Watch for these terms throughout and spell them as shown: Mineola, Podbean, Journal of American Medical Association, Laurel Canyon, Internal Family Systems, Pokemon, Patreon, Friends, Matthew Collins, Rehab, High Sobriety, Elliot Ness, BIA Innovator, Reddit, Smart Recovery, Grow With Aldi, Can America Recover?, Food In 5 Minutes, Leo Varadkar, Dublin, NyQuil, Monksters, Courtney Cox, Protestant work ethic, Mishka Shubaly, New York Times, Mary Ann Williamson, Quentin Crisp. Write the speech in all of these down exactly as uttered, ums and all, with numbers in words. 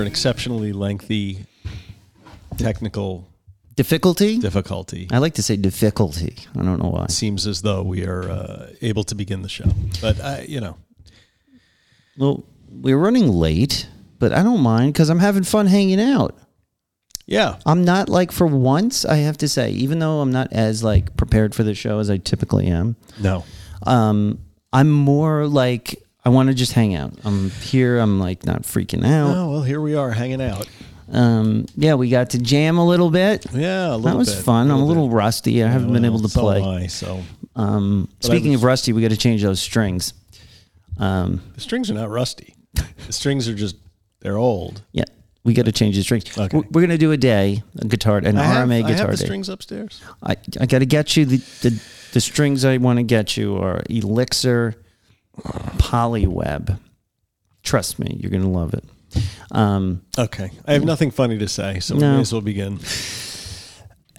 Exceptionally lengthy technical difficulty. Difficulty. I like to say difficulty. I don't know why. It seems as though we are uh, able to begin the show, but I, you know, well, we're running late, but I don't mind because I'm having fun hanging out. Yeah, I'm not like for once. I have to say, even though I'm not as like prepared for the show as I typically am. No, um, I'm more like. I want to just hang out. I'm here. I'm like not freaking out. Oh, well, here we are hanging out. Um, yeah, we got to jam a little bit. Yeah, a little bit. That was bit, fun. A I'm a little bit. rusty. I haven't well, been able to so play. Am I, so. Um, speaking was, of rusty, we got to change those strings. Um, the strings are not rusty. The strings are just, they're old. Yeah, we got to change the strings. Okay. We're, we're going to do a day, a guitar, an I R M A have, guitar day. I have the day. strings upstairs. I, I got to get you the, the, the strings I want to get you are Elixir Polyweb. Trust me, you're gonna love it. Um, okay, I have nothing funny to say, so no. We may as well begin.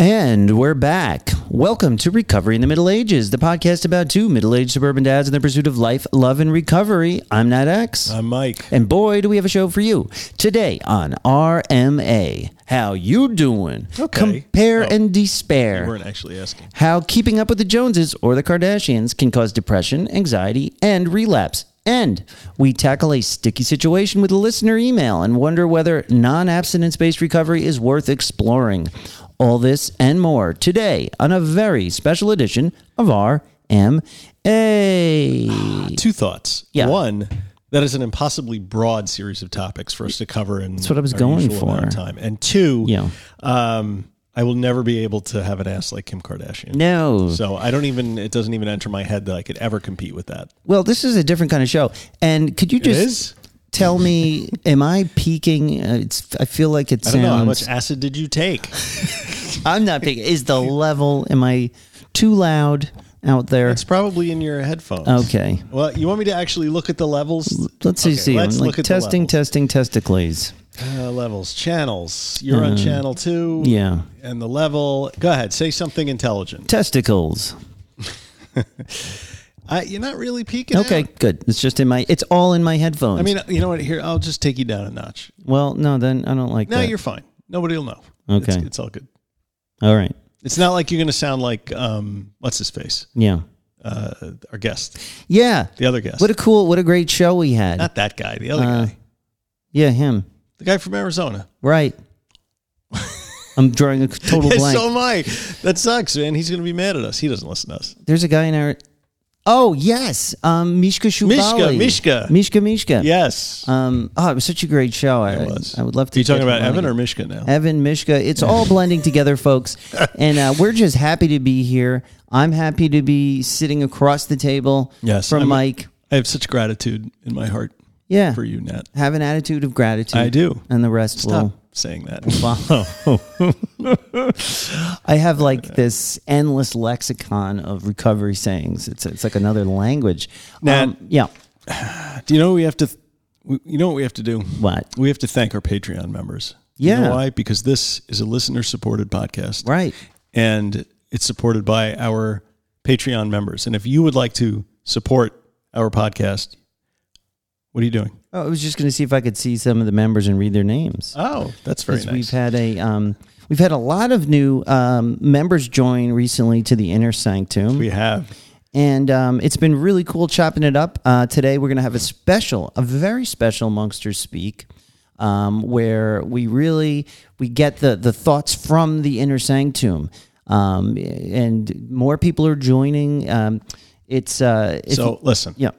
And we're back. Welcome to Recovery in the Middle Ages, the podcast about two middle-aged suburban dads in the pursuit of life, love, and recovery. I'm Nat X. I'm Mike. And boy, do we have a show for you. Today on R M A, how you doing? Okay. Compare oh, and despair. You weren't actually asking. How keeping up with the Joneses or the Kardashians can cause depression, anxiety, and relapse. And we tackle a sticky situation with a listener email and wonder whether non-abstinence-based recovery is worth exploring. All this and more today on a very special edition of R M A. Two thoughts. Yeah. One, that is an impossibly broad series of topics for us to cover in That's what I was going for. Time. And two, yeah. um, I will never be able to have an ass like Kim Kardashian. No. So I don't even, it doesn't even enter my head that I could ever compete with that. Well, this is a different kind of show. And could you just... It is? Tell me, am I peaking? Uh, it's. I feel like it sounds... I don't know. How much acid did you take? I'm not peaking. Is the level... Am I too loud out there? It's probably in your headphones. Okay. Well, you want me to actually look at the levels? Let's see. Okay, see. Let's like look at testing, the testing, testicles. Uh, levels. Channels. You're uh, on channel two. Yeah. And the level... Go ahead. Say something intelligent. Testicles. I, you're not really peeking Okay, out. Good. It's just in my, it's all in my headphones. I mean, you know what? Here, I'll just take you down a notch. Well, no, then I don't like no, that. No, you're fine. Nobody will know. Okay. It's, it's all good. All right. It's not like you're going to sound like, um, what's his face? Yeah. Uh, our guest. Yeah. The other guest. What a cool, what a great show we had. Not that guy, the other uh, guy. Yeah, him. The guy from Arizona. Right. I'm drawing a total blank. So am I. That sucks, man. He's going to be mad at us. He doesn't listen to us. There's a guy in our... Oh, yes. Um, Mishka Shubaly. Mishka, Mishka. Mishka, Mishka. Yes. Um, oh, it was such a great show. I, it was. I would love to. Are you talking about Evan or Mishka now? Evan, Mishka. It's all blending together, folks. And uh, we're just happy to be here. I'm happy to be sitting across the table yes, from I'm, Mike. I have such gratitude in my heart yeah. for you, Nat. Have an attitude of gratitude. I do. And the rest Stop. will... saying that. Wow. I have like this endless lexicon of recovery sayings. It's it's like another language. Now, um, yeah. Do you know what we have to? You know what we have to do? What? We have to thank our Patreon members. Yeah. You know why? Because this is a listener-supported podcast, right? And it's supported by our Patreon members. And if you would like to support our podcast, what are you doing? Oh, I was just going to see if I could see some of the members and read their names. Oh, that's very nice. We've had a um, we've had a lot of new um, members join recently to the Inner Sanctum. We have, and um, it's been really cool chopping it up. Uh, today we're going to have a special, a very special Monkster Speak, um, where we really we get the the thoughts from the Inner Sanctum, um, and more people are joining. Um, it's uh, so you, listen, yeah.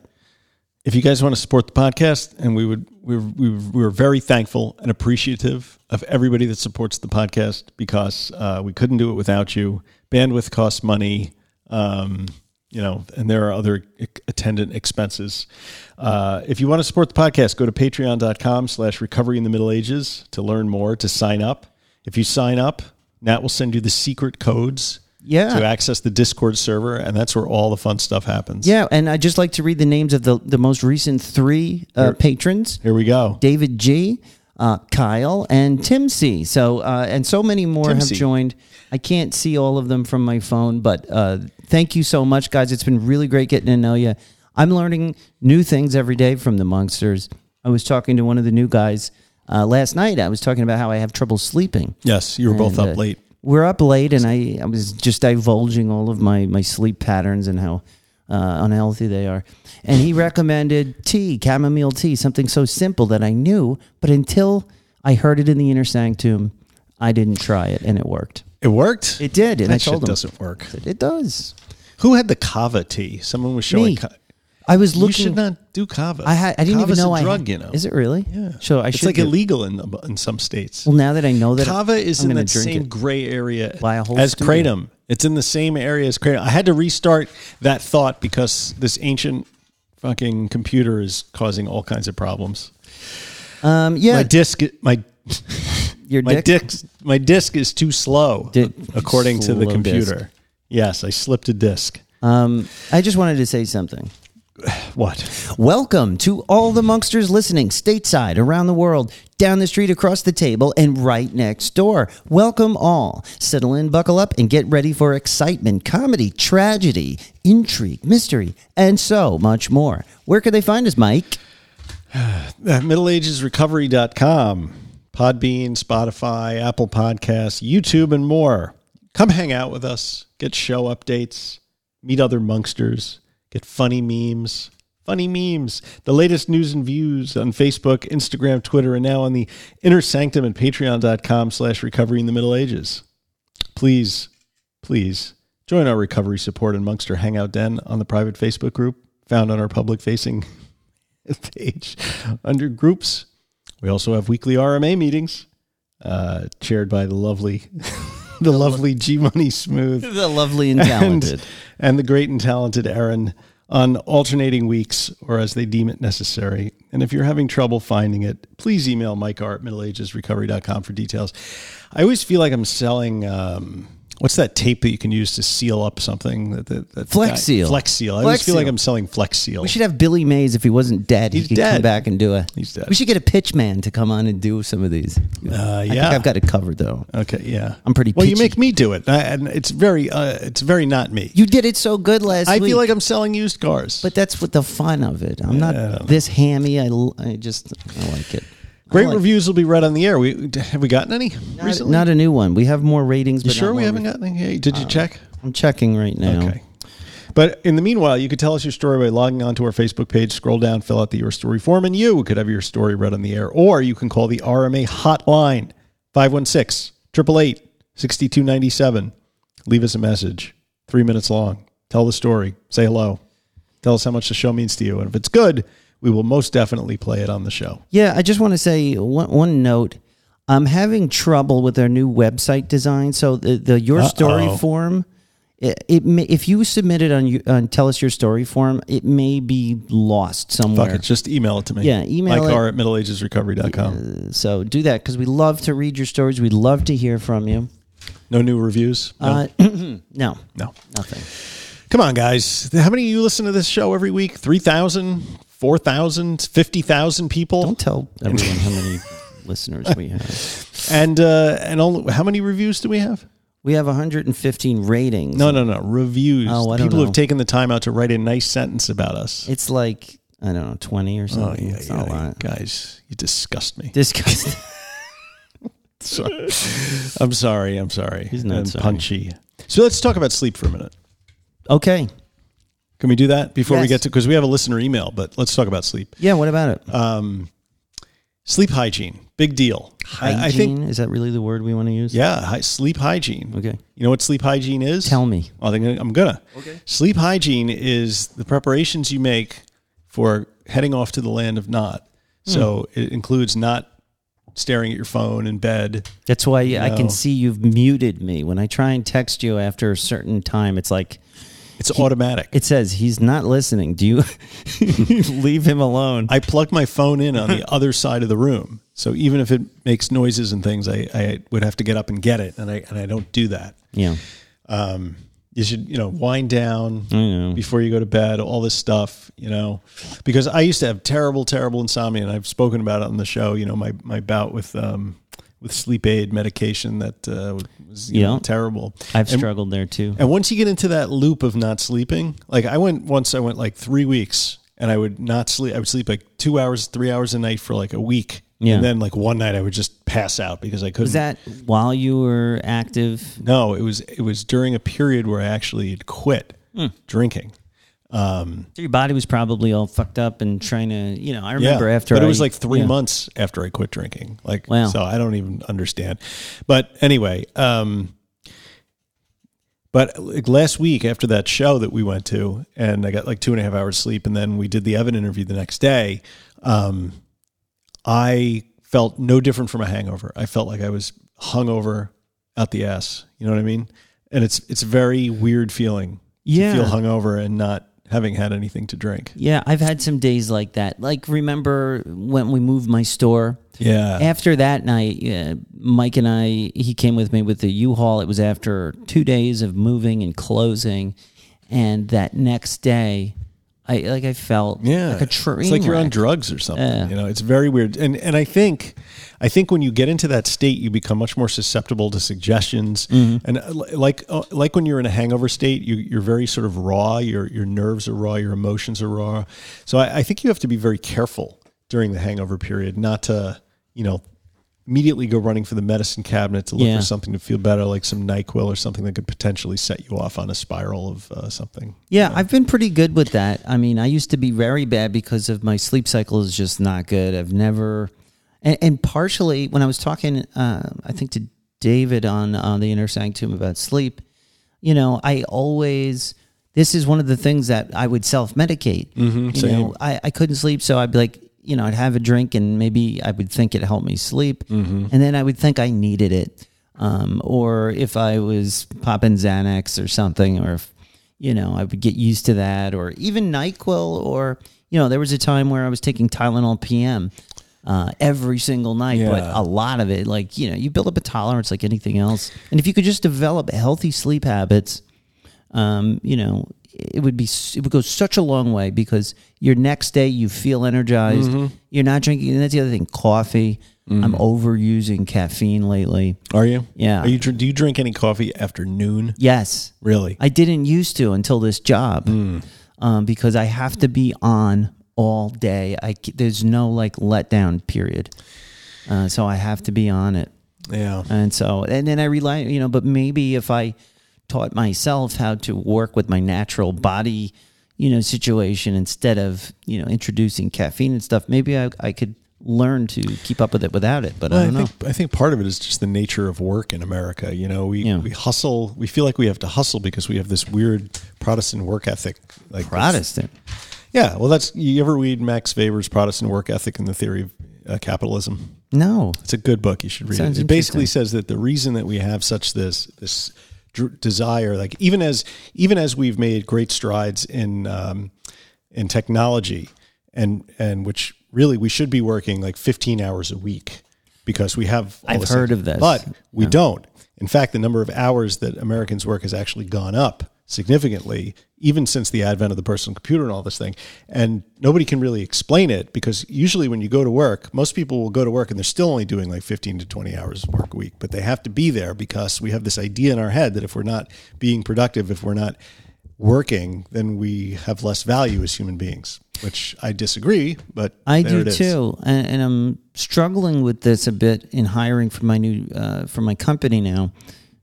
If you guys want to support the podcast, and we would, we we we're very thankful and appreciative of everybody that supports the podcast because uh, we couldn't do it without you. Bandwidth costs money, um, you know, and there are other attendant expenses. Uh, if you want to support the podcast, go to patreon dot com slash recovery in the middle ages to learn more, to sign up. If you sign up, Nat will send you the secret codes yeah. to access the Discord server, and that's where all the fun stuff happens. Yeah, and I'd just like to read the names of the, the most recent three uh, here, patrons. Here we go. David G., uh, Kyle, and Tim C. So, uh, and so many more Tim have C. joined. I can't see all of them from my phone, but uh, thank you so much, guys. It's been really great getting to know you. I'm learning new things every day from the monsters. I was talking to one of the new guys uh, last night. I was talking about how I have trouble sleeping. Yes, you were and, both up uh, late. We're up late, and I, I was just divulging all of my, my sleep patterns and how uh, unhealthy they are. And he recommended tea, chamomile tea, something so simple that I knew, but until I heard it in the inner sanctum, I didn't try it, and it worked. It worked? It did, and that I told him. That shit doesn't work. Said, it does. Who had the kava tea? Someone was showing... Me. Ka- I was looking. You should not do kava. I, had, I didn't Kava's even know a I drug, had, you know. Is it really? Yeah. So I it's should like do. Illegal in the, in some states. Well, now that I know that kava it, is I'm in the same gray area as studio. Kratom. It's in the same area as Kratom. I had to restart that thought because this ancient fucking computer is causing all kinds of problems. Um. Yeah. My disk. My. Your my dick? disk. My disk is too slow, Di- according slow to the computer. Disk. Yes, I slipped a disk. Um. I just wanted to say something. What? Welcome to all the monsters listening stateside, around the world, down the street, across the table, and right next door. Welcome all. Settle in, buckle up, and get ready for excitement, comedy, tragedy, intrigue, mystery, and so much more. Where can they find us, Mike? middle ages recovery dot com, Podbean, Spotify, Apple Podcasts, YouTube, and more. Come hang out with us, get show updates, meet other monsters. Get funny memes, funny memes, the latest news and views on Facebook, Instagram, Twitter, and now on the Inner Sanctum at patreon.com slash recovery in the Middle Ages. Please, please join our recovery support and monster hangout den on the private Facebook group found on our public facing page under groups. We also have weekly R M A meetings uh, chaired by the lovely... The lovely G Money Smooth. The lovely and talented. And, and the great and talented Aaron on alternating weeks or as they deem it necessary. And if you're having trouble finding it, please email Mike R at middle ages recovery dot com for details. I always feel like I'm selling, um, what's that tape that you can use to seal up something? That, that, that Flex guy, Seal. Flex Seal. I flex always feel seal. like I'm selling Flex Seal. We should have Billy Mays if he wasn't dead. He's he could dead. come back and do a... He's dead. We should get a pitch man to come on and do some of these. Uh, yeah. I think I've got it covered, though. Okay, yeah. I'm pretty Well, pitchy. You make me do it. I, and it's very uh, it's very not me. You did it so good last I week. I feel like I'm selling used cars. But that's what the fun of it. I'm yeah, not this hammy. I, I just... I like it. Great like reviews will be read on the air. We have we gotten any not, recently? Not a new one. We have more ratings. But you sure we haven't re- gotten any? Did you uh, check? I'm checking right now. Okay. But in the meanwhile, you could tell us your story by logging onto our Facebook page, scroll down, fill out the Your Story form, and you could have your story read on the air. Or you can call the R M A hotline, five one six, eight eight eight, six two nine seven. Leave us a message. Three minutes long. Tell the story. Say hello. Tell us how much the show means to you. And if it's good... we will most definitely play it on the show. Yeah, I just want to say one, one note. I'm having trouble with our new website design. So the, the Your Uh-oh. Story form, it, it may, if you submit it on, on Tell Us Your Story form, it may be lost somewhere. Fuck it, just email it to me. Yeah, email Mike R at middle ages recovery dot com. Uh, so do that, because we love to read your stories. We'd love to hear from you. No new reviews? No. Uh, no. No. Nothing. Come on, guys. How many of you listen to this show every week? three thousand? four thousand, fifty thousand people. Don't tell everyone how many listeners we have. And uh, and all, how many reviews do we have? We have one hundred fifteen ratings. No, no, no. Reviews. Oh, I don't people know. Have taken the time out to write a nice sentence about us. It's like, I don't know, twenty or something. Oh, yeah, it's yeah, not yeah. a lot. Guys, you disgust me. Disgust. Sorry. I'm sorry. I'm sorry. He's not I'm sorry. punchy. So let's talk about sleep for a minute. Okay. Can we do that before yes. we get to, because we have a listener email, but let's talk about sleep. Yeah, what about it? Um, sleep hygiene, big deal. Hygiene, I, I think, is that really the word we want to use? Yeah, hi, sleep hygiene. Okay. You know what sleep hygiene is? Tell me. I think I'm going to. Okay. Sleep hygiene is the preparations you make for heading off to the land of not. Hmm. So it includes not staring at your phone in bed. That's why you know. I can see you've muted me. When I try and text you after a certain time, it's like... It's he, automatic. It says he's not listening. Do you leave him alone? I plug my phone in on the other side of the room. So even if it makes noises and things, I, I would have to get up and get it. And I and I don't do that. Yeah. Um, you should, you know, wind down know. before you go to bed, all this stuff, you know, because I used to have terrible, terrible insomnia, and I've spoken about it on the show, you know, my, my bout with, um, with sleep aid medication that uh, was you yeah. know, terrible. I've and, struggled there too. And once you get into that loop of not sleeping, like I went, once I went like three weeks and I would not sleep. I would sleep like two hours, three hours a night for like a week. Yeah. And then like one night I would just pass out because I couldn't. Was that while you were active? No, it was it was during a period where I actually had quit mm. drinking. Um, so your body was probably all fucked up and trying to, you know, I remember yeah, after. But I, it was like three yeah. months after I quit drinking. Like, wow. So I don't even understand. But anyway, um, but like last week after that show that we went to, and I got like two and a half hours sleep, and then we did the Evan interview the next day. Um, I felt no different from a hangover. I felt like I was hungover out the ass. You know what I mean? And it's it's a very weird feeling yeah. to feel hungover and not having had anything to drink. Yeah, I've had some days like that. Like, remember when we moved my store? Yeah. After that night, uh, Mike and I, he came with me with the U-Haul. It was after two days of moving and closing. And that next day... I like I felt yeah. like a train wreck. It's like you're on drugs or something. Yeah. You know, it's very weird. And and I think I think when you get into that state, you become much more susceptible to suggestions. Mm-hmm. And like like when you're in a hangover state, you you're very sort of raw. Your your nerves are raw. Your emotions are raw. So I, I think you have to be very careful during the hangover period, not to you know immediately go running for the medicine cabinet to look yeah. for something to feel better, like some NyQuil or something that could potentially set you off on a spiral of uh, something. Yeah, you know? I've been pretty good with that. I mean, I used to be very bad because of my sleep cycle is just not good. I've never, and, and partially when I was talking, uh, I think to David on, on the Inner Sanctum about sleep, you know, I always, this is one of the things that I would self-medicate. Mm-hmm, you know, I, I couldn't sleep, so I'd be like, you know, I'd have a drink and maybe I would think it helped me sleep. Mm-hmm. And then I would think I needed it. Um, or if I was popping Xanax or something, or, if, you know, I would get used to that, or even NyQuil, or, you know, there was a time where I was taking Tylenol P M uh, every single night, yeah. but a lot of it, like, you know, you build up a tolerance like anything else. And if you could just develop healthy sleep habits, um, you know, it would be, it would go such a long way, because your next day you feel energized. Mm-hmm. You're not drinking. And that's the other thing. Coffee. Mm-hmm. I'm overusing caffeine lately. Are you? Yeah. Are you, do you drink any coffee after noon? Yes. Really? I didn't used to until this job, mm. um, because I have to be on all day. I, there's no like letdown period. Uh, so I have to be on it. Yeah. And so, and then I rely, you know, but maybe if I taught myself how to work with my natural body, you know, situation instead of, you know, introducing caffeine and stuff, maybe I, I could learn to keep up with it without it. But well, I don't I think, know. I think part of it is just the nature of work in America. You know, we, yeah. we hustle, we feel like we have to hustle because we have this weird Protestant work ethic. Like Protestant. Yeah. Well, that's, you ever read Max Weber's Protestant Work Ethic and the Theory of uh, Capitalism? No. It's a good book. You should read Sounds it. It basically says that the reason that we have such this, this, desire, like even as even as we've made great strides in um, in technology, and and which really we should be working like fifteen hours a week because we have. All I've heard stuff. Of this, but we yeah. don't. In fact, the number of hours that Americans work has actually gone up significantly, even since the advent of the personal computer and all this thing. And nobody can really explain it, because usually when you go to work, most people will go to work and they're still only doing like fifteen to twenty hours of work a week, but they have to be there because we have this idea in our head that if we're not being productive, if we're not working, then we have less value as human beings, which I disagree, but I do too. And, and I'm struggling with this a bit in hiring for my new, uh, for my company now.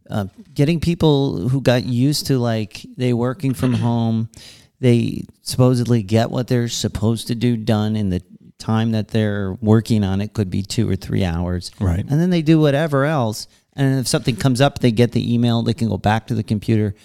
Uh, getting people who got used to like they working from home, they supposedly get what they're supposed to do done in the time that they're working on it, could be two or three hours. Right. And then they do whatever else. And if something comes up, they get the email, they can go back to the computer.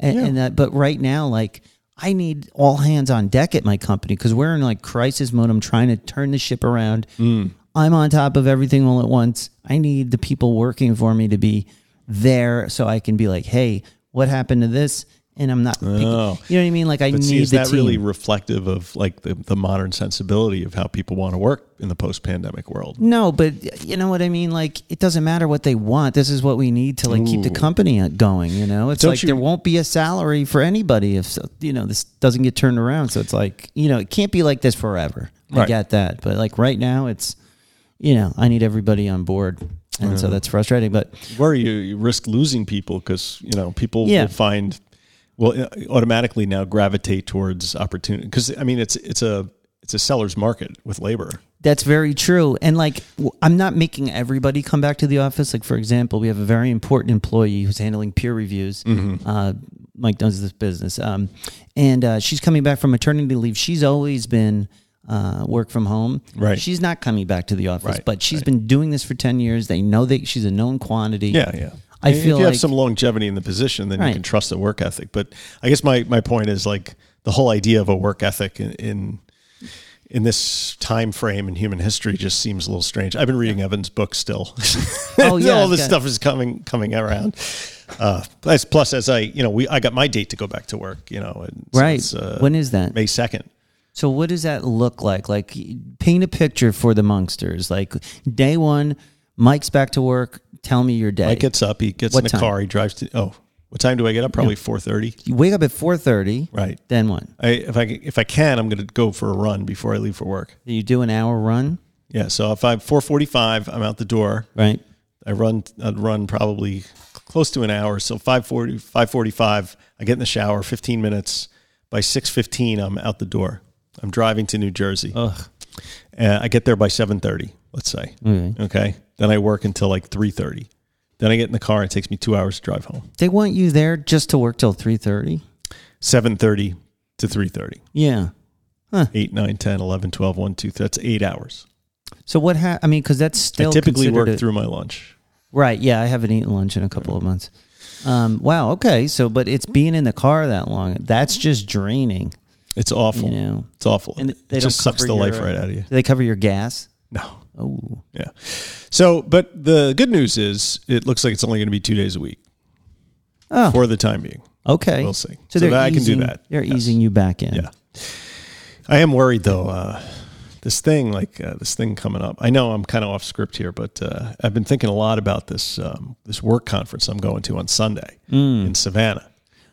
And, yeah. and that, but right now, like I need all hands on deck at my company because we're in like crisis mode. I'm trying to turn the ship around. Mm. I'm on top of everything all at once. I need the people working for me to be there so I can be like, hey, what happened to this? and I'm not, oh. picking, you know what I mean? Like I but need see, is the that team. Really reflective of like the, the modern sensibility of how people want to work in the post-pandemic world? No, but you know what I mean? Like it doesn't matter what they want. This is what we need to like Ooh. keep the company going. You know, it's Don't like you, there won't be a salary for anybody if, you know, this doesn't get turned around. So it's like, you know, it can't be like this forever. Right. I get that. But like right now it's, you know, I need everybody on board. And yeah. so that's frustrating, but worry you, you risk losing people because, you know, people yeah. will find, will automatically now gravitate towards opportunity. Because I mean, it's, it's a, it's a seller's market with labor. That's very true. And like, I'm not making everybody come back to the office. Like for example, we have a very important employee who's handling peer reviews. Mm-hmm. Uh, Mike does this business. Um, and, uh, she's coming back from maternity leave. She's always been, Uh, work from home. Right. She's not coming back to the office, right, but she's right. been doing this for ten years. They know that she's a known quantity. Yeah, yeah. I and feel if you like, have some longevity in the position, then right. you can trust the work ethic. But I guess my, my point is like the whole idea of a work ethic in, in in this time frame in human history just seems a little strange. I've been reading Evan's book still. Oh yeah, all this stuff is coming coming around. Uh, plus, plus, as I you know, we I got my date to go back to work. You know, and so right. Uh, when is that? May second. So what does that look like? Like paint a picture for the monksters. Like day one, Mike's back to work. Tell me your day. Mike gets up. He gets what in the time? car. He drives to, oh, what time do I get up? Probably four thirty. You wake up at four thirty. Right. Then what? I, if I if I can, I'm going to go for a run before I leave for work. You do an hour run? Yeah. So if I'm four forty-five, I'm out the door. Right. I run, I'd run probably close to an hour. So five forty, five forty-five, I get in the shower, fifteen minutes. By six fifteen, I'm out the door. I'm driving to New Jersey. Ugh. Uh, I get there by seven thirty, let's say. Mm-hmm. Okay. Then I work until like three thirty. Then I get in the car. It takes me two hours to drive home. They want you there just to work till three thirty? seven thirty to three thirty. Yeah. Huh. eight, nine, ten, eleven, twelve, one, two, that's eight hours. So what happened? I mean, because that's still I typically work a- through my lunch. Right. Yeah. I haven't eaten lunch in a couple right. of months. Um, wow. Okay. So, but it's being in the car that long. That's just draining. It's awful. You know? It's awful. And they it just sucks the your, life right out of you. Do they cover your gas? No. Oh. Yeah. So, but the good news is it looks like it's only going to be two days a week oh. for the time being. Okay. We'll see. So, so that easing, I can do that. They're yes. easing you back in. Yeah. I am worried though. Uh, this thing, like uh, this thing coming up. I know I'm kind of off script here, but uh, I've been thinking a lot about this, um, this work conference I'm going to on Sunday mm. in Savannah.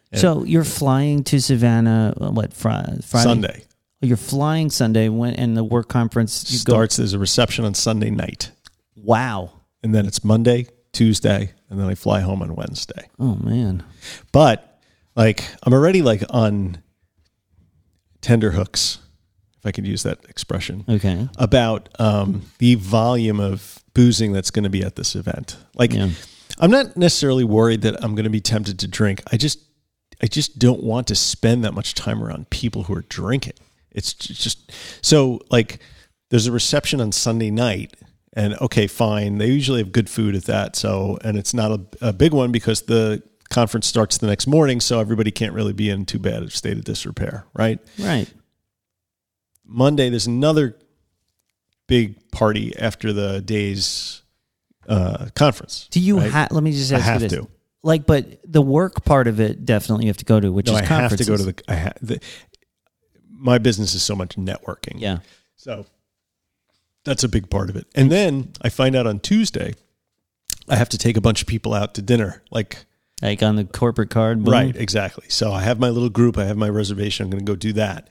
And so you're flying to Savannah, what, Friday? Sunday. You're flying Sunday, when, and the work conference you starts. Go- there's a reception on Sunday night. Wow. And then it's Monday, Tuesday, and then I fly home on Wednesday. Oh, man. But, like, I'm already, like, on tender hooks, if I could use that expression. Okay. About um, the volume of boozing that's going to be at this event. Like, yeah. I'm not necessarily worried that I'm going to be tempted to drink. I just... I just don't want to spend that much time around people who are drinking. It's just, so like there's a reception on Sunday night and okay, fine. They usually have good food at that. So, and it's not a, a big one because the conference starts the next morning. So everybody can't really be in too bad a state of disrepair. Right. Right. Monday, there's another big party after the day's uh, conference. Do you right? have, let me just ask I have you this. To. Like, but the work part of it definitely you have to go to, which no, is conferences. I have to go to the, I ha, the. My business is so much networking. Yeah, so that's a big part of it. And then I find out on Tuesday, I have to take a bunch of people out to dinner, like like on the corporate card, boom. Right? Exactly. So I have my little group. I have my reservation. I'm going to go do that.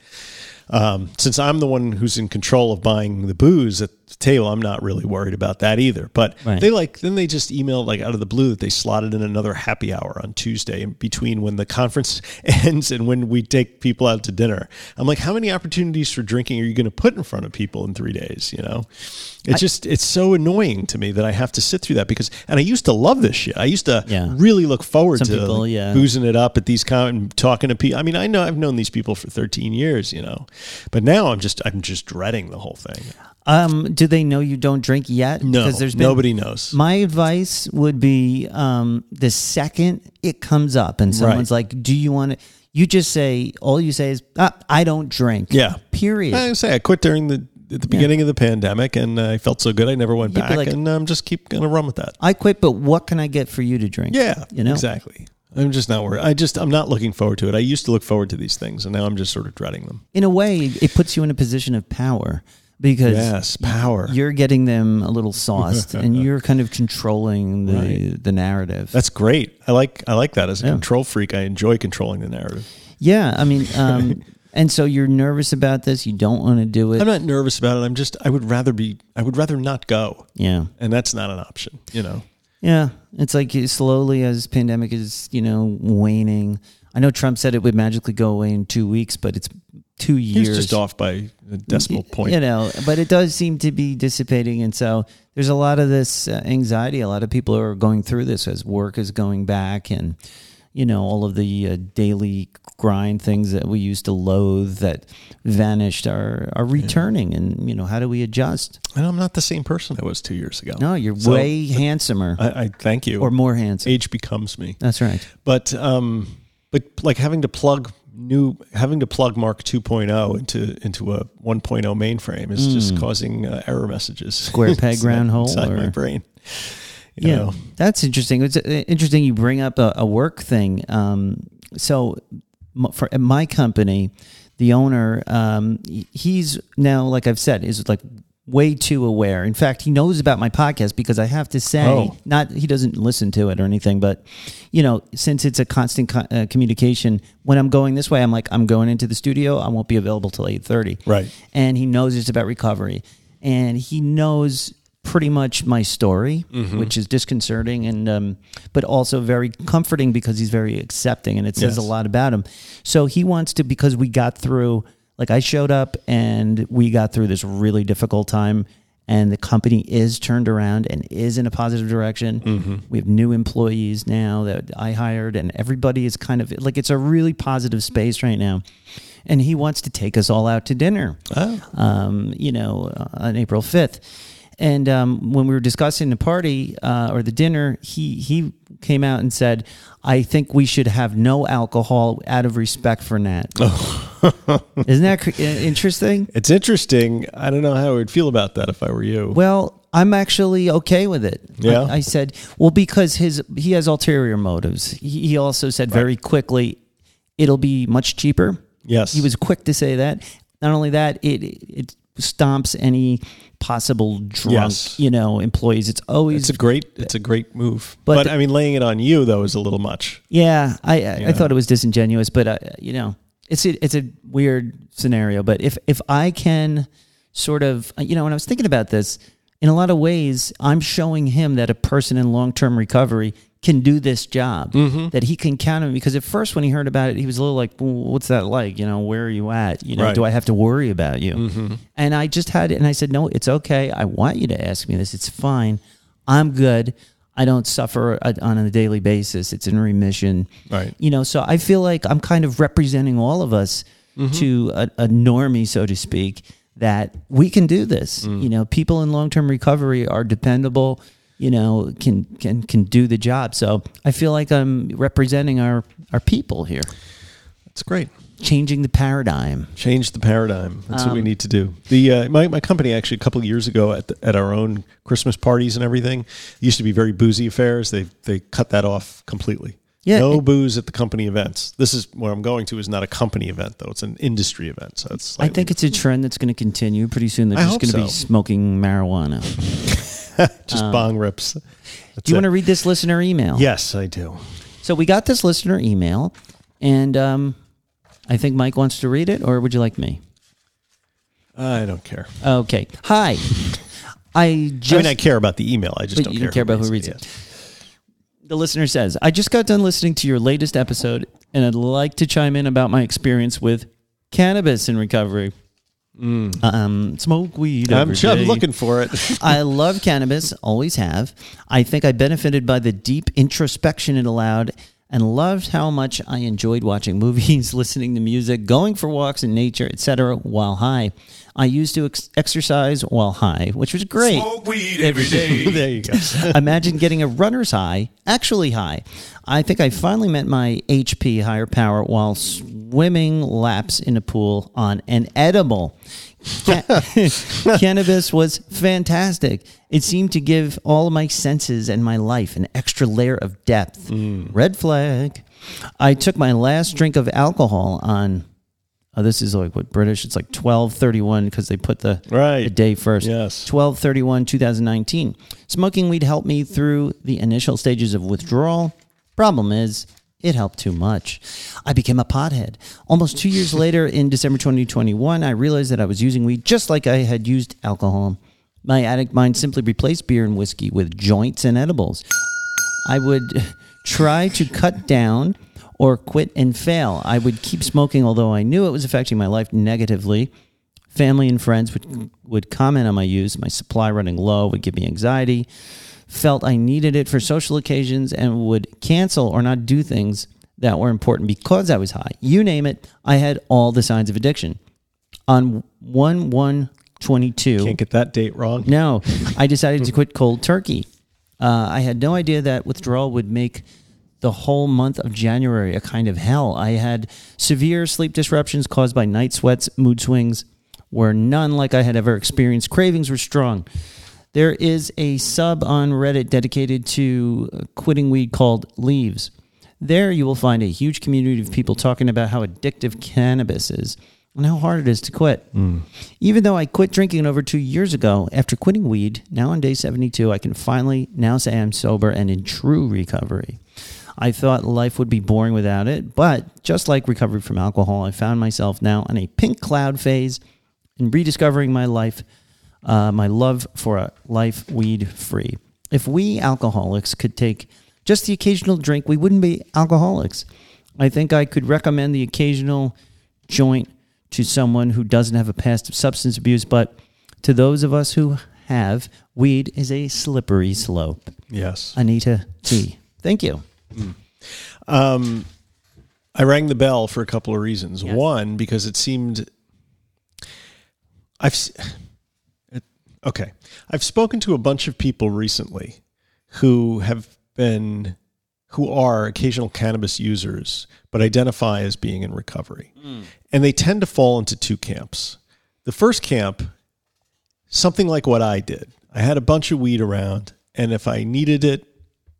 Um, since I'm the one who's in control of buying the booze at the table, I'm not really worried about that either. But right. they like, then they just emailed like out of the blue that they slotted in another happy hour on Tuesday in between when the conference ends and when we take people out to dinner. I'm like, how many opportunities for drinking are you going to put in front of people in three days? You know, it's I, just, it's so annoying to me that I have to sit through that because, and I used to love this shit. I used to yeah. really look forward Some to people, like, yeah. boozing it up at these con and talking to people. I mean, I know I've known these people for thirteen years, you know. But now I'm just I'm just dreading the whole thing. Um, do they know you don't drink yet? No, because there's been, nobody knows. My advice would be um, the second it comes up and someone's right. like, "Do you want to?" You just say all you say is, ah, "I don't drink." Yeah. Period. I say I quit during the at the beginning yeah. of the pandemic, and I felt so good I never went You'd back, like, and I'm just keep gonna run with that. I quit, but what can I get for you to drink? Yeah, you know exactly. I'm just not worried. I just, I'm not looking forward to it. I used to look forward to these things, and now I'm just sort of dreading them. In a way, it puts you in a position of power because yes, power. You're getting them a little sauced, and you're kind of controlling the right. the narrative. That's great. I like I like that as a yeah. control freak. I enjoy controlling the narrative. Yeah, I mean, um, and so you're nervous about this. You don't want to do it. I'm not nervous about it. I'm just. I would rather be. I would rather not go. Yeah, and that's not an option. You know. Yeah, it's like slowly as pandemic is, you know, waning. I know Trump said it would magically go away in two weeks, but it's two years. He's just off by a decimal point. You know, but it does seem to be dissipating. And so there's a lot of this anxiety. A lot of people are going through this as work is going back and, you know, all of the uh, daily grind things that we used to loathe that vanished are, are returning. Yeah. And, you know, how do we adjust? And I'm not the same person I was two years ago. No, you're so, way handsomer. I, I thank you. Or more handsome. Age becomes me. That's right. But, um, but like having to plug new, having to plug Mark 2.0 into, into a one point oh mainframe is mm. just causing uh, error messages. Square peg, round hole. Inside or? my brain. You yeah, know. That's interesting. It's interesting you bring up a, a work thing. Um, so for my company, the owner, um, he's now, like I've said, is like way too aware. In fact, he knows about my podcast because I have to say, oh. not he doesn't listen to it or anything, but, you know, since it's a constant co- uh, communication, when I'm going this way, I'm like, I'm going into the studio. I won't be available till eight thirty. Right. And he knows it's about recovery. And he knows pretty much my story, mm-hmm. which is disconcerting and um, but also very comforting because he's very accepting and it says yes. a lot about him. So he wants to, because we got through, like I showed up and we got through this really difficult time and the company is turned around and is in a positive direction. Mm-hmm. We have new employees now that I hired and everybody is kind of like, it's a really positive space right now. And he wants to take us all out to dinner, oh. um, you know, on April fifth. And um, when we were discussing the party uh, or the dinner, he, he came out and said, I think we should have no alcohol out of respect for Nat. Oh. Isn't that cr- interesting? It's interesting. I don't know how I would feel about that if I were you. Well, I'm actually okay with it. Yeah. I, I said, well, because his he has ulterior motives. He, he also said right. very quickly, it'll be much cheaper. Yes. He was quick to say that. Not only that, it it stomps any possible drunk, yes. you know, employees. It's always it's a great it's a great move. But, but the, I mean, laying it on you though is a little much. Yeah, I I, I thought it was disingenuous, but uh, you know, it's a, it's a weird scenario. But if if I can sort of, you know, when I was thinking about this, in a lot of ways, I'm showing him that a person in long term recovery can do this job, mm-hmm. that he can count on. Because at first, when he heard about it, he was a little like, well, "What's that like? You know, where are you at? You know, right. do I have to worry about you?" Mm-hmm. And I just had it, and I said, "No, it's okay. I want you to ask me this. It's fine. I'm good. I don't suffer on a daily basis. It's in remission. Right? You know, so I feel like I'm kind of representing all of us mm-hmm. to a, a normie, so to speak." That we can do this. Mm. You know, people in long-term recovery are dependable, you know, can, can, can do the job. So I feel like I'm representing our, our people here. That's great. Changing the paradigm. Change the paradigm. That's um, what we need to do. The uh, my, my company actually a couple of years ago at the, at our own Christmas parties and everything, it used to be very boozy affairs. They they cut that off completely. Yeah, no it, booze at the company events. This is where I'm going to is not a company event, though. It's an industry event. So it's I think it's a trend that's going to continue pretty soon. They're I just going to so. be smoking marijuana. Just um, bong rips. That's do you it. want to read this listener email? Yes, I do. So we got this listener email, and um, I think Mike wants to read it, or would you like me? I don't care. Okay. Hi. I, just, I mean, I care about the email. I just don't you care, care about who reads it. Who reads it. Yes. The listener says, I just got done listening to your latest episode, and I'd like to chime in about my experience with cannabis in recovery. Mm. Um, smoke weed every I'm, day. I'm looking for it. I love cannabis, always have. I think I benefited by the deep introspection it allowed and loved how much I enjoyed watching movies, listening to music, going for walks in nature, et cetera while high. I used to ex- exercise while high, which was great. Smoke weed every day. There you go. Imagine getting a runner's high, actually high. I think I finally met my H P, higher power, while sw- swimming laps in a pool on an edible. Can- Cannabis was fantastic. It seemed to give all my senses and my life an extra layer of depth. Mm. Red flag. I took my last drink of alcohol on... Oh, this is like what British, it's like twelve thirty-one because they put the, right. the day first. Yes. twelve thirty-one, twenty nineteen. Smoking weed helped me through the initial stages of withdrawal. Problem is, it helped too much. I became a pothead. Almost two years later, in December twenty twenty-one, I realized that I was using weed just like I had used alcohol. My addict mind simply replaced beer and whiskey with joints and edibles. I would try to cut down or quit and fail. I would keep smoking, although I knew it was affecting my life negatively. Family and friends would would comment on my use. My supply running low would give me anxiety. Felt I needed it for social occasions and would cancel or not do things that were important because I was high. You name it, I had all the signs of addiction. On one one twenty-two... Can't get that date wrong. No. I decided to quit cold turkey. Uh, I had no idea that withdrawal would make... the whole month of January, a kind of hell. I had severe sleep disruptions caused by night sweats, mood swings were none like I had ever experienced. Cravings were strong. There is a sub on Reddit dedicated to quitting weed called Leaves. There you will find a huge community of people talking about how addictive cannabis is and how hard it is to quit. Mm. Even though I quit drinking over two years ago, after quitting weed, now on day seventy-two, I can finally now say I'm sober and in true recovery. I thought life would be boring without it, but just like recovery from alcohol, I found myself now on a pink cloud phase and rediscovering my life, uh, my love for a life weed-free. If we alcoholics could take just the occasional drink, we wouldn't be alcoholics. I think I could recommend the occasional joint to someone who doesn't have a past of substance abuse, but to those of us who have, weed is a slippery slope. Yes. Anita T. Thank you. Mm. Um, I rang the bell for a couple of reasons. Yes. One, because it seemed I've it, okay. I've spoken to a bunch of people recently who have been who are occasional cannabis users, but identify as being in recovery, mm. and they tend to fall into two camps. The first camp, something like what I did. I had a bunch of weed around, and if I needed it,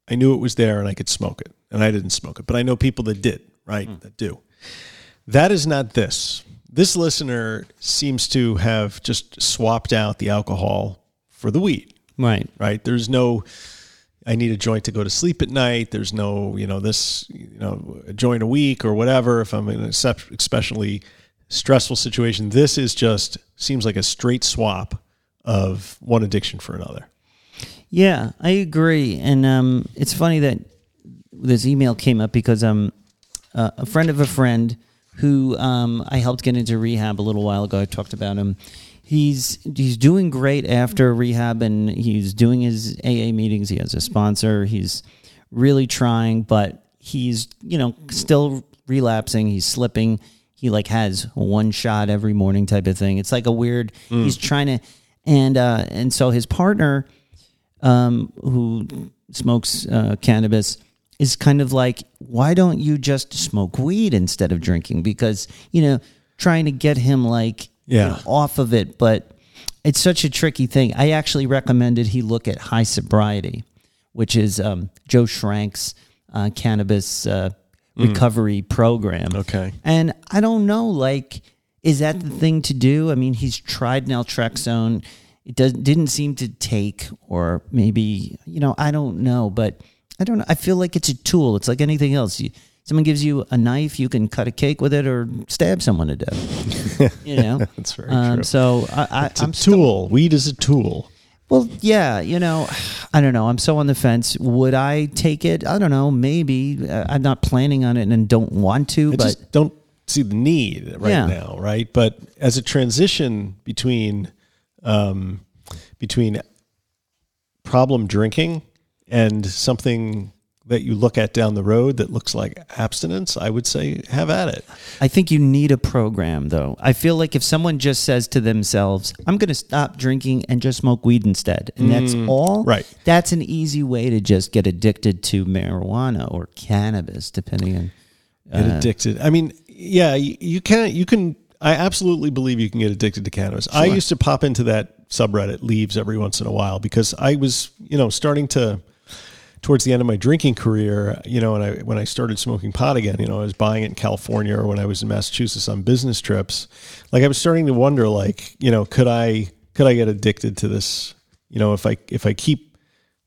I knew it was there and I could smoke it. And I didn't smoke it, but I know people that did, right? Mm. That do. That is not this. This listener seems to have just swapped out the alcohol for the weed. Right. Right. There's no, I need a joint to go to sleep at night. There's no, you know, this, you know, a joint a week or whatever. If I'm in an especially stressful situation, this is just seems like a straight swap of one addiction for another. Yeah, I agree. And um, it's funny that this email came up because um, uh, a friend of a friend who um, I helped get into rehab a little while ago, I talked about him. He's he's doing great after rehab, and he's doing his A A meetings. He has a sponsor. He's really trying, but he's, you know, still relapsing. He's slipping. He, like, has one shot every morning type of thing. It's like a weird mm. – he's trying to – and uh, and so his partner – Um, who smokes uh, cannabis is kind of like, why don't you just smoke weed instead of drinking? Because, you know, trying to get him like yeah. you know, off of it, but it's such a tricky thing. I actually recommended he look at High Sobriety, which is um, Joe Schrank's uh, cannabis uh, recovery mm. program. Okay, and I don't know, like, is that the thing to do? I mean, he's tried naltrexone. It does, didn't seem to take, or maybe, you know, I don't know, but I don't know. I feel like it's a tool. It's like anything else. You, someone gives you a knife, you can cut a cake with it or stab someone to death. You know? That's very um, true. So I, I, it's a I'm tool. Still, weed is a tool. Well, yeah, you know, I don't know. I'm so on the fence. Would I take it? I don't know. Maybe. Uh, I'm not planning on it and don't want to. I but just don't see the need right yeah. now, right? But as a transition between... Um, between problem drinking and something that you look at down the road that looks like abstinence, I would say have at it. I think you need a program, though. I feel like if someone just says to themselves, I'm going to stop drinking and just smoke weed instead, and that's mm, all, right. that's an easy way to just get addicted to marijuana or cannabis, depending on... Get addicted. I mean, yeah, you can, you can, I absolutely believe you can get addicted to cannabis. Sure. I used to pop into that subreddit, Leaves, every once in a while because I was, you know, starting to, towards the end of my drinking career, you know, and I, when I started smoking pot again, you know, I was buying it in California or when I was in Massachusetts on business trips, like I was starting to wonder, like, you know, could I, could I get addicted to this? You know, if I, if I keep,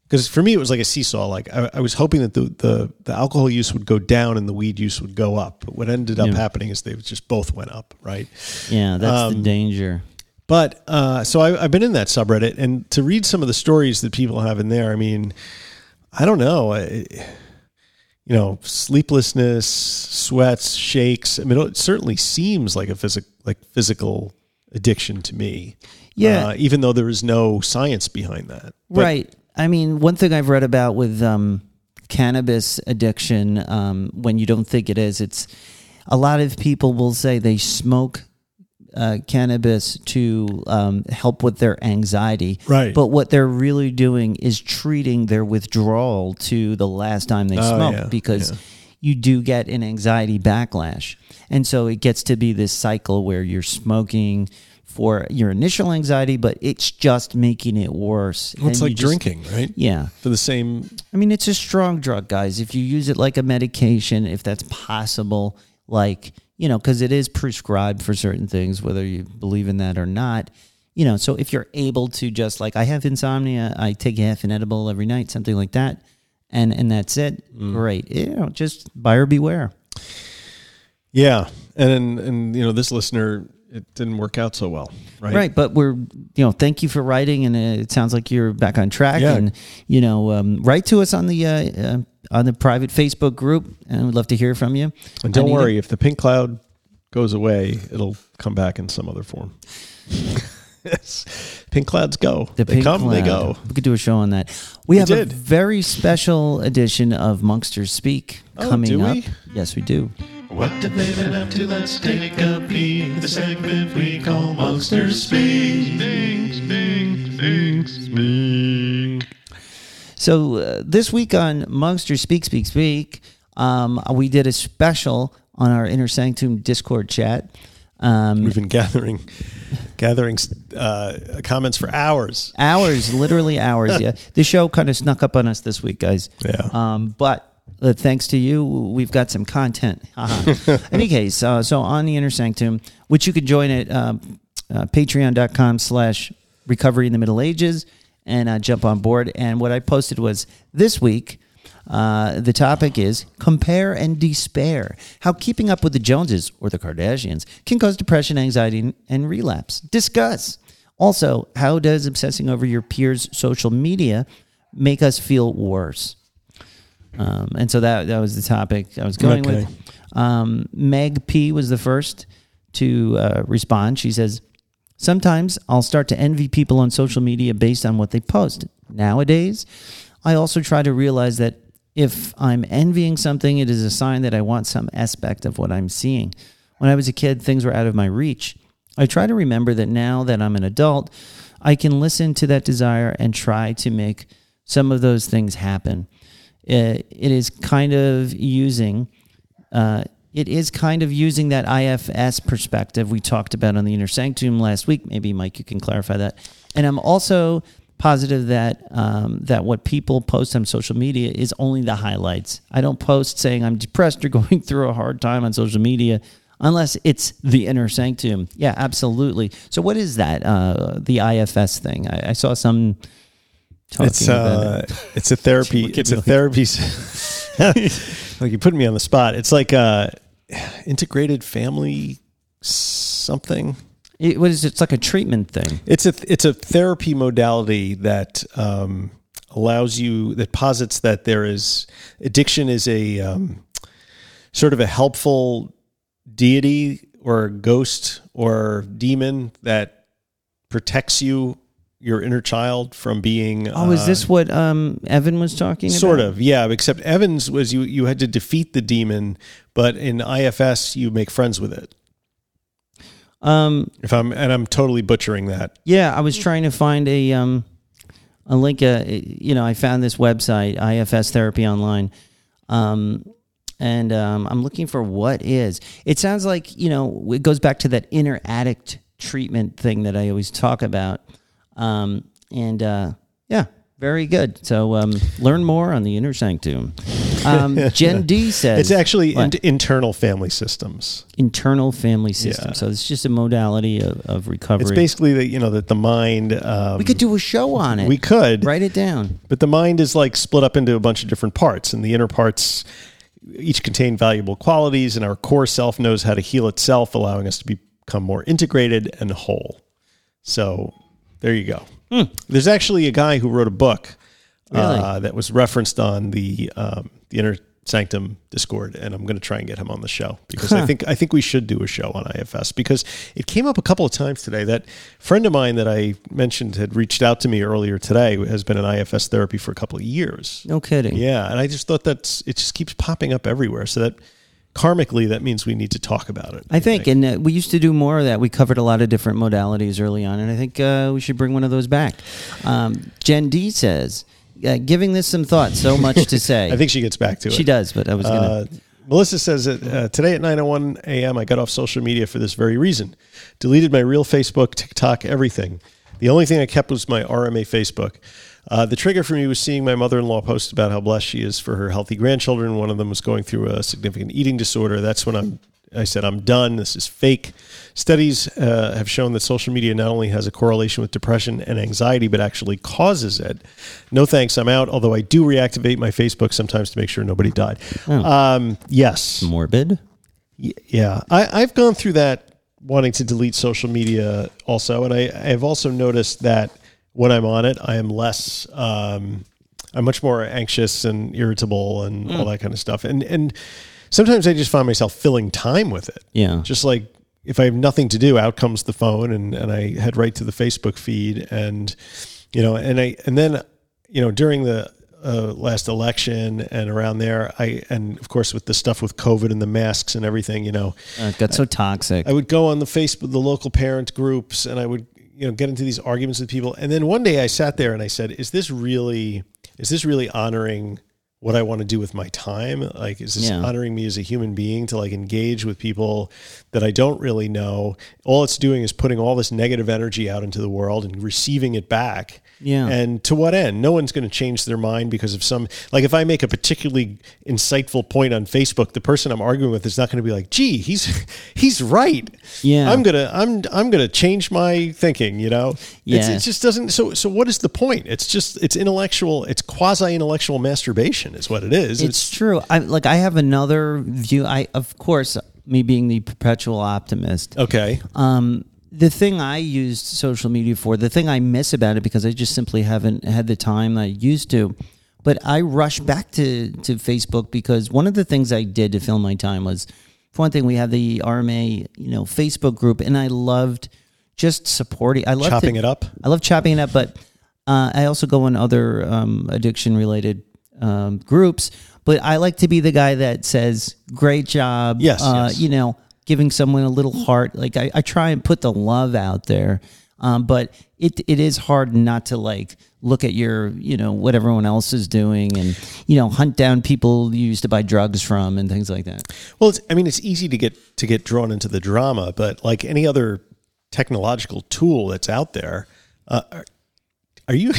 because for me, it was like a seesaw. Like I, I was hoping that the, the the alcohol use would go down and the weed use would go up. But what ended up yeah. happening is they just both went up, right? Yeah, that's um, the danger. But uh, so I, I've been in that subreddit, and to read some of the stories that people have in there, I mean, I don't know. I, you know, sleeplessness, sweats, shakes. I mean, it certainly seems like a physic, like physical addiction to me. Yeah. Uh, even though there is no science behind that. But, right. I mean, one thing I've read about with um, cannabis addiction, um, when you don't think it is, it's a lot of people will say they smoke uh, cannabis to um, help with their anxiety. Right. But what they're really doing is treating their withdrawal to the last time they oh, smoked yeah, because yeah. you do get an anxiety backlash. And so it gets to be this cycle where you're smoking for your initial anxiety, but it's just making it worse. Well, it's and like just, drinking, right? Yeah. For the same... I mean, it's a strong drug, guys. If you use it like a medication, if that's possible, like, you know, because it is prescribed for certain things, whether you believe in that or not, you know, so if you're able to just like, I have insomnia, I take half an edible every night, something like that, and, and that's it, mm. great. You know, just buyer beware. Yeah. And, and you know, this listener... It didn't work out so well, right? Right, but we're, you know, thank you for writing, and it sounds like you're back on track. Yeah. And you know, um, write to us on the uh, uh, on the private Facebook group, and we'd love to hear from you. And don't worry, if the pink cloud goes away, it'll come back in some other form. Pink clouds go. The they come, cloud. They go. We could do a show on that. We, we have did. a very special edition of Monksters Speak oh, coming do up. We? Yes, we do. What did they been up to? Let's take a peek. The segment we call Monksters Speak. Things, things, things, speak. So uh, this week on Monksters Speak, Speak, Speak, um, we did a special on our Inner Sanctum Discord chat. Um, We've been gathering, gathering uh, comments for hours. Hours, literally hours, yeah. The show kind of snuck up on us this week, guys. Yeah. Um, but... Uh, thanks to you, we've got some content. Uh-huh. In any case, uh, so on the Inner Sanctum, which you can join at uh, uh, patreon.com slash recovery in the Middle Ages and uh, jump on board. And what I posted was this week, uh, the topic is compare and despair, how keeping up with the Joneses or the Kardashians can cause depression, anxiety, and relapse. Discuss. Also, how does obsessing over your peers' social media make us feel worse? Um, and so that that was the topic I was going okay. with. Um, Meg P. was the first to uh, respond. She says, sometimes I'll start to envy people on social media based on what they post. Nowadays, I also try to realize that if I'm envying something, it is a sign that I want some aspect of what I'm seeing. When I was a kid, things were out of my reach. I try to remember that now that I'm an adult, I can listen to that desire and try to make some of those things happen. It is kind of using, uh, it is kind of using that I F S perspective we talked about on the Inner Sanctum last week. Maybe Mike, you can clarify that. And I'm also positive that um, that what people post on social media is only the highlights. I don't post saying I'm depressed or going through a hard time on social media unless it's the Inner Sanctum. Yeah, absolutely. So what is that? Uh, the I F S thing? I, I saw some. It's uh, it. it's a therapy. It's a therapy. Like you put me on the spot. It's like a integrated family something. It, what is it? It's like a treatment thing. It's a it's a therapy modality that um, allows you that posits that there is addiction is a um, sort of a helpful deity or ghost or demon that protects you. Your inner child from being... Oh, uh, is this what um, Evan was talking sort about? Sort of, yeah, except Evan's was you you had to defeat the demon, but in I F S, you make friends with it. Um, if I'm And I'm totally butchering that. Yeah, I was trying to find a um, a link. Uh, you know, I found this website, I F S Therapy Online, um, And um, I'm looking for what is. It sounds like, you know, it goes back to that inner addict treatment thing that I always talk about. Um, and uh, yeah, very good. So um, learn more on the Inner Sanctum. Um, Jen D says. It's actually in- internal family systems. Internal family systems. Yeah. So it's just a modality of, of recovery. It's basically that, you know, that the mind. Um, we could do a show on it. We could. Write it down. But the mind is like split up into a bunch of different parts, and the inner parts each contain valuable qualities, and our core self knows how to heal itself, allowing us to be, become more integrated and whole. So there you go. Mm. There's actually a guy who wrote a book really? uh, that was referenced on the, um, the Inner Sanctum Discord, and I'm going to try and get him on the show because huh. I think I think we should do a show on I F S because it came up a couple of times today. That friend of mine that I mentioned had reached out to me earlier today has been in I F S therapy for a couple of years. No kidding. Yeah, and I just thought that's it just keeps popping up everywhere. So that karmically, that means we need to talk about it. I, I think, think, and uh, we used to do more of that. We covered a lot of different modalities early on, and I think uh, we should bring one of those back. Um, Jen D says. Uh, giving this some thought, so much to say. I think she gets back to it. She does, but I was going to. Uh, Melissa says that uh, today at nine oh one a.m., I got off social media for this very reason. Deleted my real Facebook, TikTok, everything. The only thing I kept was my R M A Facebook. Uh, the trigger for me was seeing my mother-in-law post about how blessed she is for her healthy grandchildren. One of them was going through a significant eating disorder. That's when I'm, I said, I'm done. This is fake. Studies uh, have shown that social media not only has a correlation with depression and anxiety, but actually causes it. No thanks, I'm out, although I do reactivate my Facebook sometimes to make sure nobody died. Oh. Um, yes. Morbid? Y- yeah. I, I've gone through that wanting to delete social media also, and I, I've also noticed that when I'm on it, I am less... Um, I'm much more anxious and irritable and mm. all that kind of stuff. And and sometimes I just find myself filling time with it. Yeah. Just like if I have nothing to do, out comes the phone and, and I head right to the Facebook feed and, you know, and I, and then, you know, during the uh, last election and around there, I, and of course with the stuff with COVID and the masks and everything, you know, uh, it got so toxic. I, I would go on the Facebook, the local parent groups, and I would, you know, get into these arguments with people. And then one day I sat there and I said, is this really, is this really honoring what I want to do with my time? Like, is this yeah. honoring me as a human being to like engage with people that I don't really know? All it's doing is putting all this negative energy out into the world and receiving it back. Yeah. And to what end? No one's going to change their mind because of some, like if I make a particularly insightful point on Facebook, the person I'm arguing with is not going to be like, gee, he's, he's right. Yeah. I'm going to, I'm, I'm going to change my thinking, you know, yeah. It's, it just doesn't. So, so what is the point? It's just, it's intellectual, it's quasi intellectual masturbation is what it is. It's, it's true. I like, I have another view. I, of course, me being the perpetual optimist. Okay. Um, The thing I used social media for, the thing I miss about it, because I just simply haven't had the time I used to, but I rushed back to, to Facebook because one of the things I did to fill my time was, for one thing, we had the R M A, you know, Facebook group, and I loved just supporting. I loved chopping it, it up. I love chopping it up, but uh, I also go on other um, addiction-related um, groups. But I like to be the guy that says, "Great job," yes, uh, yes. you know. Giving someone a little heart, like I, I try and put the love out there, um, but it it is hard not to like look at your, you know, what everyone else is doing and, you know, hunt down people you used to buy drugs from and things like that. Well, it's, I mean, it's easy to get to get drawn into the drama, but like any other technological tool that's out there, uh, are, are you?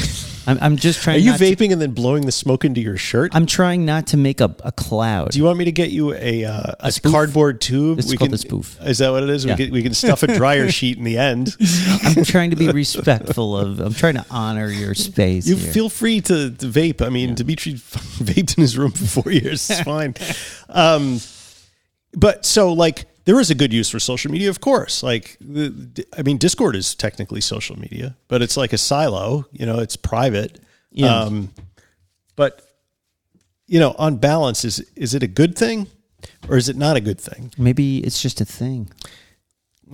I'm, I'm just trying. Are you vaping to, and then blowing the smoke into your shirt? I'm trying not to make a, a cloud. Do you want me to get you a uh, a, a cardboard tube? It's called a spoof. Is that what it is? Yeah. We can, we can stuff a dryer sheet in the end. I'm trying to be respectful of. I'm trying to honor your space. You here. Feel free to, to vape. I mean, yeah. Dimitri vaped in his room for four years. It's fine. Um, but so like. There is a good use for social media, of course. Like, the, I mean, Discord is technically social media, but it's like a silo. You know, it's private. Yeah. Um, but, you know, on balance, is is it a good thing or is it not a good thing? Maybe it's just a thing.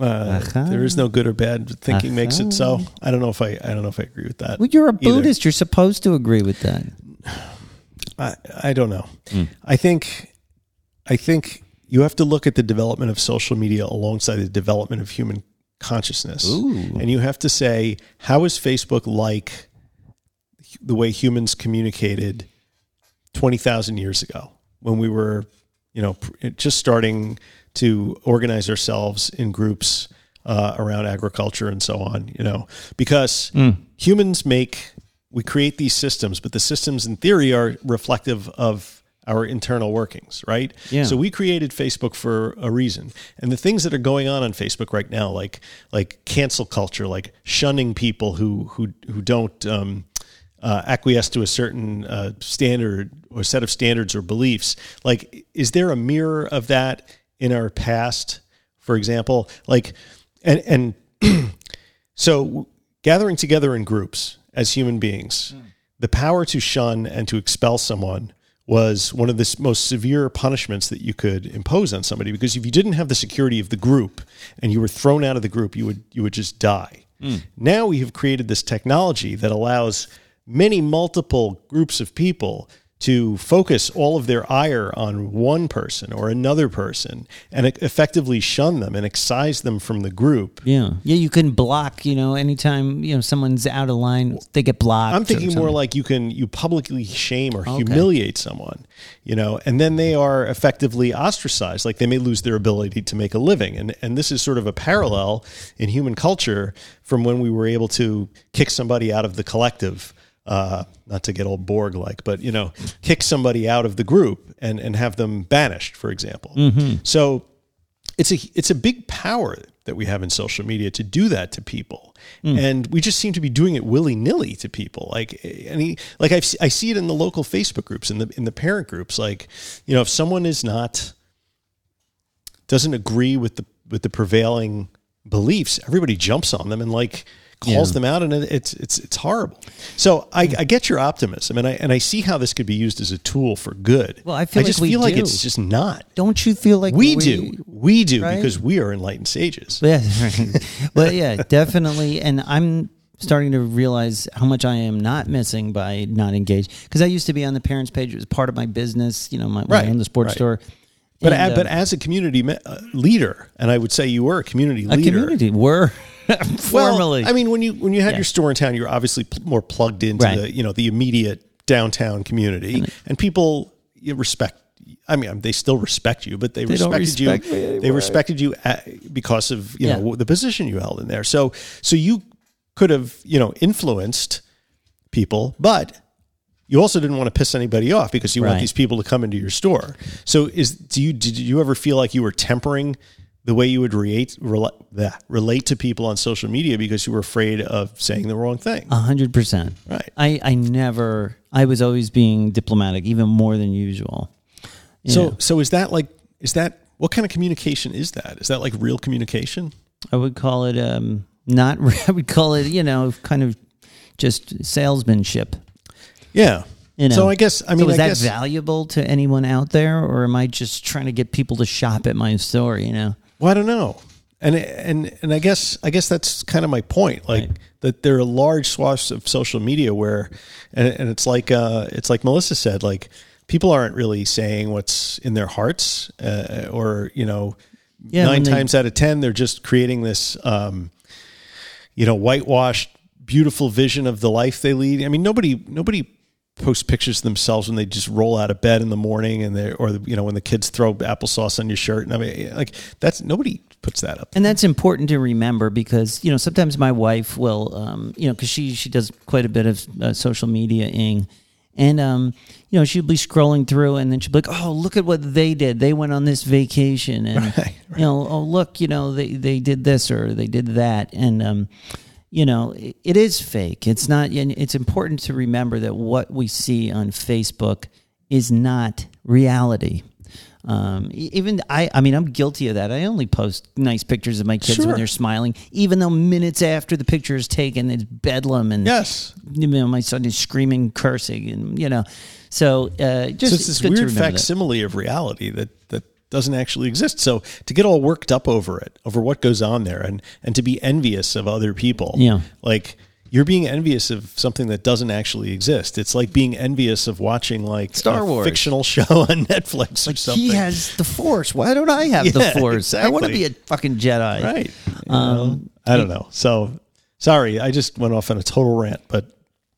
Uh, uh-huh. There is no good or bad. Thinking uh-huh. makes it so. I don't know if I. I don't know if I agree with that. Well, you're a Buddhist. Either. You're supposed to agree with that. I I don't know. Mm. I think. I think. You have to look at the development of social media alongside the development of human consciousness. Ooh. And you have to say, how is Facebook like the way humans communicated twenty thousand years ago when we were, you know, just starting to organize ourselves in groups uh, around agriculture and so on, you know, because mm. humans make, we create these systems, but the systems in theory are reflective of our internal workings, right? Yeah. So we created Facebook for a reason. And the things that are going on on Facebook right now, like like cancel culture, like shunning people who who who don't um, uh, acquiesce to a certain uh, standard or set of standards or beliefs, like, is there a mirror of that in our past, for example? Like, and and so gathering together in groups as human beings, mm. the power to shun and to expel someone was one of the most severe punishments that you could impose on somebody, because if you didn't have the security of the group and you were thrown out of the group, you would you would just die. Mm. Now we have created this technology that allows many multiple groups of people to focus all of their ire on one person or another person and effectively shun them and excise them from the group. Yeah. Yeah, you can block, you know, anytime, you know, someone's out of line, they get blocked. I'm thinking more like you can, you publicly shame or okay. humiliate someone, you know, and then they are effectively ostracized, like they may lose their ability to make a living. And and this is sort of a parallel in human culture from when we were able to kick somebody out of the collective. Uh, not to get old Borg-like, but, you know, kick somebody out of the group and, and have them banished, for example. Mm-hmm. So it's a it's a big power that we have in social media to do that to people. Mm. And we just seem to be doing it willy-nilly to people. Like, any, like I've, I see it in the local Facebook groups, in the in the parent groups. Like, you know, if someone is not, doesn't agree with the with the prevailing beliefs, everybody jumps on them and, like, calls yeah. them out, and it's it's it's horrible. So I, I get your optimism, and I and I see how this could be used as a tool for good. Well, I feel I just like we feel do. like it's just not. Don't you feel like we, we do? We do right? Because we are enlightened sages. Yeah, right. But yeah, definitely. And I'm starting to realize how much I am not missing by not engaged. Because I used to be on the parents' page; it was part of my business. You know, my, right. I owned the sports right. store. But and, uh, but as a community leader, and I would say you were a community leader. A community were. Formally. Well, I mean, when you when you had yeah. your store in town, you're obviously pl- more plugged into right. the you know the immediate downtown community, and, and people you respect. I mean, they still respect you, but they, they respected respect you. Anyway. They respected you at, because of you yeah. know the position you held in there. So so you could have you know influenced people, but you also didn't want to piss anybody off because you right. want these people to come into your store. So is do you did you ever feel like you were tempering the way you would relate, relate to people on social media because you were afraid of saying the wrong thing? A hundred percent. Right. I, I never, I was always being diplomatic, even more than usual. You so, know. so is that like, is that, what kind of communication is that? Is that like real communication? I would call it, um, not, I would call it, you know, kind of just salesmanship. Yeah. You know? So I guess, I mean, so is I that guess, valuable to anyone out there, or am I just trying to get people to shop at my store, you know? Well, I don't know, and and and I guess I guess that's kind of my point. Like right. that, there are large swaths of social media where, and, and it's like uh, it's like Melissa said, like people aren't really saying what's in their hearts, uh, or you know, yeah, nine times they, out of ten, they're just creating this, um, you know, whitewashed, beautiful vision of the life they lead. I mean, nobody nobody. post pictures of themselves when they just roll out of bed in the morning, and they, or, you know, when the kids throw applesauce on your shirt. And I mean, like that's, nobody puts that up. And that's important to remember because, you know, sometimes my wife will, um, you know, cause she, she does quite a bit of uh, social media-ing, and, um, you know, she'd be scrolling through, and then she'd be like, oh, look at what they did. They went on this vacation, and, right, right. you know, oh, look, you know, they, they did this or they did that. And, um, you know, it is fake. It's not, and it's important to remember that what we see on Facebook is not reality. Um, even I, I mean, I'm guilty of that. I only post nice pictures of my kids sure. when they're smiling, even though minutes after the picture is taken, it's bedlam, and yes, you know, my son is screaming, cursing, and you know, so uh, just so it's this weird facsimile that. of reality that that. doesn't actually exist. So to get all worked up over it, over what goes on there, and, and to be envious of other people, yeah. like you're being envious of something that doesn't actually exist. It's like being envious of watching like Star Wars, a fictional show on Netflix like or something. He has the Force. Why don't I have yeah, the Force? Exactly. I want to be a fucking Jedi. Right. Um, I don't know. So sorry, I just went off on a total rant, but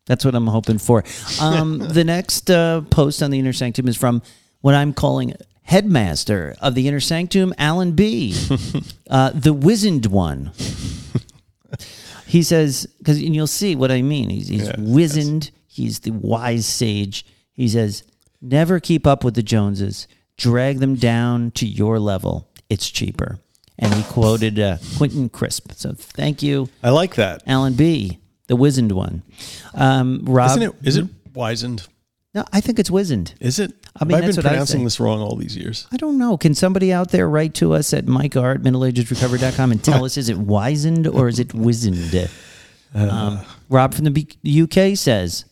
that's what I'm hoping for. Um, the next uh, post on the Inner Sanctum is from what I'm calling headmaster of the Inner Sanctum, Alan B., uh, the wizened one. He says, because and you'll see what I mean. He's, he's yeah, wizened. Yes. He's the wise sage. He says, never keep up with the Joneses. Drag them down to your level. It's cheaper. And he quoted uh, Quentin Crisp. So thank you. I like that. Alan B., the wizened one. Um, Rob, Isn't it, is it wizened? No, I think it's wizened. Is it? I mean, I've been pronouncing this wrong all these years. I don't know. Can somebody out there write to us at mike art middle ages recovery dot com and tell us, is it wizened or is it wizened? Uh, um, Rob from the U K says,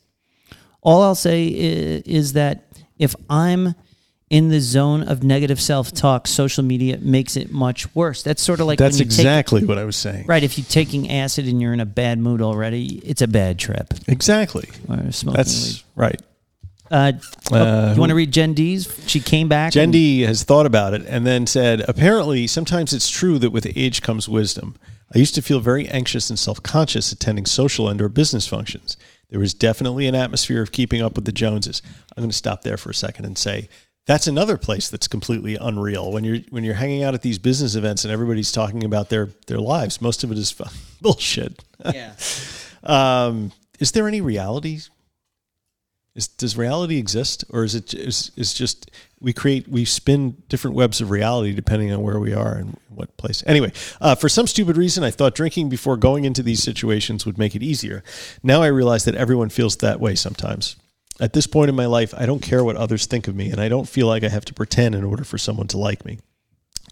all I'll say is, is that if I'm in the zone of negative self-talk, social media makes it much worse. That's sort of like... That's when you exactly take, what I was saying. Right. If you're taking acid and you're in a bad mood already, it's a bad trip. Exactly. Or smoking That's weed. Right. Uh, oh, uh, you want to read Jen D's? She came back. Jen and- D has thought about it and then said, apparently, sometimes it's true that with age comes wisdom. I used to feel very anxious and self-conscious attending social and or business functions. There was definitely an atmosphere of keeping up with the Joneses. I'm going to stop there for a second and say, that's another place that's completely unreal. When you're when you're hanging out at these business events and everybody's talking about their, their lives, most of it is bullshit. Yeah. um, is there any reality? Is, does reality exist, or is it is is just we create we spin different webs of reality depending on where we are and what place? Anyway, uh, for some stupid reason, I thought drinking before going into these situations would make it easier. Now I realize that everyone feels that way sometimes. At this point in my life, I don't care what others think of me, and I don't feel like I have to pretend in order for someone to like me.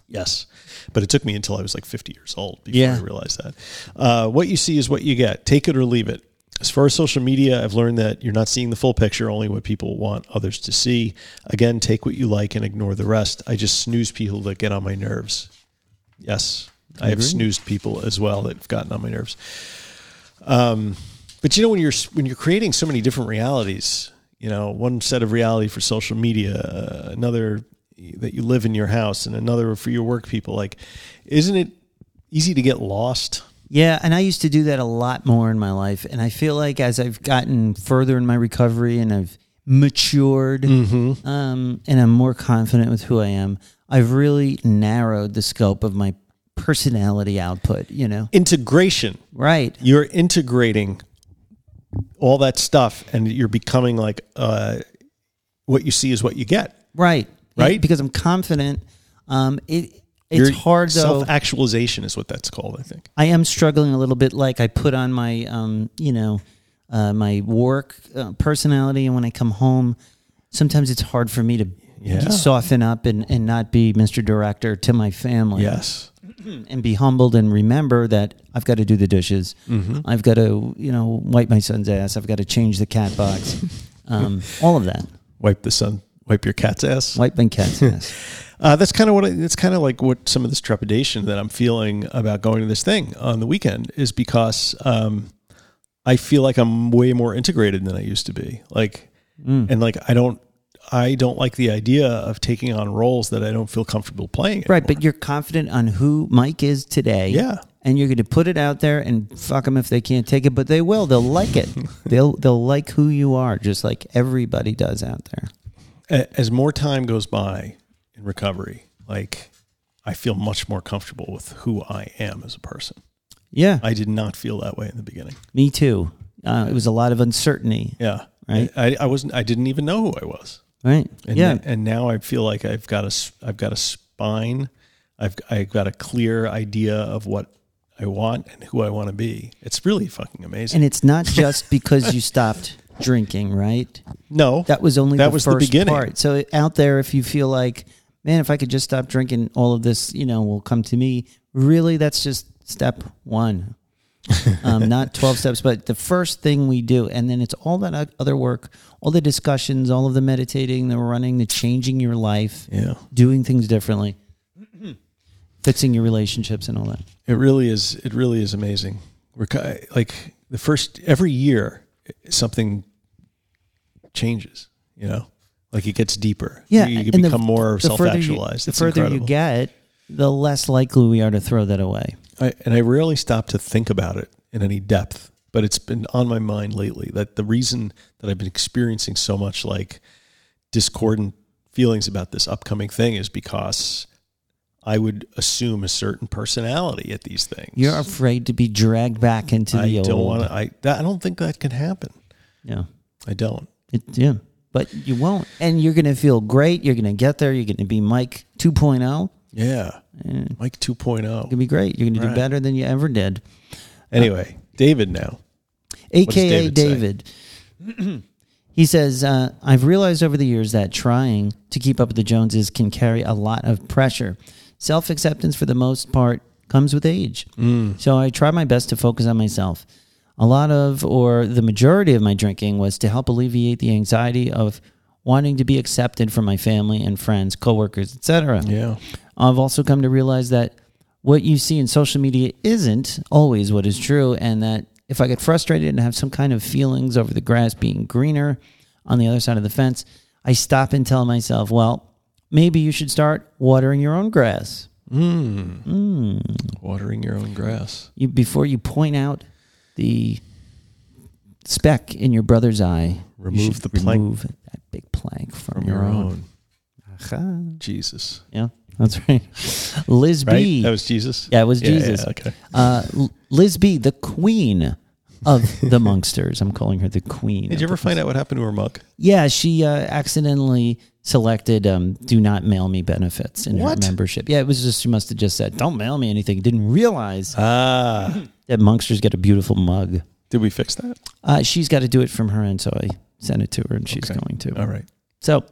Yes, but it took me until I was like fifty years old before yeah. I realized that. Uh, what you see is what you get. Take it or leave it. As far as social media, I've learned that you're not seeing the full picture, only what people want others to see. Again, take what you like and ignore the rest. I just snooze people that get on my nerves. Yes, I, I have snoozed people as well that have gotten on my nerves. Um, but you know, when you're when you're creating so many different realities, you know, one set of reality for social media, uh, another that you live in your house, and another for your work people. Like, isn't it easy to get lost? Yeah, and I used to do that a lot more in my life. And I feel like as I've gotten further in my recovery and I've matured mm-hmm. um, and I'm more confident with who I am, I've really narrowed the scope of my personality output, you know? Integration. Right. You're integrating all that stuff and you're becoming like uh, what you see is what you get. Right. Right? Yeah, because I'm confident. Um, it. It's Your hard though. Self-actualization is what that's called, I think. I am struggling a little bit. Like I put on my, um, you know, uh, my work uh, personality, and when I come home, sometimes it's hard for me to yeah. soften up and, and not be Mister Director to my family. Yes, and be humbled and remember that I've got to do the dishes. Mm-hmm. I've got to, you know, wipe my son's ass. I've got to change the cat box. um, all of that. Wipe the sun. Wipe your cat's ass. Wipe my cat's ass. Uh, that's kind of what I, that's kind of like what some of this trepidation that I'm feeling about going to this thing on the weekend is because um, I feel like I'm way more integrated than I used to be. Like, mm. and like I don't I don't like the idea of taking on roles that I don't feel comfortable playing. Right, anymore. But you're confident on who Mike is today. Yeah, and you're going to put it out there and fuck them if they can't take it, but they will. They'll like it. they'll they'll like who you are, just like everybody does out there. As more time goes by. In recovery, like I feel much more comfortable with who I am as a person. Yeah, I did not feel that way in the beginning. Me too. Uh, it was a lot of uncertainty. Yeah, right. I, I wasn't. I didn't even know who I was. Right. And yeah. Th- and now I feel like I've got a. I've got a spine. I've I've got a clear idea of what I want and who I want to be. It's really fucking amazing. And it's not just because you stopped drinking, right? No, that was only that the was first the beginning. Part. So out there, if you feel like. Man, if I could just stop drinking, all of this, you know, will come to me. Really, that's just step one. Um, not twelve steps, but the first thing we do. And then it's all that other work, all the discussions, all of the meditating, the running, the changing your life, yeah. doing things differently, fixing your relationships and all that. It really is. It really is amazing. We're, like the first, every year, something changes, you know? Like it gets deeper. Yeah. You, you can become the, more self-actualized. The further, you, the further you get, the less likely we are to throw that away. I, and I rarely stop to think about it in any depth, but it's been on my mind lately that the reason that I've been experiencing so much like discordant feelings about this upcoming thing is because I would assume a certain personality at these things. You're afraid to be dragged back into the I old. Don't wanna, I don't want I don't think that can happen. Yeah. I don't. It, yeah. But you won't. And you're going to feel great. You're going to get there. You're going to be Mike two point oh. Yeah. And Mike two point oh. It's going to be great. You're going right. to do better than you ever did. Anyway, uh, David now. A K A David. David. He says, uh, I've realized over the years that trying to keep up with the Joneses can carry a lot of pressure. Self-acceptance, for the most part, comes with age. Mm. So I try my best to focus on myself. A lot of, or the majority of my drinking was to help alleviate the anxiety of wanting to be accepted from my family and friends, coworkers, et cetera. Yeah. I've also come to realize that what you see in social media isn't always what is true, and that if I get frustrated and have some kind of feelings over the grass being greener on the other side of the fence, I stop and tell myself, well, maybe you should start watering your own grass. Mm. Mm. Watering your own grass. You, before you point out the speck in your brother's eye, remove the plank. Remove that big plank from, from your, your own. own. Jesus. Yeah, that's right. Liz right? B. That was Jesus? Yeah, it was yeah, Jesus. Yeah, okay. Uh, Liz B., the queen of the monksters. I'm calling her the queen. Did you ever find out what happened to her mug? Yeah, she uh, accidentally selected um, do not mail me benefits in what? Her membership. Yeah, it was just, she must have just said, don't mail me anything. Didn't realize ah. that monksters get a beautiful mug. Did we fix that? Uh, she's got to do it from her end, so I sent it to her, and she's okay. going to. All right. So.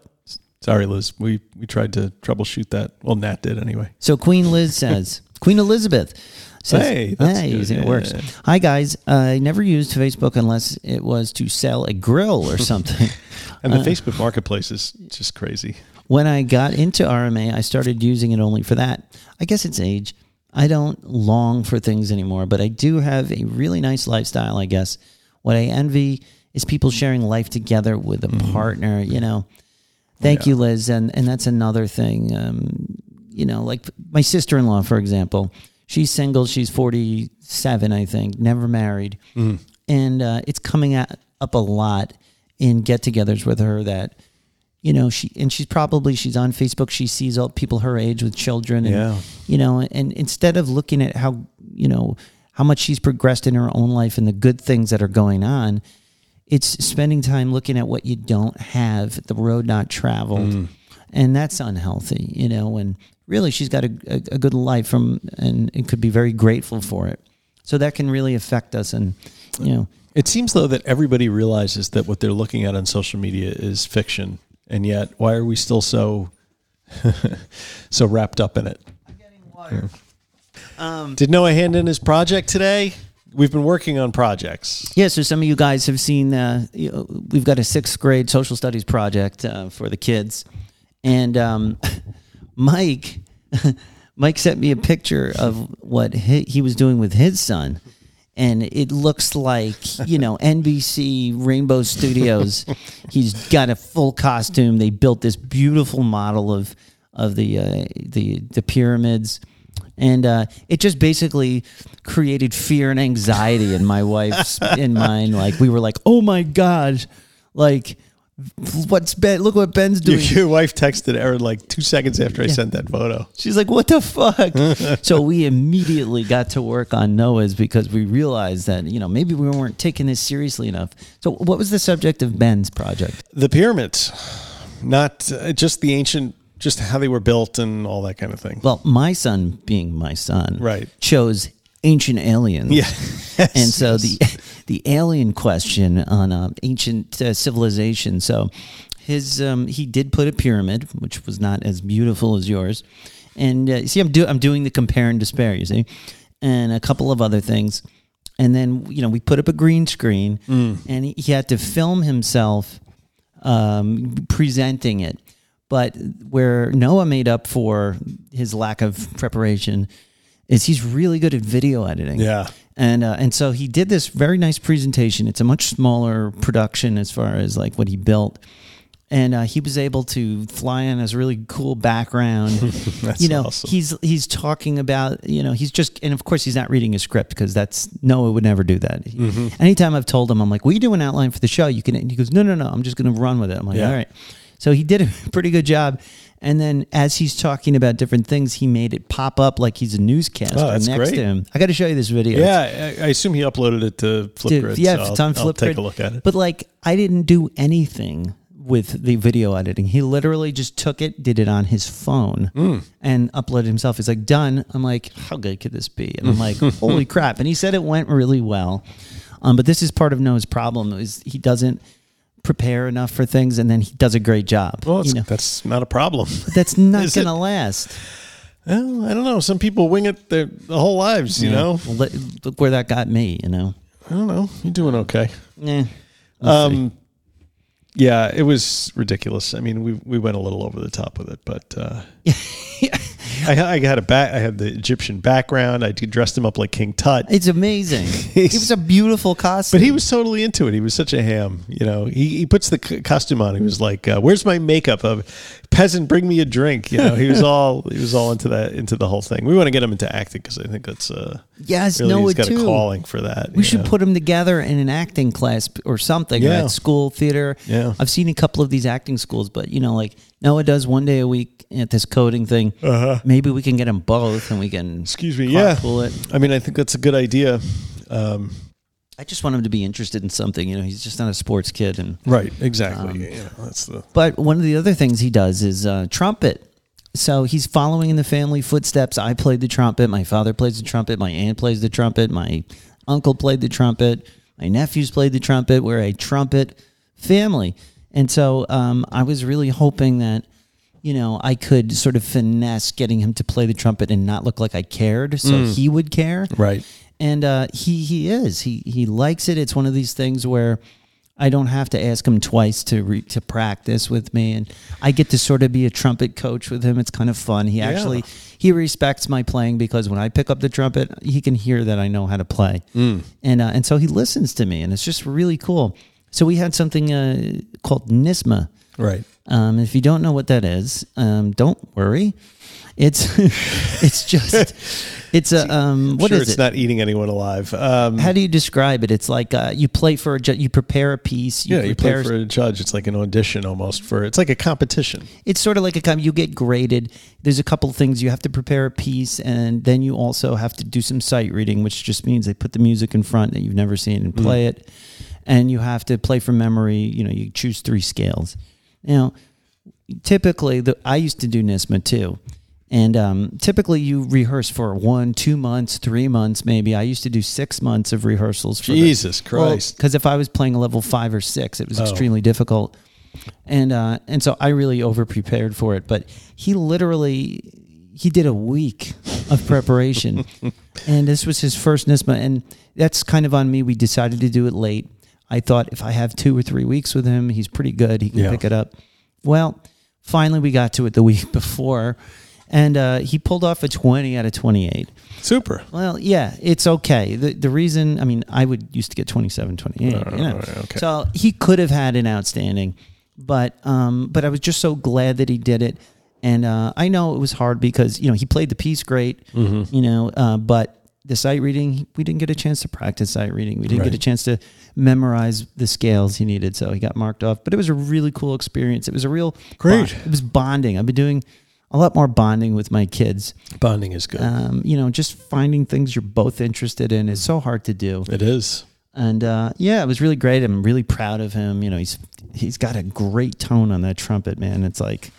Sorry, Liz. We, we tried to troubleshoot that. Well, Nat did anyway. So Queen Liz says, Queen Elizabeth says, hey, that's hey good. It yeah. works. Hi, guys. Uh, I never used Facebook unless it was to sell a grill or something. And the uh, Facebook marketplace is just crazy. When I got into R M A, I started using it only for that. I guess it's age. I don't long for things anymore, but I do have a really nice lifestyle, I guess. What I envy is people sharing life together with a mm-hmm. partner, you know. Thank yeah. you, Liz. And and that's another thing. Um, you know, like my sister-in-law, for example, she's single. She's forty-seven, I think, never married. Mm. And uh, it's coming at, up a lot in get-togethers with her that, you know, she and she's probably, she's on Facebook. She sees all people her age with children. And, yeah. you know, and instead of looking at how, you know, how much she's progressed in her own life and the good things that are going on, it's spending time looking at what you don't have, the road not traveled, mm. and that's unhealthy, you know, and really she's got a, a, a good life from, and, and could be very grateful for it. So that can really affect us, and, you know. It seems, though, that everybody realizes that what they're looking at on social media is fiction, and yet why are we still so so wrapped up in it? I'm getting water. Yeah. Um, Did Noah hand in his project today? We've been working on projects. Yeah, so some of you guys have seen, uh, you know, we've got a sixth grade social studies project uh, for the kids. And um, Mike Mike sent me a picture of what he, he was doing with his son. And it looks like, you know, N B C Rainbow Studios. He's got a full costume. They built this beautiful model of of the uh, the, the pyramids. And uh, it just basically created fear and anxiety in my wife's in mine. Like we were like, oh my gosh, like what's Ben? Look what Ben's doing. Your, your wife texted Aaron like two seconds after yeah. I sent that photo. She's like, what the fuck? So we immediately got to work on Noah's because we realized that, you know, maybe we weren't taking this seriously enough. So what was the subject of Ben's project? The pyramids, not uh, just the ancient. Just how they were built and all that kind of thing. Well, my son, being my son, right. chose ancient aliens. Yeah. Yes, and so yes. the the alien question on uh, ancient uh, civilization. So his um, he did put a pyramid, which was not as beautiful as yours. And uh, see, I'm do I'm doing the compare and despair. You see, and a couple of other things. And then you know we put up a green screen, mm. and he, he had to film himself um, presenting it. But where Noah made up for his lack of preparation is he's really good at video editing. Yeah. And uh, and so he did this very nice presentation. It's a much smaller production as far as like what he built. And uh, he was able to fly in this really cool background. That's you know, awesome. He's he's talking about, you know, he's just, and of course he's not reading a script because that's, Noah would never do that. Mm-hmm. Anytime I've told him, I'm like, will you do an outline for the show? You can, and he goes, no, no, no, I'm just going to run with it. I'm like, yeah. all right. So he did a pretty good job. And then as he's talking about different things, he made it pop up like he's a newscaster oh, next great. to him. I got to show you this video. Yeah, I, I assume he uploaded it to Flipgrid. To, yeah, so it's on I'll, Flipgrid. I'll take a look at it. But like, I didn't do anything with the video editing. He literally just took it, did it on his phone, mm. and uploaded himself. He's like, done. I'm like, how good could this be? And I'm like, holy crap. And he said it went really well. Um, but this is part of Noah's problem, is he doesn't prepare enough for things, and then he does a great job. Well, you know? That's not a problem. That's not going to last. Well, I don't know. Some people wing it their the whole lives, you yeah. know? Well, look where that got me, you know? I don't know. You're doing okay. Yeah. We'll um. See. Yeah, it was ridiculous. I mean, we we went a little over the top with it, but uh, yeah. I, I had a back. I had the Egyptian background. I dressed him up like King Tut. It's amazing. It was a beautiful costume, but he was totally into it. He was such a ham. You know, he, he puts the c- costume on. He was like, uh, "Where's my makeup? Uh, peasant, bring me a drink." You know, he was all he was all into that into the whole thing. We want to get him into acting because I think that's uh, yes, really, no, he's got too. a calling for that. We should know? put him together in an acting class or something yeah. or at school theater. Yeah. I've seen a couple of these acting schools, but you know, like Noah does one day a week at this coding thing. Uh-huh. Maybe we can get them both, and we can excuse me, yeah. It. I mean, I think that's a good idea. Um, I just want him to be interested in something. You know, he's just not a sports kid, and right, exactly. Um, yeah, that's the. But one of the other things he does is uh, trumpet. So he's following in the family footsteps. I played the trumpet. My father plays the trumpet. My aunt plays the trumpet. My uncle played the trumpet. My nephews played the trumpet. We're a trumpet family. And so um, I was really hoping that, you know, I could sort of finesse getting him to play the trumpet and not look like I cared, so mm. he would care. Right. And uh, he he is. He he likes it. It's one of these things where I don't have to ask him twice to re- to practice with me, and I get to sort of be a trumpet coach with him. It's kind of fun. He yeah. actually he respects my playing, because when I pick up the trumpet, he can hear that I know how to play, mm. and uh, and so he listens to me, and it's just really cool. So we had something uh, called NISMA. Right. Um, if you don't know what that is, um, don't worry. It's it's just it's a um, I'm what sure is it's it? It's not eating anyone alive. Um, How do you describe it? It's like uh, you play for a ju- you prepare a piece. You yeah, you play for a judge. It's like an audition almost for. It's like a competition. It's sort of like a com- you get graded. There's a couple of things you have to prepare a piece, and then you also have to do some sight reading, which just means they put the music in front that you've never seen and play mm. it. And you have to play from memory. You know, you choose three scales. Now, typically, the, I used to do NISMA too. And um, typically, you rehearse for one, two months, three months, maybe. I used to do six months of rehearsals. For Jesus the, Christ. Because well, if I was playing a level five or six, it was oh. extremely difficult. And uh, and so I really over-prepared for it. But he literally, he did a week of preparation. And this was his first NISMA. And that's kind of on me. We decided to do it late. I thought if I have two or three weeks with him, he's pretty good. He can yeah. pick it up. Well, finally we got to it the week before, and uh, he pulled off a twenty out of twenty-eight. Super. Well, yeah, it's okay. The the reason, I mean, I would used to get twenty-seven, twenty-eight. Uh, you know? Okay. So he could have had an outstanding, but um, but I was just so glad that he did it. And uh, I know it was hard because, you know, he played the piece great, mm-hmm. you know, uh, but... the sight reading, we didn't get a chance to practice sight reading. We didn't right. get a chance to memorize the scales he needed, so he got marked off. But it was a really cool experience. It was a real great. Bond. It was bonding. I've been doing a lot more bonding with my kids. Bonding is good. Um, you know, just finding things you're both interested in is so hard to do. It is. And uh, yeah, it was really great. I'm really proud of him. You know, he's he's got a great tone on that trumpet, man. It's like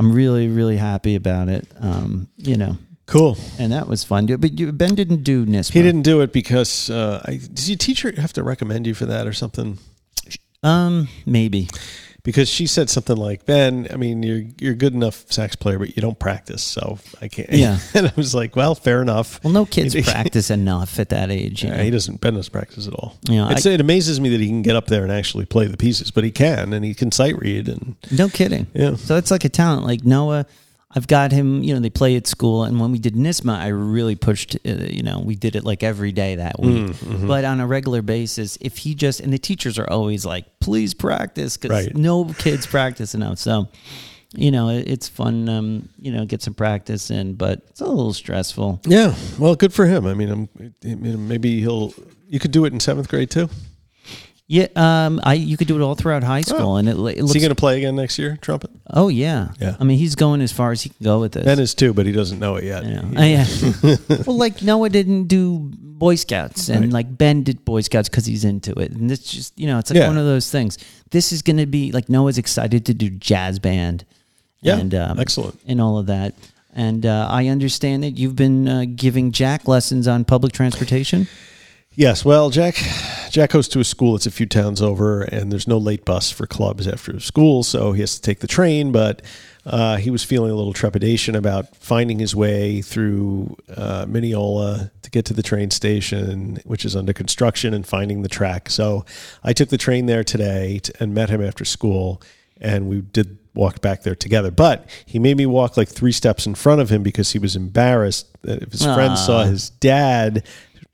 I'm really, really happy about it. Um, you know. Cool. And that was fun. But you, Ben didn't do NISMA. He didn't do it because, uh, I, does your teacher have to recommend you for that or something? Um, maybe. Because she said something like, Ben, I mean, you're you're good enough sax player, but you don't practice, so I can't. Yeah. And I was like, well, fair enough. Well, no kids practice enough at that age. You know? He doesn't, Ben doesn't practice at all. You know, it's, I, it amazes me that he can get up there and actually play the pieces, but he can, and he can sight read. And no kidding. Yeah. So it's like a talent. Like Noah... I've got him, you know, they play at school, and when we did NISMA, I really pushed, uh, you know, we did it like every day that week. Mm, mm-hmm. But on a regular basis, if he just, and the teachers are always like, please practice, because right. no kids practice enough. So, you know, it, it's fun, um, you know, get some practice in, but it's a little stressful. Yeah, well, good for him. I mean, I'm, maybe he'll, you could do it in seventh grade too. Yeah, um, I you could do it all throughout high school, oh. and it, it looks. Is he going to play again next year, trumpet? Oh yeah, yeah. I mean, he's going as far as he can go with this. Ben is too, but he doesn't know it yet. I know. Yeah. I, yeah. Well, like Noah didn't do Boy Scouts, and right. like Ben did Boy Scouts because he's into it, and it's just you know, it's like yeah. one of those things. This is going to be like Noah's excited to do jazz band, yeah, and, um, excellent, and all of that. And uh, I understand that you've been uh, giving Jack lessons on public transportation. Yes, well, Jack Jack goes to a school that's a few towns over, and there's no late bus for clubs after school, so he has to take the train, but uh, he was feeling a little trepidation about finding his way through uh, Mineola to get to the train station, which is under construction, and finding the track. So I took the train there today to, and met him after school, and we did walk back there together. But he made me walk like three steps in front of him because he was embarrassed that if his Aww. friend saw his dad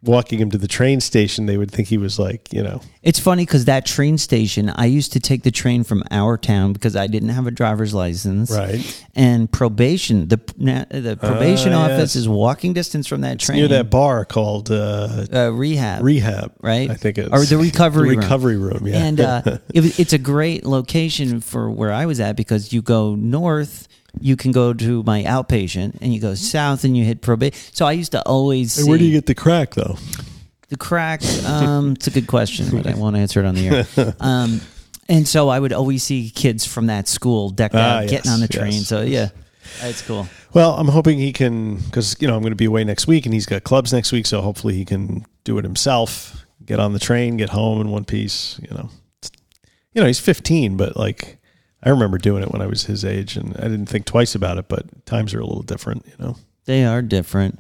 walking him to the train station, they would think he was like, you know. It's funny because that train station, I used to take the train from our town because I didn't have a driver's license. Right. And probation, the the probation uh, office yes. is walking distance from that it's train. Near that bar called uh, uh, Rehab. Rehab. Right? I think it's. Or the Recovery Room. The Recovery Room, room yeah. And uh, it, it's a great location for where I was at because you go north. You can go to my outpatient, and you go south, and you hit probate. So I used to always. Hey, where do you get the crack, though? The crack. Um, it's a good question, but I won't answer it on the air. Um, and so I would always see kids from that school decked out, ah, yes, getting on the train. Yes. So yeah, it's cool. Well, I'm hoping he can, because you know I'm going to be away next week, and he's got clubs next week. So hopefully he can do it himself. Get on the train, get home in one piece. You know, you know he's fifteen, but like. I remember doing it when I was his age, and I didn't think twice about it, but times are a little different, you know? They are different.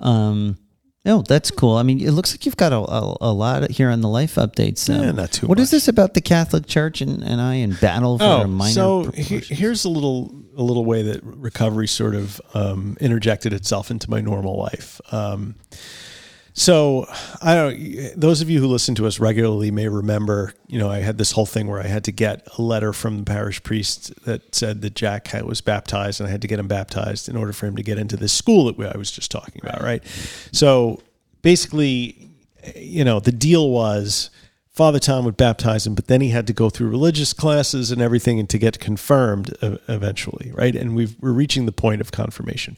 Um, no, that's cool. I mean, it looks like you've got a, a, a lot here on the life updates. So. Yeah, not too what much. What is this about the Catholic Church and, and I in battle for oh, a minor so he, here's a little a little way that recovery sort of um, interjected itself into my normal life. Um, so I don't, those of you who listen to us regularly may remember, you know, I had this whole thing where I had to get a letter from the parish priest that said that Jack was baptized, and I had to get him baptized in order for him to get into this school that I was just talking about. Right. So basically, you know, the deal was Father Tom would baptize him, but then he had to go through religious classes and everything and to get confirmed eventually. Right. And we've, we're reaching the point of confirmation.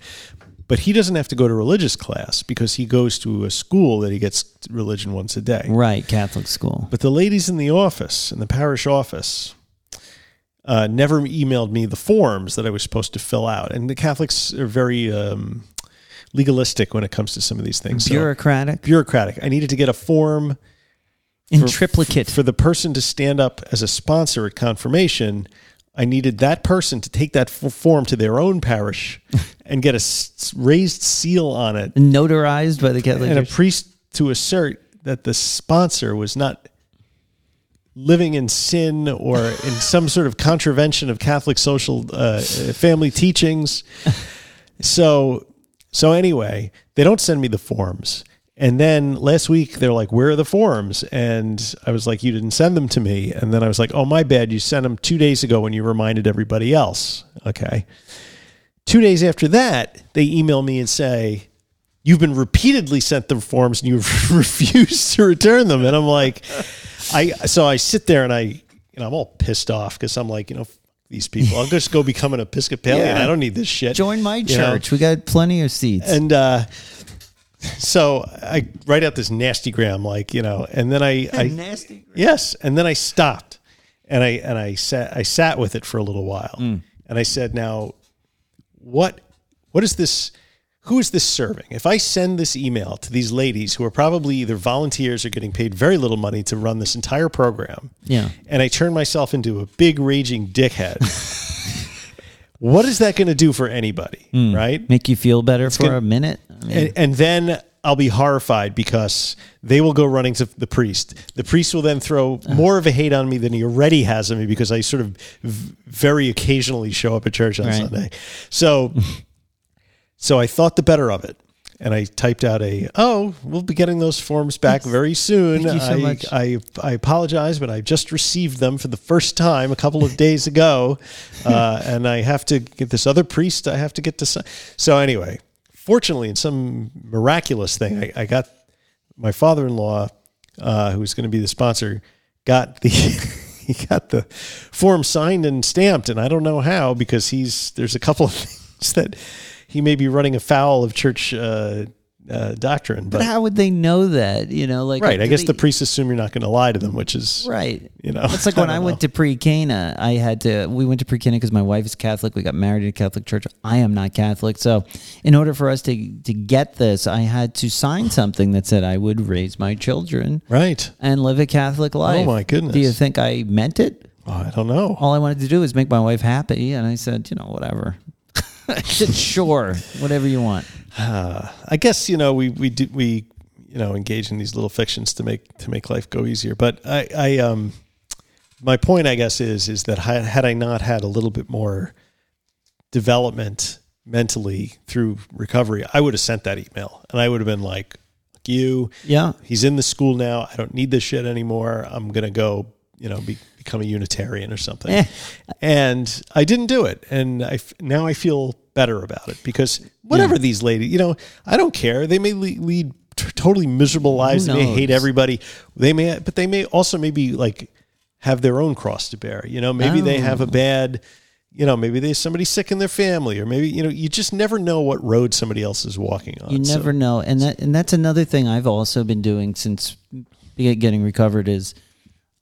But he doesn't have to go to religious class because he goes to a school that he gets religion once a day. Right, Catholic school. But the ladies in the office, in the parish office, uh, never emailed me the forms that I was supposed to fill out. And the Catholics are very um, legalistic when it comes to some of these things. Bureaucratic? So, bureaucratic. I needed to get a form in for, triplicate. For the person to stand up as a sponsor at confirmation. I needed that person to take that form to their own parish and get a raised seal on it. Notarized by the Catholic Church. And a priest to assert that the sponsor was not living in sin or in some sort of contravention of Catholic social uh, family teachings. So, so anyway, they don't send me the forms. And then last week, they're like, where are the forms? And I was like, you didn't send them to me. And then I was like, oh, my bad. You sent them two days ago when you reminded everybody else. Okay. Two days after that, they email me and say, you've been repeatedly sent the forms and you've refused to return them. And I'm like, I so I sit there and I, you know, I'm all pissed off because I'm like, you know, these people. I'll just go become an Episcopalian. Yeah. I don't need this shit. Join my church. You know? We got plenty of seats. And, uh, so I write out this nasty gram, like, you know, and then I, I nasty gram. Yes. And then I stopped and I, and I sat, I sat with it for a little while mm. and I said, now what, what is this? Who is this serving? If I send this email to these ladies who are probably either volunteers or getting paid very little money to run this entire program. Yeah. And I turn myself into a big raging dickhead. What is that going to do for anybody, mm. right? Make you feel better it's for gonna, a minute? I mean. and, and then I'll be horrified because they will go running to the priest. The priest will then throw more of a hate on me than he already has on me because I sort of very occasionally show up at church on right. Sunday. So so I thought the better of it. And I typed out a, oh, we'll be getting those forms back very soon. Thank you so I, much. I, I apologize, but I just received them for the first time a couple of days ago. Uh, and I have to get this other priest. I have to get to. Sign. So anyway, fortunately, in some miraculous thing, I, I got my father-in-law, uh, who was going to be the sponsor, got the he got the form signed and stamped, and I don't know how, because he's there's a couple of things that he may be running afoul of church uh, uh, doctrine. But, but how would they know that? You know, like right. I guess they, the priests assume you're not going to lie to them, which is right. You know, it's like when I, I went to pre-Cana, I had to. We went to pre-Cana because my wife is Catholic. We got married in a Catholic church. I am not Catholic, so in order for us to to get this, I had to sign something that said I would raise my children right and live a Catholic life. Oh my goodness! Do you think I meant it? Oh, I don't know. All I wanted to do was make my wife happy, and I said, you know, whatever. Sure, whatever you want. Uh, I guess you know we we do, we you know engage in these little fictions to make to make life go easier. But I, I um my point I guess is is that had I not had a little bit more development mentally through recovery, I would have sent that email and I would have been like, "Fuck you, yeah, he's in the school now. I don't need this shit anymore. I'm gonna go." You know, be, become a Unitarian or something. Eh. And I didn't do it. And I, now I feel better about it because whatever yeah. these ladies, you know, I don't care. They may lead, lead t- totally miserable lives. They may hate everybody. They may, but they may also maybe like have their own cross to bear. You know, maybe oh. they have a bad, you know, maybe there's somebody sick in their family or maybe, you know, you just never know what road somebody else is walking on. You never so. know. And that, and that's another thing I've also been doing since getting recovered is,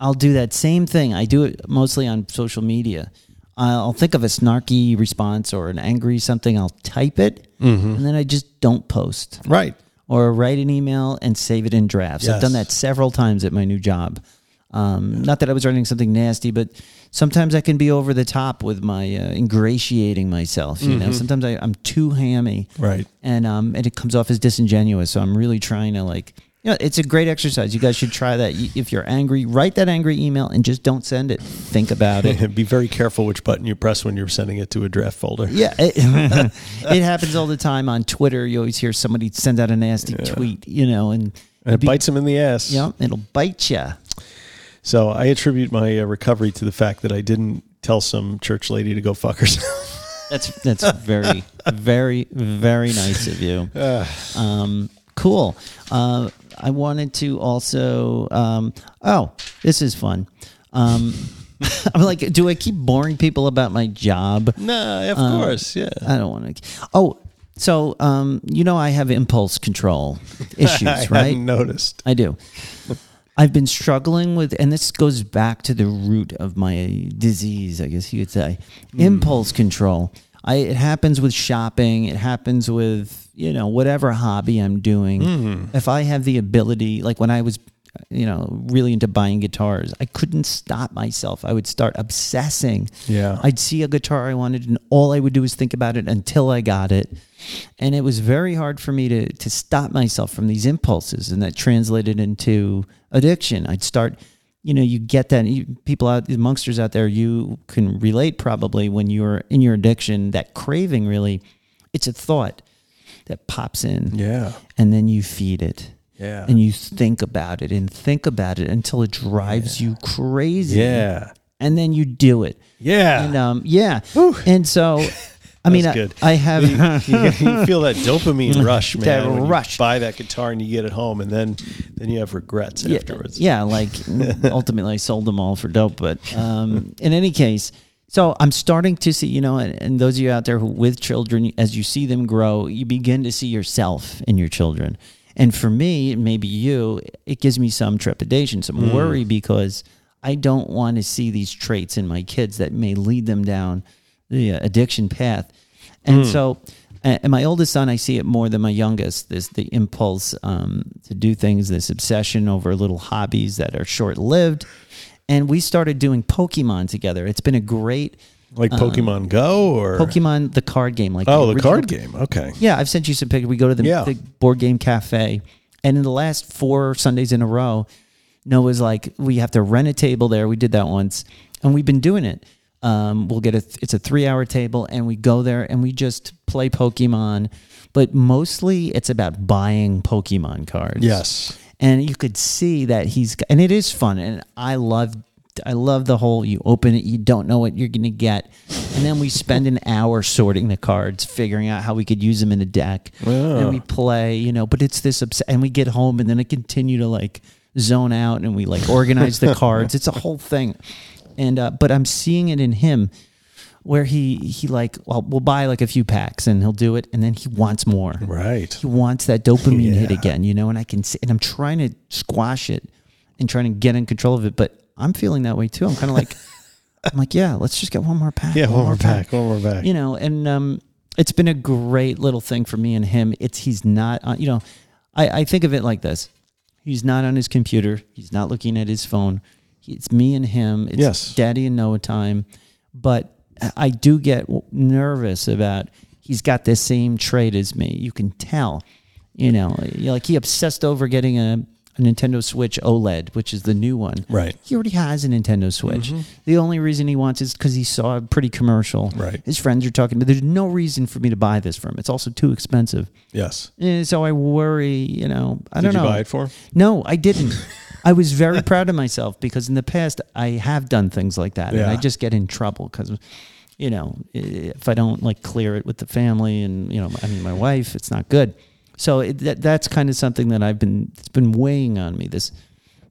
I'll do that same thing. I do it mostly on social media. I'll think of a snarky response or an angry something. I'll type it, mm-hmm. and then I just don't post. Right. Or write an email and save it in drafts. Yes. I've done that several times at my new job. Um, not that I was writing something nasty, but sometimes I can be over the top with my uh, ingratiating myself. You mm-hmm. know, sometimes I, I'm too hammy. Right. And um, and it comes off as disingenuous, so I'm really trying to like... You know, it's a great exercise. You guys should try that. If you're angry, write that angry email and just don't send it. Think about it. Be very careful which button you press when you're sending it to a draft folder. Yeah. It, it happens all the time on Twitter. You always hear somebody send out a nasty yeah. tweet, you know, and, and it be, bites them in the ass. Yeah. You know, it'll bite you. So I attribute my uh, recovery to the fact that I didn't tell some church lady to go fuck herself. That's, that's very, very, very nice of you. Um, cool. Uh, I wanted to also, um, oh, this is fun. Um, I'm like, do I keep boring people about my job? No, of um, course, yeah. I don't want to. Oh, so, um, you know, I have impulse control issues, I right? I hadn't noticed. I do. I've been struggling with, and this goes back to the root of my disease, I guess you could say, mm. impulse control. I, it happens with shopping. It happens with, you know, whatever hobby I'm doing. Mm. If I have the ability, like when I was, you know, really into buying guitars, I couldn't stop myself. I would start obsessing. Yeah. I'd see a guitar I wanted and all I would do is think about it until I got it. And it was very hard for me to, to stop myself from these impulses. And that translated into addiction. I'd start... You know, you get that. You, people out, youngsters out there, you can relate probably when you're in your addiction, that craving really, it's a thought that pops in. Yeah. And then you feed it. Yeah. And you think about it and think about it until it drives yeah. you crazy. Yeah. And then you do it. Yeah. And, um, yeah. Whew. And so... I mean, I, I have... You, you, you feel that dopamine rush, man. That when rush. You buy that guitar and you get it home, and then then you have regrets yeah, afterwards. Yeah, like ultimately I sold them all for dope. But um, in any case, so I'm starting to see, you know, and, and those of you out there who with children, as you see them grow, you begin to see yourself in your children. And for me, maybe you, it gives me some trepidation, some mm. worry, because I don't want to see these traits in my kids that may lead them down... the addiction path. And mm. so, and my oldest son, I see it more than my youngest, this, the impulse um, to do things, this obsession over little hobbies that are short-lived. And we started doing Pokemon together. It's been a great... Like Pokemon um, Go or... Pokemon, the card game. Like Oh, the, the card game. Okay. Yeah, I've sent you some pictures. We go to the, yeah. the board game cafe. And in the last four Sundays in a row, Noah's like, we have to rent a table there. We did that once. And we've been doing it. Um, we'll get a, th- it's a three hour table and we go there and we just play Pokemon, but mostly it's about buying Pokemon cards. Yes. And you could see that he's, and it is fun. And I love, I love the whole, you open it, you don't know what you're going to get. And then we spend an hour sorting the cards, figuring out how we could use them in a deck yeah. and we play, you know, but it's this, obs- and we get home and then I continue to like zone out and we like organize the cards. It's a whole thing. And, uh, but I'm seeing it in him where he, he like, well, we'll buy like a few packs and he'll do it. And then he wants more. Right. He wants that dopamine yeah. hit again, you know, and I can see, and I'm trying to squash it and trying to get in control of it. But I'm feeling that way too. I'm kind of like, I'm like, yeah, let's just get one more pack. Yeah. One, one more pack, pack, one more pack, you know? And, um, it's been a great little thing for me and him. It's, he's not, on, you know, I, I think of it like this. He's not on his computer. He's not looking at his phone. It's me and him. It's yes. daddy and Noah time. But I do get nervous about he's got the same trait as me. You can tell, you know, like he obsessed over getting a, a Nintendo Switch OLED, which is the new one. Right. He already has a Nintendo Switch. Mm-hmm. The only reason he wants is because he saw a pretty commercial. Right. His friends are talking, but there's no reason for me to buy this for him. It's also too expensive. Yes. And so I worry, you know, I Did don't know. Did you buy it for him? No, I didn't. I was very proud of myself because in the past I have done things like that yeah. and I just get in trouble because, you know, if I don't like clear it with the family and, you know, I mean, my wife, it's not good. So it, that, that's kind of something that I've been, it's been weighing on me, this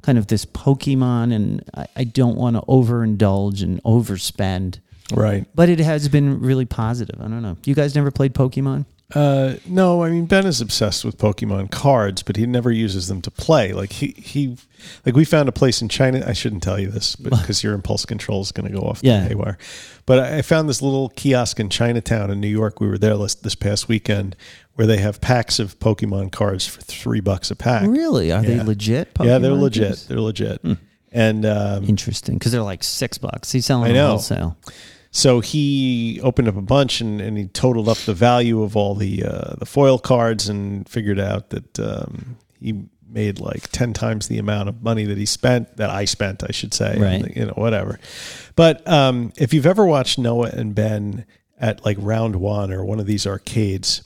kind of this Pokemon, and I, I don't want to overindulge and overspend. Right. But it has been really positive. I don't know. You guys never played Pokemon? Uh, no, I mean, Ben is obsessed with Pokemon cards, but he never uses them to play. Like he, he, like we found a place in China. I shouldn't tell you this because your impulse control is going to go off yeah. the haywire. But I found this little kiosk in Chinatown in New York. We were there this, this past weekend where they have packs of Pokemon cards for three bucks a pack. Really? Are yeah. they legit? Pokemon yeah, they're legit. Games? They're legit. Hmm. And, um, interesting. Cause they're like six bucks. He's selling them wholesale. So he opened up a bunch and, and he totaled up the value of all the uh, the foil cards and figured out that um, he made like ten times the amount of money that he spent, that I spent, I should say, right. and, you know, whatever. But um, if you've ever watched Noah and Ben at like round one or one of these arcades,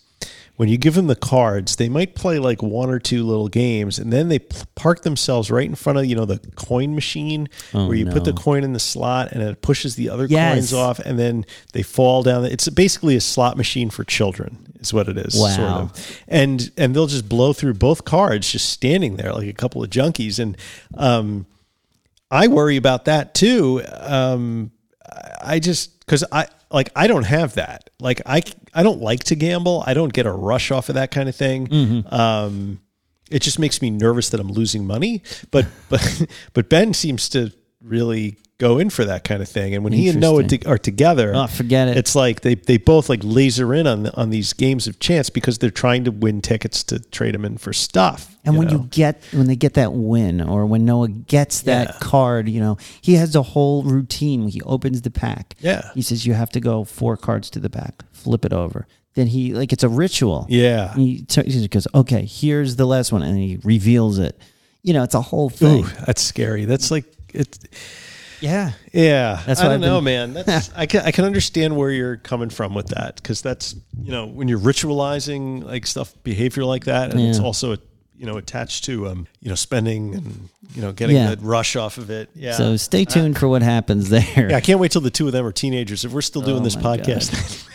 when you give them the cards, they might play like one or two little games, and then they p- park themselves right in front of, you know, the coin machine oh, where you no. put the coin in the slot and it pushes the other yes. coins off, and then they fall down. It's basically a slot machine for children is what it is. Wow. Sort of. And, and they'll just blow through both cards just standing there like a couple of junkies. And um, I worry about that too. Um, I just, because I, like, I don't have that. Like, I, I don't like to gamble. I don't get a rush off of that kind of thing. Mm-hmm. Um, it just makes me nervous that I'm losing money. But but but Ben seems to really go in for that kind of thing. And when he and Noah to, are together, oh, forget it. It's like they, they both like laser in on the, on these games of chance because they're trying to win tickets to trade them in for stuff. And you when know? you get when they get that win, or when Noah gets that yeah. card, you know, he has a whole routine. He opens the pack. Yeah, he says you have to go four cards to the back, flip it over. Then he like it's a ritual. Yeah, he, t- he goes, okay, here's the last one, and he reveals it. You know, it's a whole thing. Ooh, that's scary. That's like it's. Yeah. Yeah. That's I don't I've know, been... man. That's, I, can, I can understand where you're coming from with that, because that's, you know, when you're ritualizing like stuff, behavior like that, and yeah. it's also, you know, attached to, um, you know, spending and, you know, getting yeah. that rush off of it. Yeah. So stay tuned uh, for what happens there. Yeah, I can't wait till the two of them are teenagers. If we're still doing oh this podcast,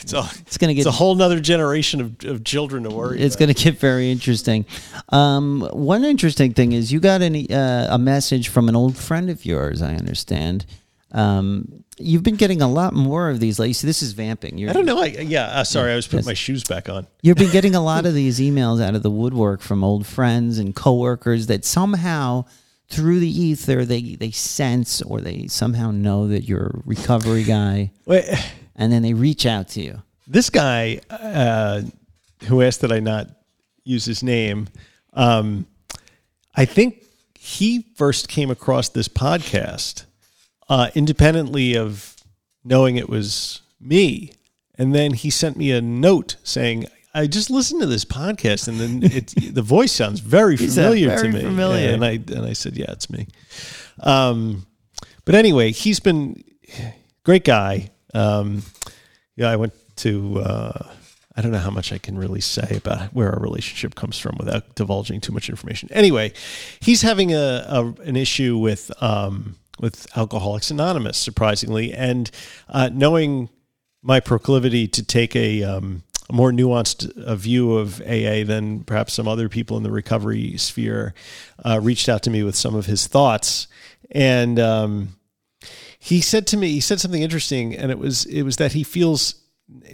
it's, all, it's, gonna get, it's a whole nother generation of, of children to worry It's about. Going to get very interesting. Um, one interesting thing is you got any, uh, a message from an old friend of yours, I understand. Um, you've been getting a lot more of these. Like, so this is vamping. You're, I don't know. I, yeah, uh, sorry, I was putting yes. my shoes back on. You've been getting a lot of these emails out of the woodwork from old friends and coworkers that somehow... through the ether, they, they sense or they somehow know that you're a recovery guy, Wait. and then they reach out to you. This guy uh, who asked that I not use his name, um, I think he first came across this podcast uh, independently of knowing it was me, and then he sent me a note saying, I just listened to this podcast, and then it, the voice sounds very familiar very to me. Familiar. And I and I said, yeah, it's me. Um, but anyway, he's been great guy. Um, yeah, I went to. Uh, I don't know how much I can really say about where our relationship comes from without divulging too much information. Anyway, he's having a, a an issue with um, with Alcoholics Anonymous, surprisingly, and uh, knowing my proclivity to take a. Um, a more nuanced a view of A A than perhaps some other people in the recovery sphere, uh, reached out to me with some of his thoughts. And um, he said to me, he said something interesting, and it was, it was that he feels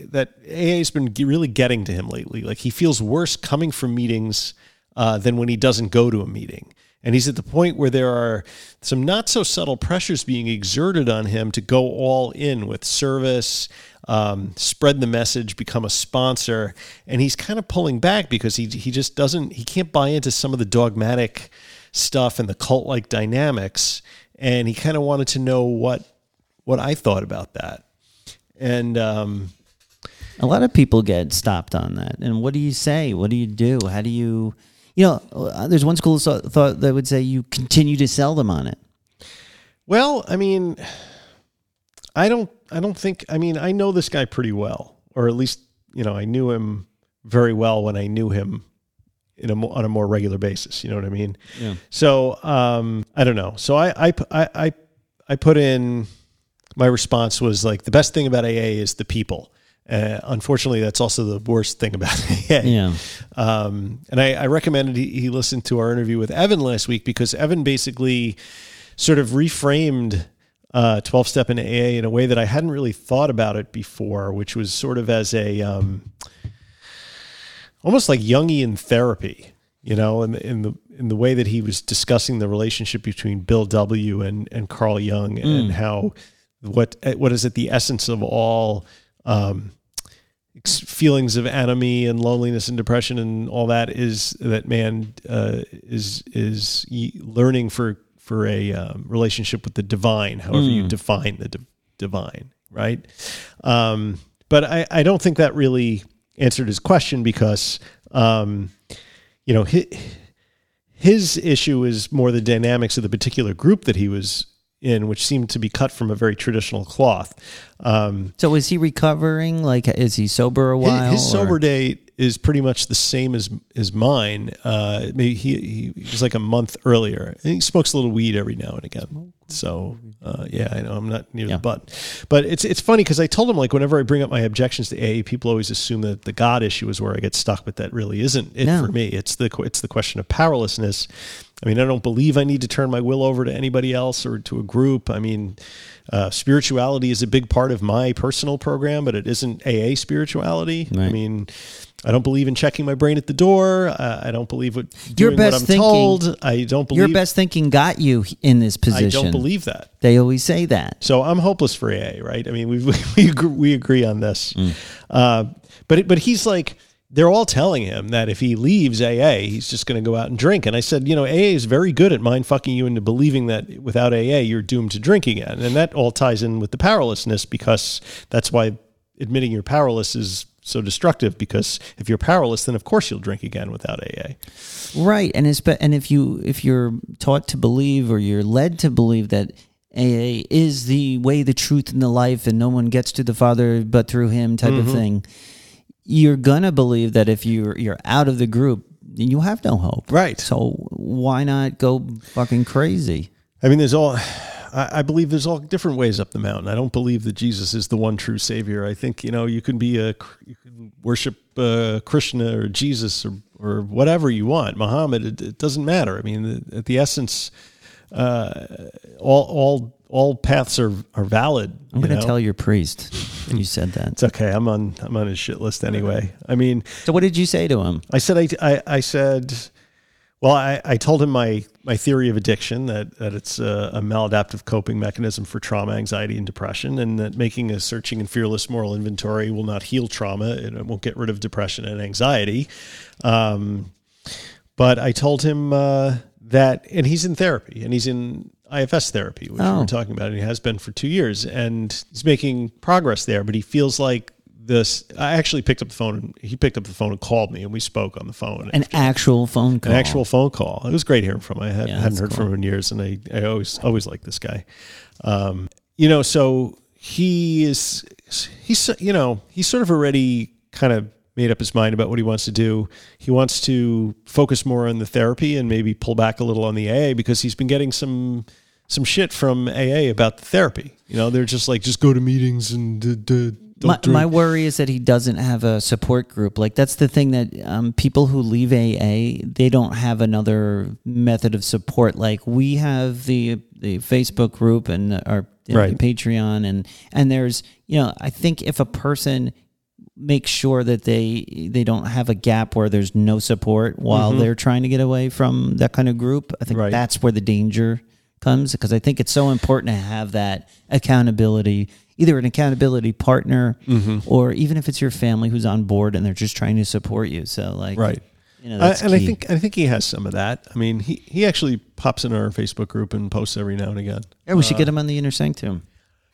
that A A has been really getting to him lately. Like, he feels worse coming from meetings uh, than when he doesn't go to a meeting. And he's at the point where there are some not so subtle pressures being exerted on him to go all in with service, um, spread the message, become a sponsor. And he's kind of pulling back because he he just doesn't, he can't buy into some of the dogmatic stuff and the cult-like dynamics. And he kind of wanted to know what what I thought about that. And um, a lot of people get stopped on that. And what do you say? What do you do? How do you... You know, there's one school of thought that would say you continue to sell them on it. Well, I mean, I don't, I don't think, I mean, I know this guy pretty well, or at least, you know, I knew him very well when I knew him in a, on a more regular basis. You know what I mean? Yeah. So, um, I don't know. So I, I, I, I put in, my response was like, the best thing about A A is the people. Uh, unfortunately, that's also the worst thing about A A. Yeah. Um, and I, I recommended he, he listen to our interview with Evan last week, because Evan basically sort of reframed uh, twelve-step in A A in a way that I hadn't really thought about it before, which was sort of as a um, almost like Jungian therapy, you know, in the, in the in the way that he was discussing the relationship between Bill W. and and Carl Jung, mm. and how what what is at the essence of all um feelings of anomie and loneliness and depression and all that is that man uh, is is learning for for a um, relationship with the divine, however mm. you define the di- divine, right? Um, but I, I don't think that really answered his question, because um, you know his, his issue is more the dynamics of the particular group that he was in, which seemed to be cut from a very traditional cloth. Um, so is he recovering? Like, is he sober a while? His, his sober date is pretty much the same as as mine. Uh, maybe he, he was like a month earlier. And he smokes a little weed every now and again. So uh, yeah, I know I'm not near yeah. the button. But it's it's funny, because I told him, like, whenever I bring up my objections to A A, people always assume that the God issue is where I get stuck, but that really isn't it no. for me. It's the it's the question of powerlessness. I mean, I don't believe I need to turn my will over to anybody else or to a group. I mean, uh, spirituality is a big part of my personal program, but it isn't A A spirituality. Right. I mean, I don't believe in checking my brain at the door. Uh, I don't believe what doing your best what I'm thinking, told. I don't believe your best thinking got you in this position. I don't believe that. They always say that. So I'm hopeless for A A, right? I mean, we we we agree on this. Mm. Uh, but but he's like, they're all telling him that if he leaves A A, he's just going to go out and drink. And I said, you know, A A is very good at mind fucking you into believing that without A A, you're doomed to drink again. And that all ties in with the powerlessness, because that's why admitting you're powerless is so destructive, because if you're powerless, then of course you'll drink again without A A. Right. And it's, and if you, if you're taught to believe, or you're led to believe that A A is the way, the truth, and the life, and no one gets to the Father but through him type mm-hmm. of thing, you're going to believe that if you're you're out of the group, then you have no hope. Right. So why not go fucking crazy? I mean, there's all... I believe there's all different ways up the mountain. I don't believe that Jesus is the one true savior. I think, you know, you can be a, you can worship uh, Krishna or Jesus or, or whatever you want. Muhammad, it, it doesn't matter. I mean, at the essence, uh, all all all paths are, are valid. I'm going to tell your priest that you said that. It's okay. I'm on I'm on his shit list anyway. I mean, so what did you say to him? I said I I, I said. Well, I, I told him my, my theory of addiction, that, that it's a, a maladaptive coping mechanism for trauma, anxiety, and depression, and that making a searching and fearless moral inventory will not heal trauma, and it won't get rid of depression and anxiety. Um, but I told him uh, that, and he's in therapy, and he's in I F S therapy, which oh. we were talking about, and he has been for two years, and he's making progress there, but he feels like This I actually picked up the phone and he picked up the phone and called me, and we spoke on the phone. An actual phone call. An actual phone call. It was great hearing from him. I had, yeah, hadn't heard cool. from him in years, and I, I always always liked this guy. Um, you know, so he is he's you know, he's sort of already kind of made up his mind about what he wants to do. He wants to focus more on the therapy and maybe pull back a little on the A A, because he's been getting some some shit from A A about the therapy. You know, they're just like, just go to meetings and d- d- My, my worry is that he doesn't have a support group. Like, that's the thing, that um, people who leave A A, they don't have another method of support. Like, we have the the Facebook group and our right. Patreon, and and there's, you know, I think if a person makes sure that they they don't have a gap where there's no support while mm-hmm. they're trying to get away from that kind of group, I think right. that's where the danger comes, because I think it's so important to have that accountability, either an accountability partner mm-hmm. or even if it's your family who's on board and they're just trying to support you. So like, right. you know, that's uh, and key. I think, I think he has some of that. I mean, he, he actually pops in our Facebook group and posts every now and again. Yeah, we uh, should get him on the Inner Sanctum.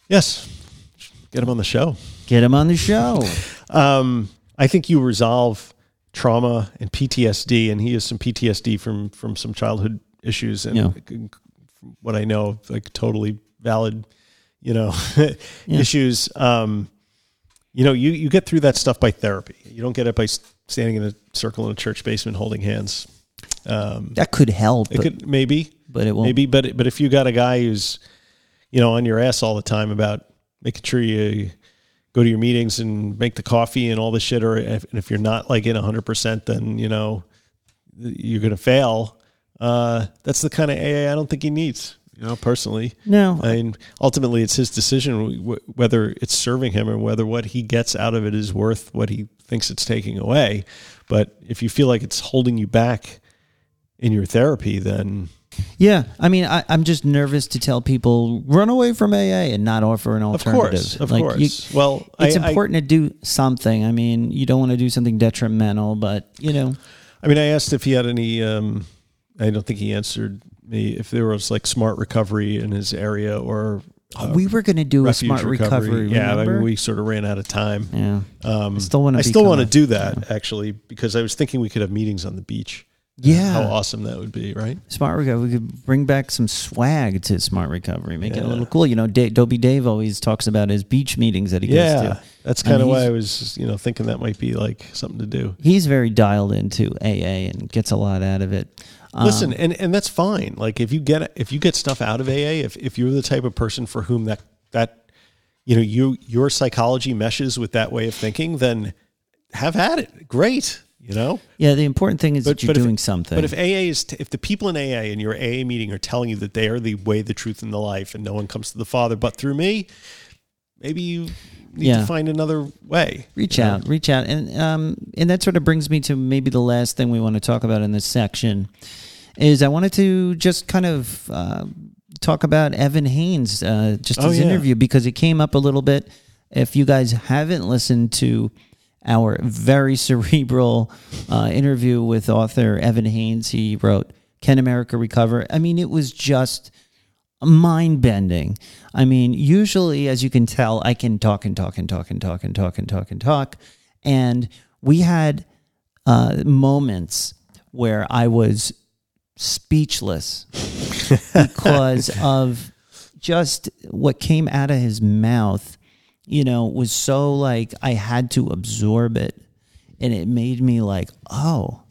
Yes. Get him on the show. Get him on the show. um, I think you resolve trauma and P T S D, and he has some P T S D from, from some childhood issues. And yeah. from what I know, like totally valid, you know, yeah. issues. Um, you know, you, you get through that stuff by therapy. You don't get it by standing in a circle in a church basement holding hands. Um, that could help. It but, could maybe, but it won't. Maybe, but it, but if you got a guy who's, you know, on your ass all the time about making sure you go to your meetings and make the coffee and all this shit, or if, and if you're not like in a hundred percent, then you know you're gonna fail. Uh, that's the kind of A A I don't think he needs. You know, personally, no. I mean, ultimately, it's his decision w- whether it's serving him or whether what he gets out of it is worth what he thinks it's taking away. But if you feel like it's holding you back in your therapy, then yeah. I mean, I, I'm just nervous to tell people run away from A A and not offer an alternative. Of course, of like, course. You, well, it's I, important I, to do something. I mean, you don't want to do something detrimental, but you know. I mean, I asked if he had any. Um, I don't think he answered me if there was like Smart Recovery in his area, or uh, we were going to do a Smart Recovery. recovery yeah, I mean, we sort of ran out of time. Yeah, um, I still want to. I still want to do that yeah. actually, because I was thinking we could have meetings on the beach. Yeah, how awesome that would be, right? Smart Recovery. We could bring back some swag to Smart Recovery, make yeah. it a little cool. You know, Dave, Dobie Dave always talks about his beach meetings that he yeah, goes to. Yeah, that's kind of why I was, you know, thinking that might be like something to do. He's very dialed into A A and gets a lot out of it. Listen, and, and that's fine. Like if you get if you get stuff out of A A, if, if you're the type of person for whom that that you know you your psychology meshes with that way of thinking, then have had it. Great, you know. Yeah, the important thing is but, that you're doing if, something. But if A A is t- if the people in A A in your A A meeting are telling you that they are the way, the truth, and the life, and no one comes to the Father but through me, maybe you need yeah. to find another way. Reach out, know? reach out, and um, and that sort of brings me to maybe the last thing we want to talk about in this section. Is I wanted to just kind of uh, talk about Evan Haynes, uh, just his oh, yeah. interview, because it came up a little bit. If you guys haven't listened to our very cerebral uh, interview with author Evan Haynes, he wrote Can America Recover? I mean, it was just mind-bending. I mean, usually, as you can tell, I can talk and talk and talk and talk and talk and talk and talk. And we had uh, moments where I was speechless because of just what came out of his mouth, you know, was so like I had to absorb it, and it made me like, oh,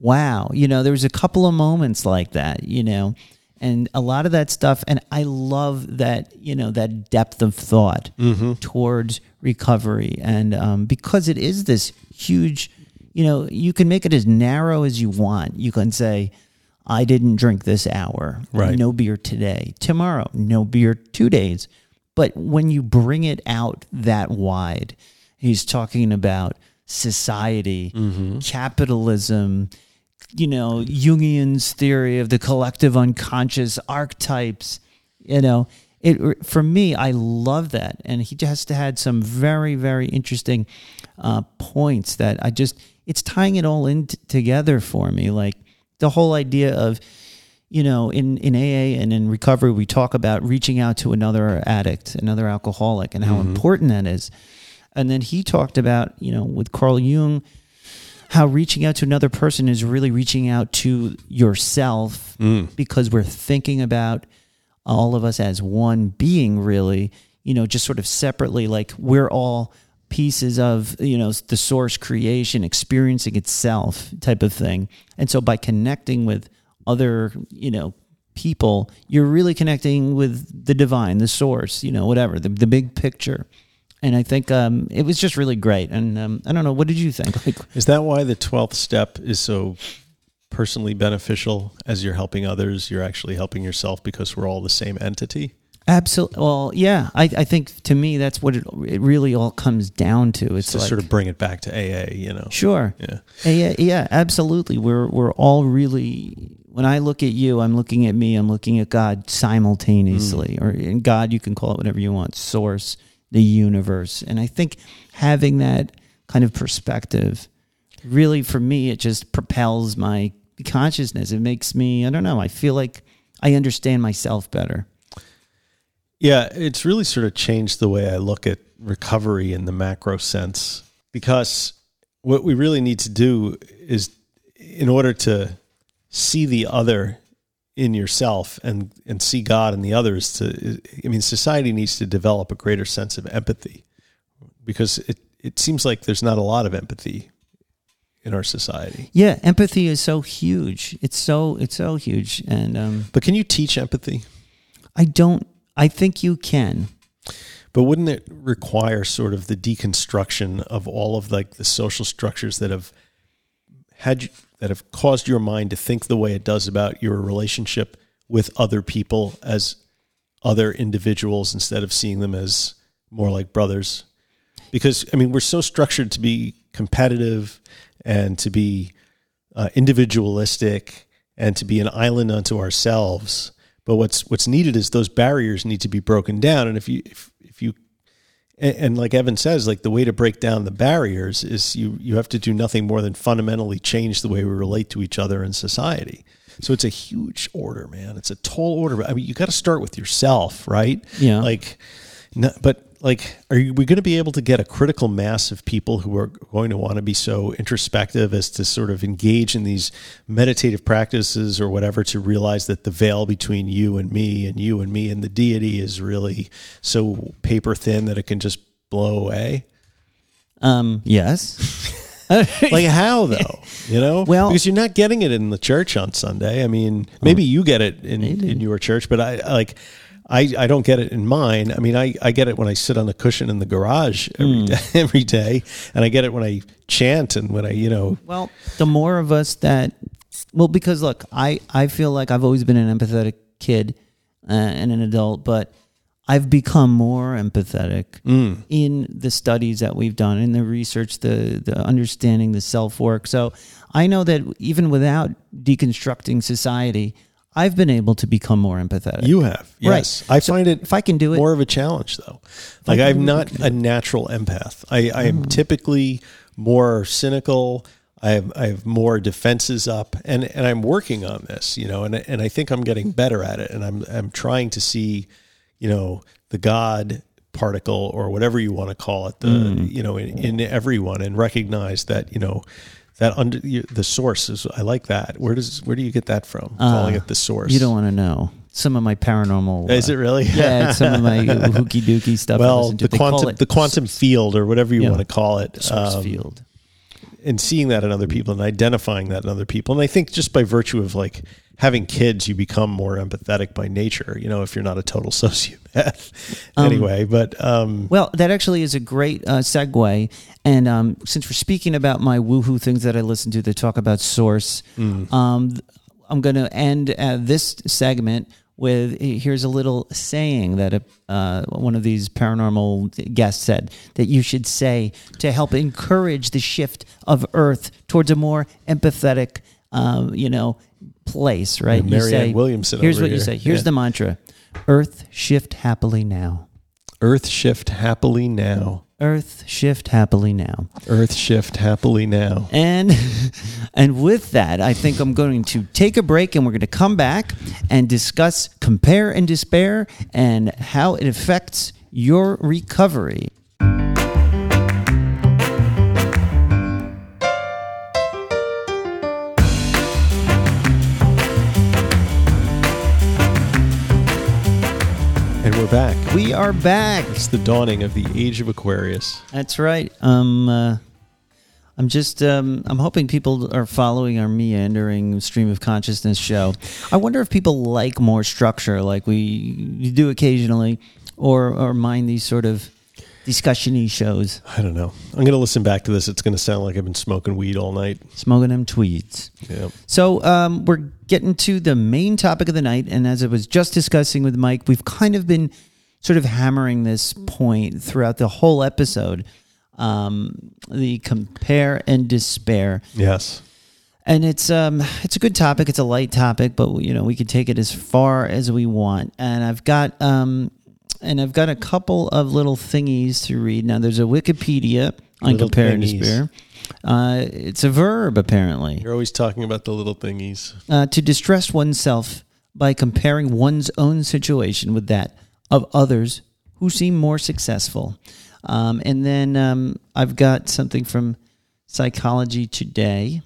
wow. You know, there was a couple of moments like that, you know, and a lot of that stuff. And I love that, you know, that depth of thought mm-hmm. towards recovery. And um, because it is this huge, you know, you can make it as narrow as you want. You can say, I didn't drink this hour, right. no beer today, tomorrow, no beer two days. But when you bring it out that wide, he's talking about society, mm-hmm. capitalism, you know, Jungian's theory of the collective unconscious, archetypes, you know. It, for me, I love that. And he just had some very, very interesting uh, points that I just, it's tying it all in t- together for me. Like, the whole idea of, you know, in, in A A and in recovery, we talk about reaching out to another addict, another alcoholic, and how mm-hmm. important that is. And then he talked about, you know, with Carl Jung, how reaching out to another person is really reaching out to yourself mm. because we're thinking about all of us as one being, really, you know, just sort of separately, like we're all pieces of, you know, the source creation experiencing itself type of thing. And so by connecting with other, you know, people, you're really connecting with the divine, the source, you know, whatever, the, the big picture. And I think um, it was just really great. And um, I don't know, what did you think? Like, is that why the twelfth step is so personally beneficial? As you're helping others, you're actually helping yourself, because we're all the same entity? Absolutely. Well, yeah, I, I think to me that's what it, it really all comes down to. It's to like, sort of bring it back to A A, you know. Sure. Yeah. Yeah. Yeah. Absolutely. We're we're all really. When I look at you, I'm looking at me. I'm looking at God simultaneously, mm. or in God, you can call it whatever you want. Source, the universe, and I think having that kind of perspective, really for me, it just propels my consciousness. It makes me. I don't know. I feel like I understand myself better. Yeah, it's really sort of changed the way I look at recovery in the macro sense, because what we really need to do is, in order to see the other in yourself and, and see God in the others, to, I mean, society needs to develop a greater sense of empathy, because it, it seems like there's not a lot of empathy in our society. Yeah, empathy is so huge. It's so it's so huge. And um, but can you teach empathy? I don't. I think you can. But wouldn't it require sort of the deconstruction of all of like the social structures that have had you, that have caused your mind to think the way it does about your relationship with other people as other individuals, instead of seeing them as more like brothers? Because, I mean, we're so structured to be competitive and to be uh, individualistic and to be an island unto ourselves. But what's what's needed is those barriers need to be broken down, and if you if, if you and, and like Evan says, like the way to break down the barriers is you you have to do nothing more than fundamentally change the way we relate to each other in society. So it's a huge order, man. It's a tall order. I mean, you got to start with yourself, right? Yeah. Like, no, but like, are you, we going to be able to get a critical mass of people who are going to want to be so introspective as to sort of engage in these meditative practices or whatever, to realize that the veil between you and me and you and me and the deity is really so paper thin that it can just blow away? Um, yes. Like how though, you know? Well, because you're not getting it in the church on Sunday. I mean, maybe um, you get it in, in your church, but I, I like... I, I don't get it in mine. I mean, I, I get it when I sit on a cushion in the garage every, mm. day, every day, and I get it when I chant and when I, you know. Well, the more of us that, well, because look, I, I feel like I've always been an empathetic kid uh, and an adult, but I've become more empathetic mm. in the studies that we've done, in the research, the the understanding, the self-work. So I know that even without deconstructing society, I've been able to become more empathetic. You have, yes. Right. I so find it, if I can do it, more of a challenge though. Like I'm not a natural empath. I, I am mm. typically more cynical. I have, I have more defenses up, and, and I'm working on this, you know, and and I think I'm getting better at it. And I'm I'm trying to see, you know, the God particle or whatever you want to call it, the mm. you know, in, in everyone, and recognize that, you know, that under the source is, I like that. Where does where do you get that from? Uh, calling it the source. You don't want to know. Some of my paranormal. Is it really? Yeah, it's some of my hooky dooky stuff. Well, the quantum the quantum source. Field, or whatever you yeah. want to call it, source um, field, and seeing that in other people and identifying that in other people. And I think just by virtue of like having kids, you become more empathetic by nature. You know, if you're not a total sociopath, anyway. Um, but um, well, that actually is a great uh, segue. And um, since we're speaking about my woohoo things that I listen to that talk about source, mm. um, I'm going to end uh, this segment with, here's a little saying that a, uh, one of these paranormal guests said that you should say to help encourage the shift of Earth towards a more empathetic, um, you know, place, right? Yeah, Mary Ann Williamson over here. Here's what you say. Here's yeah. the mantra. Earth, shift happily now. Earth, shift happily now. Earth shift happily now. Earth shift happily now. And and with that, I think I'm going to take a break, and we're going to come back and discuss compare and despair and how it affects your recovery. Back. We are back. It's the dawning of the age of Aquarius. That's right. Um, uh, I'm just, um, I'm hoping people are following our meandering stream of consciousness show. I wonder if people like more structure like we do occasionally, or, or mind these sort of discussion-y shows. I don't know. I'm going to listen back to this. It's going to sound like I've been smoking weed all night. Smoking them tweeds. Yeah. So um, we're getting to the main topic of the night. And as I was just discussing with Mike, we've kind of been sort of hammering this point throughout the whole episode. Um, the compare and despair. Yes. And it's um it's a good topic. It's a light topic, but you know, we could take it as far as we want. And I've got um and I've got a couple of little thingies to read. Now there's a Wikipedia on little compare thingies. And despair. Uh, it's a verb apparently. You're always talking about the little thingies. Uh, to distress oneself by comparing one's own situation with that of others who seem more successful. Um, and then um, I've got something from Psychology Today.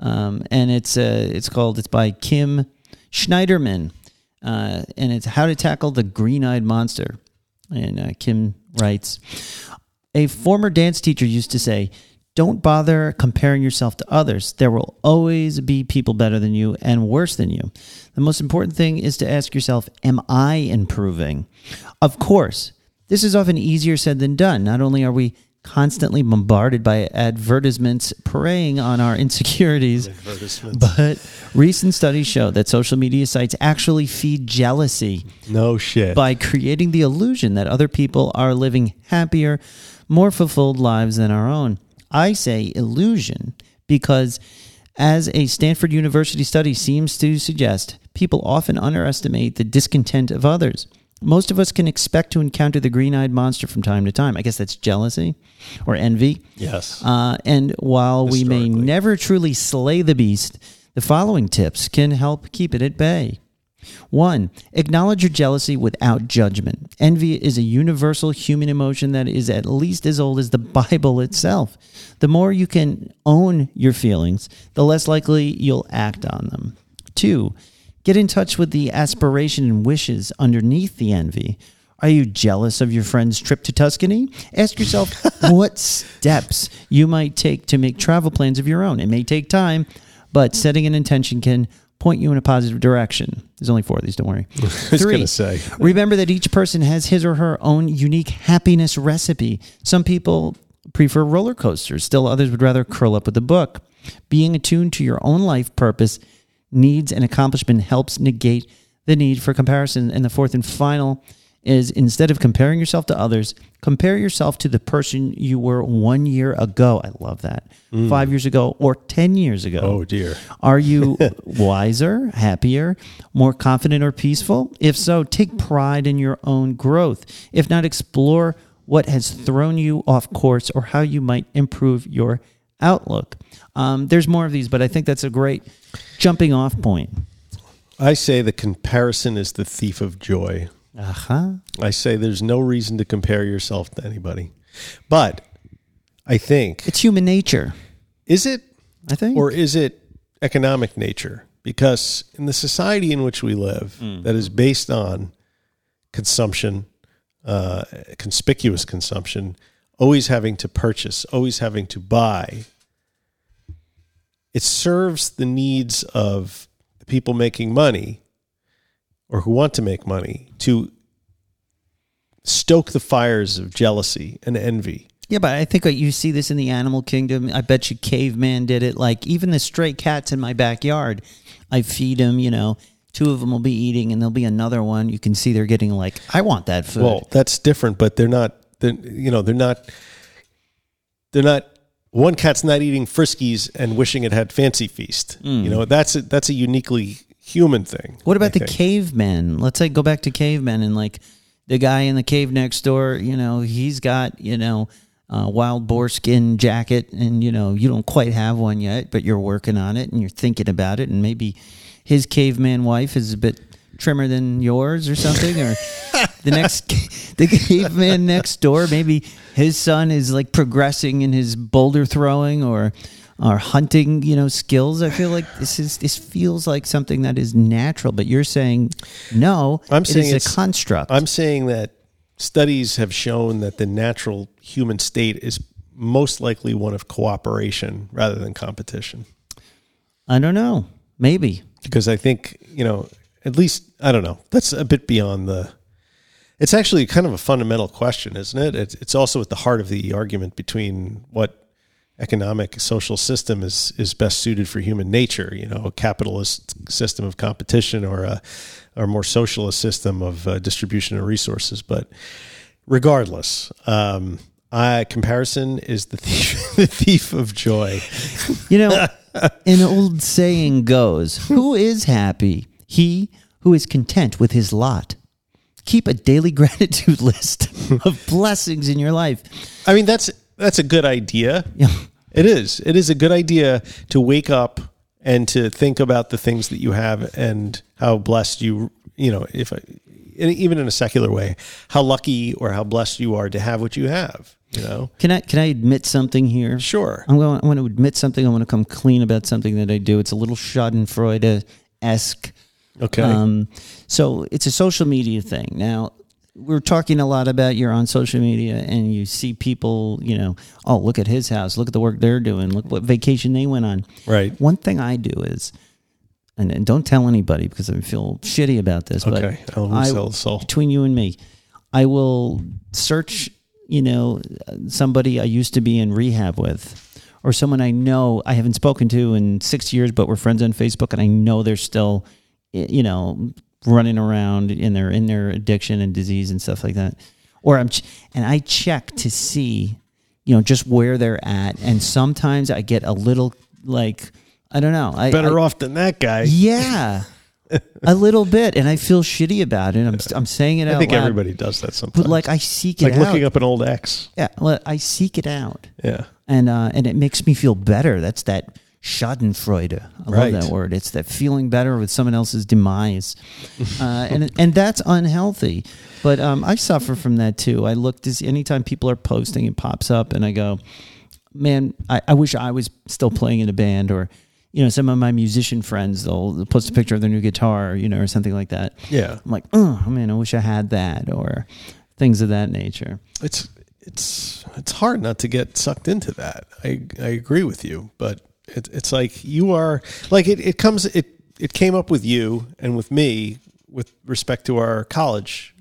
Um, and it's uh, it's called, it's by Kim Schneiderman. Uh, and it's How to Tackle the Green-Eyed Monster. And uh, Kim writes, a former dance teacher used to say, don't bother comparing yourself to others. There will always be people better than you and worse than you. The most important thing is to ask yourself, am I improving? Of course. This is often easier said than done. Not only are we constantly bombarded by advertisements preying on our insecurities, but recent studies show that social media sites actually feed jealousy. No shit. By creating the illusion that other people are living happier, more fulfilled lives than our own. I say illusion because, as a Stanford University study seems to suggest, people often underestimate the discontent of others. Most of us can expect to encounter the green-eyed monster from time to time. I guess that's jealousy or envy. Yes. Uh, and while we may never truly slay the beast, the following tips can help keep it at bay. One, acknowledge your jealousy without judgment. Envy is a universal human emotion that is at least as old as the Bible itself. The more you can own your feelings, the less likely you'll act on them. Two, get in touch with the aspiration and wishes underneath the envy. Are you jealous of your friend's trip to Tuscany? Ask yourself what steps you might take to make travel plans of your own. It may take time, but setting an intention can point you in a positive direction. There's only four of these, don't worry. I was Three, gonna say. Remember that each person has his or her own unique happiness recipe. Some people prefer roller coasters. Still others would rather curl up with a book. Being attuned to your own life purpose, needs, and accomplishment helps negate the need for comparison. And the fourth and final is, instead of comparing yourself to others, compare yourself to the person you were one year ago. I love that. Mm. Five years ago or ten years ago. Oh, dear. Are you wiser, happier, more confident, or peaceful? If so, take pride in your own growth. If not, explore what has thrown you off course or how you might improve your outlook. Um, there's more of these, but I think that's a great jumping off point. I say the comparison is the thief of joy. Uh-huh. I say there's no reason to compare yourself to anybody. But I think it's human nature. Is it? I think. Or is it economic nature? Because in the society in which we live, mm. that is based on consumption, uh, conspicuous consumption, always having to purchase, always having to buy, it serves the needs of the people making money or who want to make money to stoke the fires of jealousy and envy. Yeah, but I think you see this in the animal kingdom. I bet you caveman did it. Like, even the stray cats in my backyard, I feed them, you know, two of them will be eating and there'll be another one. You can see they're getting like, I want that food. Well, that's different, but they're not, they're, you know, they're not, they're not, one cat's not eating Friskies and wishing it had Fancy Feast. Mm. You know, that's a, that's a uniquely human thing. What about I the think. caveman? Let's say go back to cavemen and like the guy in the cave next door, you know, he's got, you know, a wild boar skin jacket and, you know, you don't quite have one yet, but you're working on it and you're thinking about it. And maybe his caveman wife is a bit trimmer than yours or something, or the next the caveman next door, maybe his son is like progressing in his boulder throwing or or hunting, you know, skills. I feel like this is this feels like something that is natural, but you're saying no, I'm saying it is it's a construct. I'm saying that studies have shown that the natural human state is most likely one of cooperation rather than competition. I don't know. Maybe. Because I think, you know, at least, I don't know. That's a bit beyond the... It's actually kind of a fundamental question, isn't it? It's, it's also at the heart of the argument between what economic social system is is best suited for human nature, you know, a capitalist system of competition or a, or more socialist system of uh, distribution of resources. But regardless, um, I, comparison is the thief, the thief of joy. You know, an old saying goes, who is happy? He who is content with his lot. Keep a daily gratitude list of blessings in your life. I mean, that's that's a good idea. Yeah. It is. It is a good idea to wake up and to think about the things that you have and how blessed you, you know, if I, even in a secular way, how lucky or how blessed you are to have what you have, you know? Can I, can I admit something here? Sure. I'm going, I want to admit something. I want to come clean about something that I do. It's a little Schadenfreude-esque. Okay. Um, so it's a social media thing. Now, we're talking a lot about you're on social media and you see people, you know, oh, look at his house. Look at the work they're doing. Look what vacation they went on. Right. One thing I do is, and, and don't tell anybody because I feel shitty about this, okay. but I'll I, sell the soul. Between you and me, I will search, you know, somebody I used to be in rehab with or someone I know I haven't spoken to in six years, but we're friends on Facebook and I know they're still, you know, running around in their in their addiction and disease and stuff like that. Or I'm ch- and I check to see, you know, just where they're at. And sometimes I get a little like, I don't know. I, Better I, off than that guy. Yeah. A little bit. And I feel shitty about it. I'm I'm saying it out loud. I think loud, everybody does that sometimes. But like I seek it like out. Like looking up an old ex. Yeah. Well, I seek it out. Yeah. And uh, and it makes me feel better. That's that Schadenfreude. I right. love that word. It's that feeling better with someone else's demise. Uh, and and that's unhealthy. But um, I suffer from that too. I look to see anytime people are posting, it pops up and I go, man, I, I wish I was still playing in a band. Or, you know, some of my musician friends, they'll post a picture of their new guitar, you know, or something like that. Yeah. I'm like, oh man, I wish I had that, or things of that nature. It's, it's, it's hard not to get sucked into that. I, I agree with you, but It, it's like you are like it, it comes it it came up with you and with me with respect to our college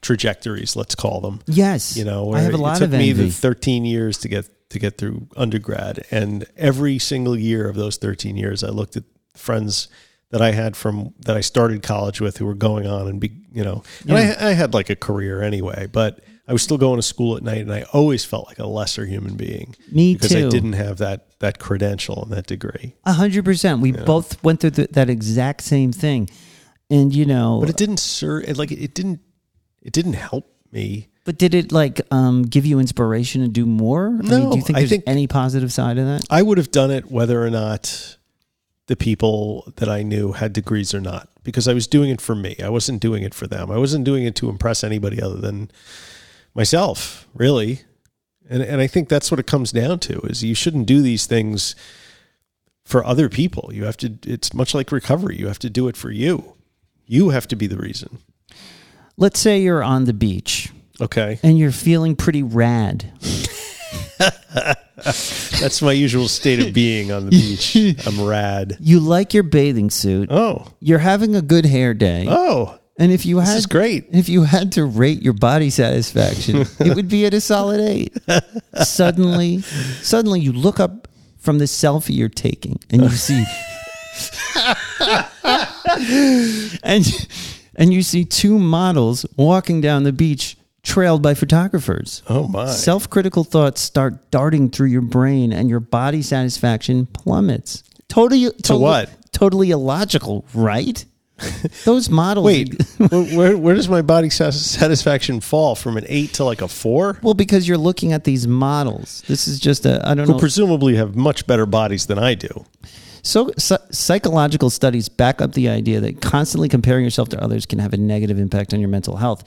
trajectories, let's call them. Yes, you know, I have a lot of envy. It took me the thirteen years to get to get through undergrad, and every single year of those thirteen years, I looked at friends that I had from that I started college with who were going on and be you know, and yeah. I, I had like a career anyway, but I was still going to school at night, and I always felt like a lesser human being. Me because too. Because I didn't have that that credential and that degree. A hundred percent. We yeah. both went through the, that exact same thing, and you know, but it didn't serve. Like it didn't. It didn't help me. But did it like um, give you inspiration to do more? No. I mean, do you think there's think any positive side of that? I would have done it whether or not the people that I knew had degrees or not, because I was doing it for me. I wasn't doing it for them. I wasn't doing it to impress anybody other than myself, really. And and I think that's what it comes down to, is you shouldn't do these things for other people. You have to, it's much like recovery. You have to do it for you. You have to be the reason. Let's say you're on the beach. Okay. And you're feeling pretty rad. That's my usual state of being on the beach. I'm rad. You like your bathing suit. Oh. You're having a good hair day. Oh. And if you had, this is great. If you had to rate your body satisfaction, it would be at a solid eight. Suddenly, suddenly you look up from the selfie you're taking and you see, and and you see two models walking down the beach, trailed by photographers. Oh my! Self-critical thoughts start darting through your brain, and your body satisfaction plummets. Totally, totally to what? Totally illogical, right? Those models. Wait, where, where does my body satisfaction fall from an eight to like a four? Well, because you're looking at these models. This is just a, I don't know. Who presumably have much better bodies than I do. So, so psychological studies back up the idea that constantly comparing yourself to others can have a negative impact on your mental health.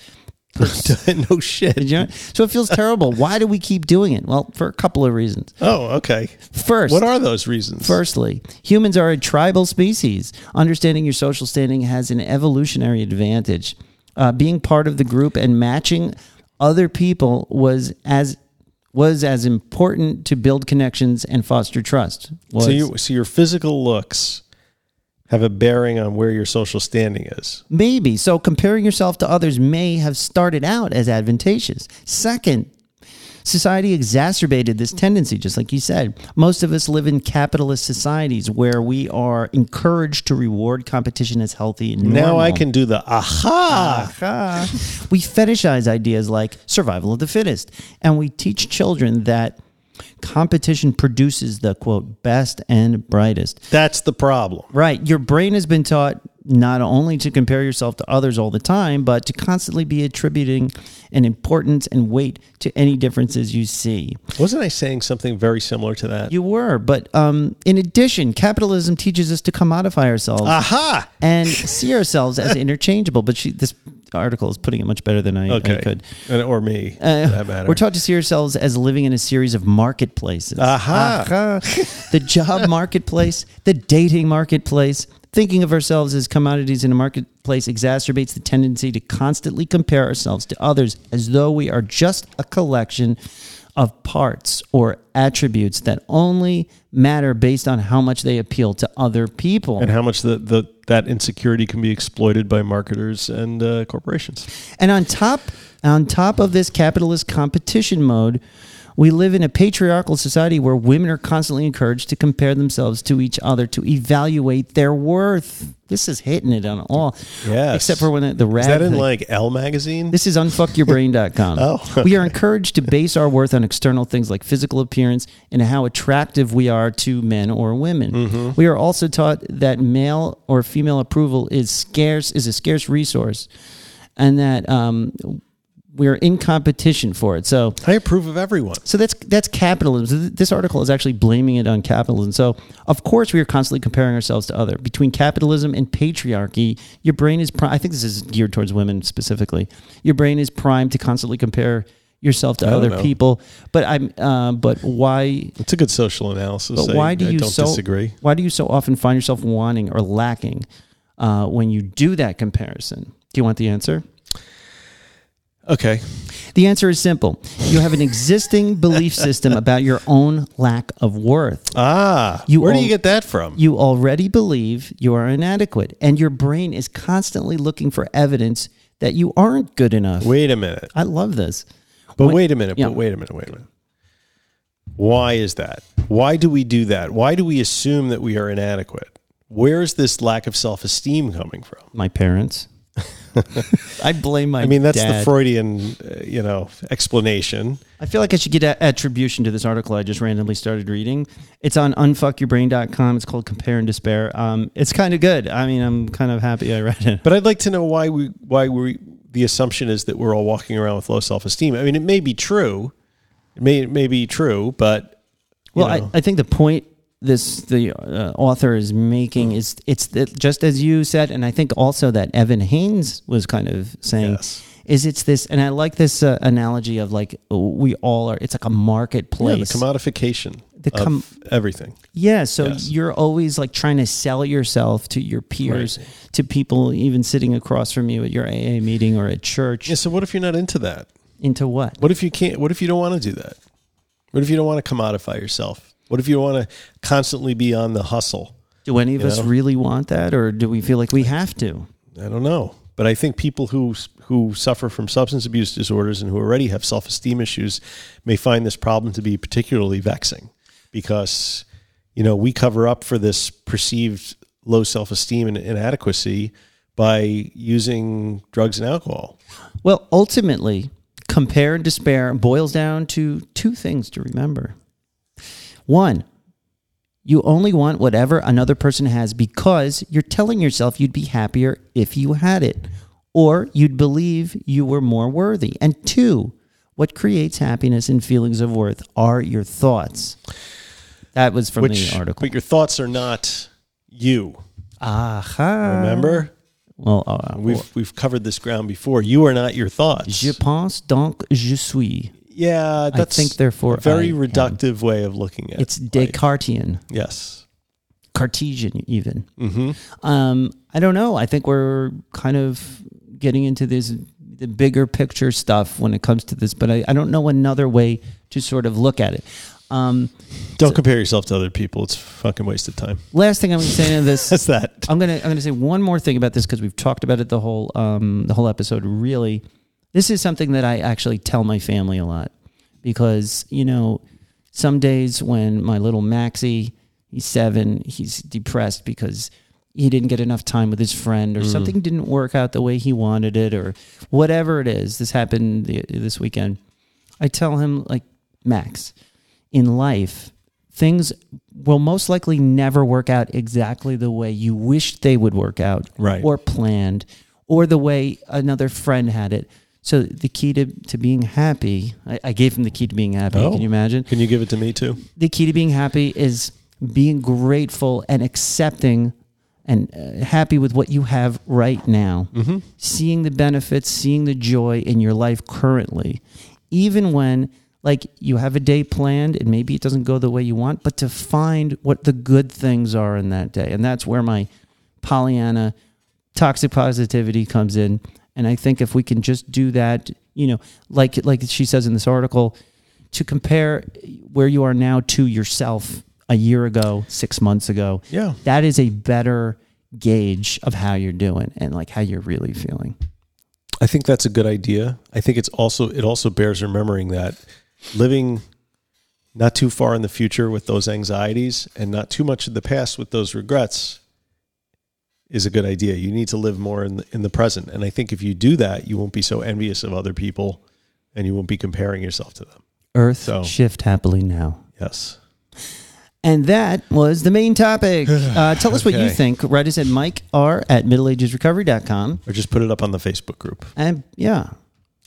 No shit. You know? So it feels terrible. Why do we keep doing it? Well, for a couple of reasons. Oh, okay. First. What are those reasons? Firstly, humans are a tribal species. Understanding your social standing has an evolutionary advantage. Uh, being part of the group and matching other people was as was as important to build connections and foster trust. Was. So, you, so your physical looks have a bearing on where your social standing is. Maybe. So comparing yourself to others may have started out as advantageous. Second, society exacerbated this tendency, just like you said. Most of us live in capitalist societies where we are encouraged to reward competition as healthy and normal. Now I can do the aha. aha. We fetishize ideas like survival of the fittest, and we teach children that competition produces the, quote, best and brightest. That's the problem. Right. Your brain has been taught not only to compare yourself to others all the time, but to constantly be attributing an importance and weight to any differences you see. Wasn't I saying something very similar to that? You were, but um, in addition, capitalism teaches us to commodify ourselves. Aha! And see ourselves as interchangeable. But she, this article is putting it much better than I, okay. I could. Or me, uh, for that matter. We're taught to see ourselves as living in a series of marketplaces. Aha! Aha. The job marketplace, the dating marketplace. Thinking of ourselves as commodities in a marketplace exacerbates the tendency to constantly compare ourselves to others as though we are just a collection of parts or attributes that only matter based on how much they appeal to other people. And how much the, the that insecurity can be exploited by marketers and uh, corporations. And on top, on top of this capitalist competition mode, we live in a patriarchal society where women are constantly encouraged to compare themselves to each other to evaluate their worth. This is hitting it on all. Yes. Except for when the, the rag. Is that in thing. Like Elle magazine? This is unfuck your brain dot com. Oh. Okay. We are encouraged to base our worth on external things like physical appearance and how attractive we are to men or women. Mm-hmm. We are also taught that male or female approval is scarce, is a scarce resource, and that um we're in competition for it. So I approve of everyone. So that's that's capitalism. This article is actually blaming it on capitalism. So of course we are constantly comparing ourselves to others. Between capitalism and patriarchy, your brain is pri- I think this is geared towards women specifically. Your brain is primed to constantly compare yourself to other know. people. But I'm uh, but why it's a good social analysis. But why I, do you I don't so, disagree. Why do you so often find yourself wanting or lacking uh, when you do that comparison? Do you want the answer? Okay. The answer is simple. You have an existing belief system about your own lack of worth. Ah, you where al- do you get that from? You already believe you are inadequate, and your brain is constantly looking for evidence that you aren't good enough. Wait a minute. I love this. But when, wait a minute. Yeah. But wait a minute. Wait a minute. Why is that? Why do we do that? Why do we assume that we are inadequate? Where is this lack of self-esteem coming from? My parents. I blame my dad. I mean, that's dad. the Freudian, uh, you know, explanation. I feel like I should get a- attribution to this article I just randomly started reading. It's on unfuck your brain dot com. It's called Compare and Despair. Um, it's kind of good. I mean, I'm kind of happy I read it. But I'd like to know why we why we the assumption is that we're all walking around with low self-esteem. I mean, it may be true. It may, it may be true, but... Well, I, I think the point... This the uh, author is making is it's the, just as you said, and I think also that Evan Haynes was kind of saying yes. is it's this, and I like this uh, analogy of like we all are. It's like a marketplace, yeah, the commodification the com- of everything. Yeah, so yes. you're always like trying to sell yourself to your peers, right. to people even sitting across from you at your A A meeting or at church. Yeah. So what if you're not into that? Into what? What if you can't? What if you don't want to do that? What if you don't want to commodify yourself? What if you want to constantly be on the hustle? Do any of us know? really want that, or do we feel like we have to? I don't know. But I think people who who suffer from substance abuse disorders and who already have self-esteem issues may find this problem to be particularly vexing because, you know, we cover up for this perceived low self-esteem and inadequacy by using drugs and alcohol. Well, ultimately, compare and despair boils down to two things to remember. One, you only want whatever another person has because you're telling yourself you'd be happier if you had it, or you'd believe you were more worthy. And two, what creates happiness and feelings of worth are your thoughts. That was from Which, the article. But your thoughts are not you. Aha. Remember? Well, uh, we've well, we've covered this ground before. You are not your thoughts. Je pense donc je suis. Yeah, that's I think therefore a very I reductive am. way of looking at it. It's Descartian. Life. Yes. Cartesian, even. Mm-hmm. Um, I don't know. I think we're kind of getting into this the bigger picture stuff when it comes to this, but I, I don't know another way to sort of look at it. Um, Don't so, compare yourself to other people. It's fucking wasted time. Last thing I'm going to say in this. That's that. I'm going to I'm going to say one more thing about this because we've talked about it the whole um, the whole episode. Really, this is something that I actually tell my family a lot because, you know, some days when my little Maxie, he's seven, he's depressed because he didn't get enough time with his friend or mm. something didn't work out the way he wanted it or whatever it is. This happened the, this weekend. I tell him, like, Max, in life, things will most likely never work out exactly the way you wished they would work out, right, or planned, or the way another friend had it. So the key to, to being happy, I, I gave him the key to being happy. Oh, can you imagine? Can you give it to me too? The key to being happy is being grateful and accepting and uh, happy with what you have right now. Mm-hmm. Seeing the benefits, seeing the joy in your life currently, even when, like, you have a day planned and maybe it doesn't go the way you want, but to find what the good things are in that day. And that's where my Pollyanna toxic positivity comes in. And I think if we can just do that, you know, like like she says in this article, to compare where you are now to yourself a year ago, six months ago, yeah, that is a better gauge of how you're doing and, like, how you're really feeling. I think that's a good idea. I think it's also it also bears remembering that living not too far in the future with those anxieties and not too much in the past with those regrets is a good idea. You need to live more in the, in the present. And I think if you do that, you won't be so envious of other people and you won't be comparing yourself to them. Earth so. Shift happily now. Yes. And that was the main topic. Uh, tell us okay. what you think. Write us at mike r at middle ages recovery dot com. Or just put it up on the Facebook group. And yeah.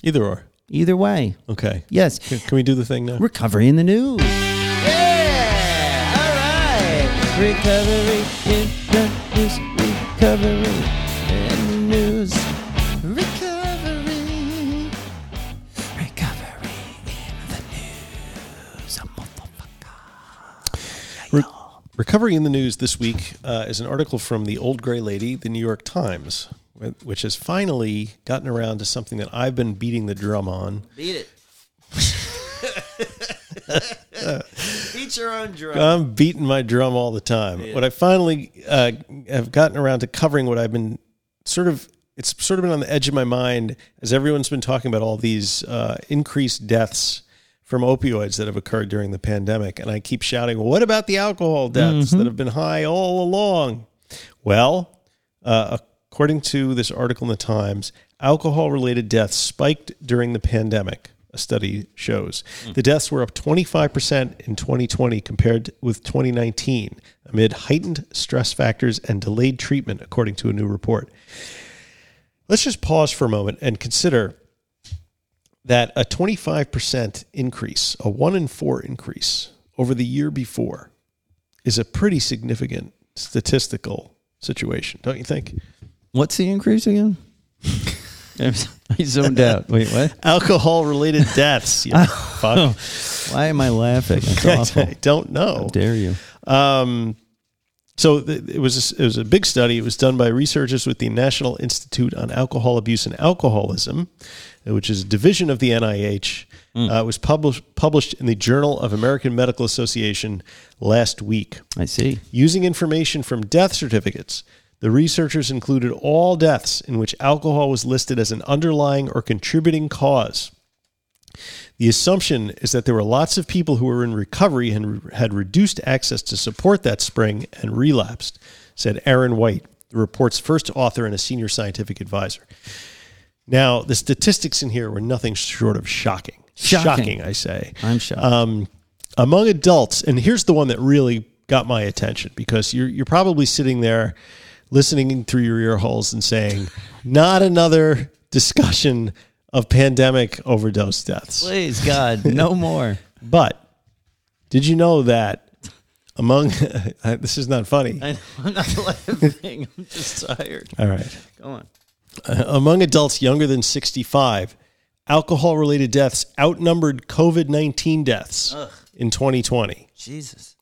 Either or. Either way. Okay. Yes. Can, can we do the thing now? Recovery in the news. Yeah. All right. Recovery in the news. Recovery in the news. Recovery. Recovery in the news. A motherfucker. Re- Recovery in the news this week uh, is an article from the Old Gray Lady, the New York Times, which has finally gotten around to something that I've been beating the drum on. Beat it. Beat your own drum. I'm beating my drum all the time. What I finally uh, have gotten around to covering what I've been sort of, it's sort of been on the edge of my mind as everyone's been talking about all these uh, increased deaths from opioids that have occurred during the pandemic. And I keep shouting, well, what about the alcohol deaths mm-hmm. that have been high all along? Well, uh, a according to this article in the Times, alcohol-related deaths spiked during the pandemic, a study shows. Mm. The deaths were up twenty-five percent in twenty twenty compared with twenty nineteen, amid heightened stress factors and delayed treatment, according to a new report. Let's just pause for a moment and consider that a twenty-five percent increase, a one in four increase over the year before, is a pretty significant statistical situation, don't you think? What's the increase again? I zoned out. Wait, what? Alcohol-related deaths. You know, fuck. Why am I laughing? That's awful. I don't know. How dare you? Um, so th- it was a, it was a big study. It was done by researchers with the National Institute on Alcohol Abuse and Alcoholism, which is a division of the N I H. Mm. Uh, it was published published in the Journal of American Medical Association last week. I see. Using information from death certificates, the researchers included all deaths in which alcohol was listed as an underlying or contributing cause. The assumption is that there were lots of people who were in recovery and had reduced access to support that spring and relapsed, said Aaron White, the report's first author and a senior scientific advisor. Now, the statistics in here were nothing short of shocking. Shocking, shocking I say. I'm shocked. Um, among adults, and here's the one that really got my attention, because you're you're probably sitting there listening through your ear holes and saying, not another discussion of pandemic overdose deaths. Please, God, no more. But did you know that among, this is not funny. I know, I'm not laughing. I'm just tired. All right. Go on. Uh, among adults younger than sixty-five, alcohol-related deaths outnumbered COVID nineteen deaths Ugh. in twenty twenty. Jesus.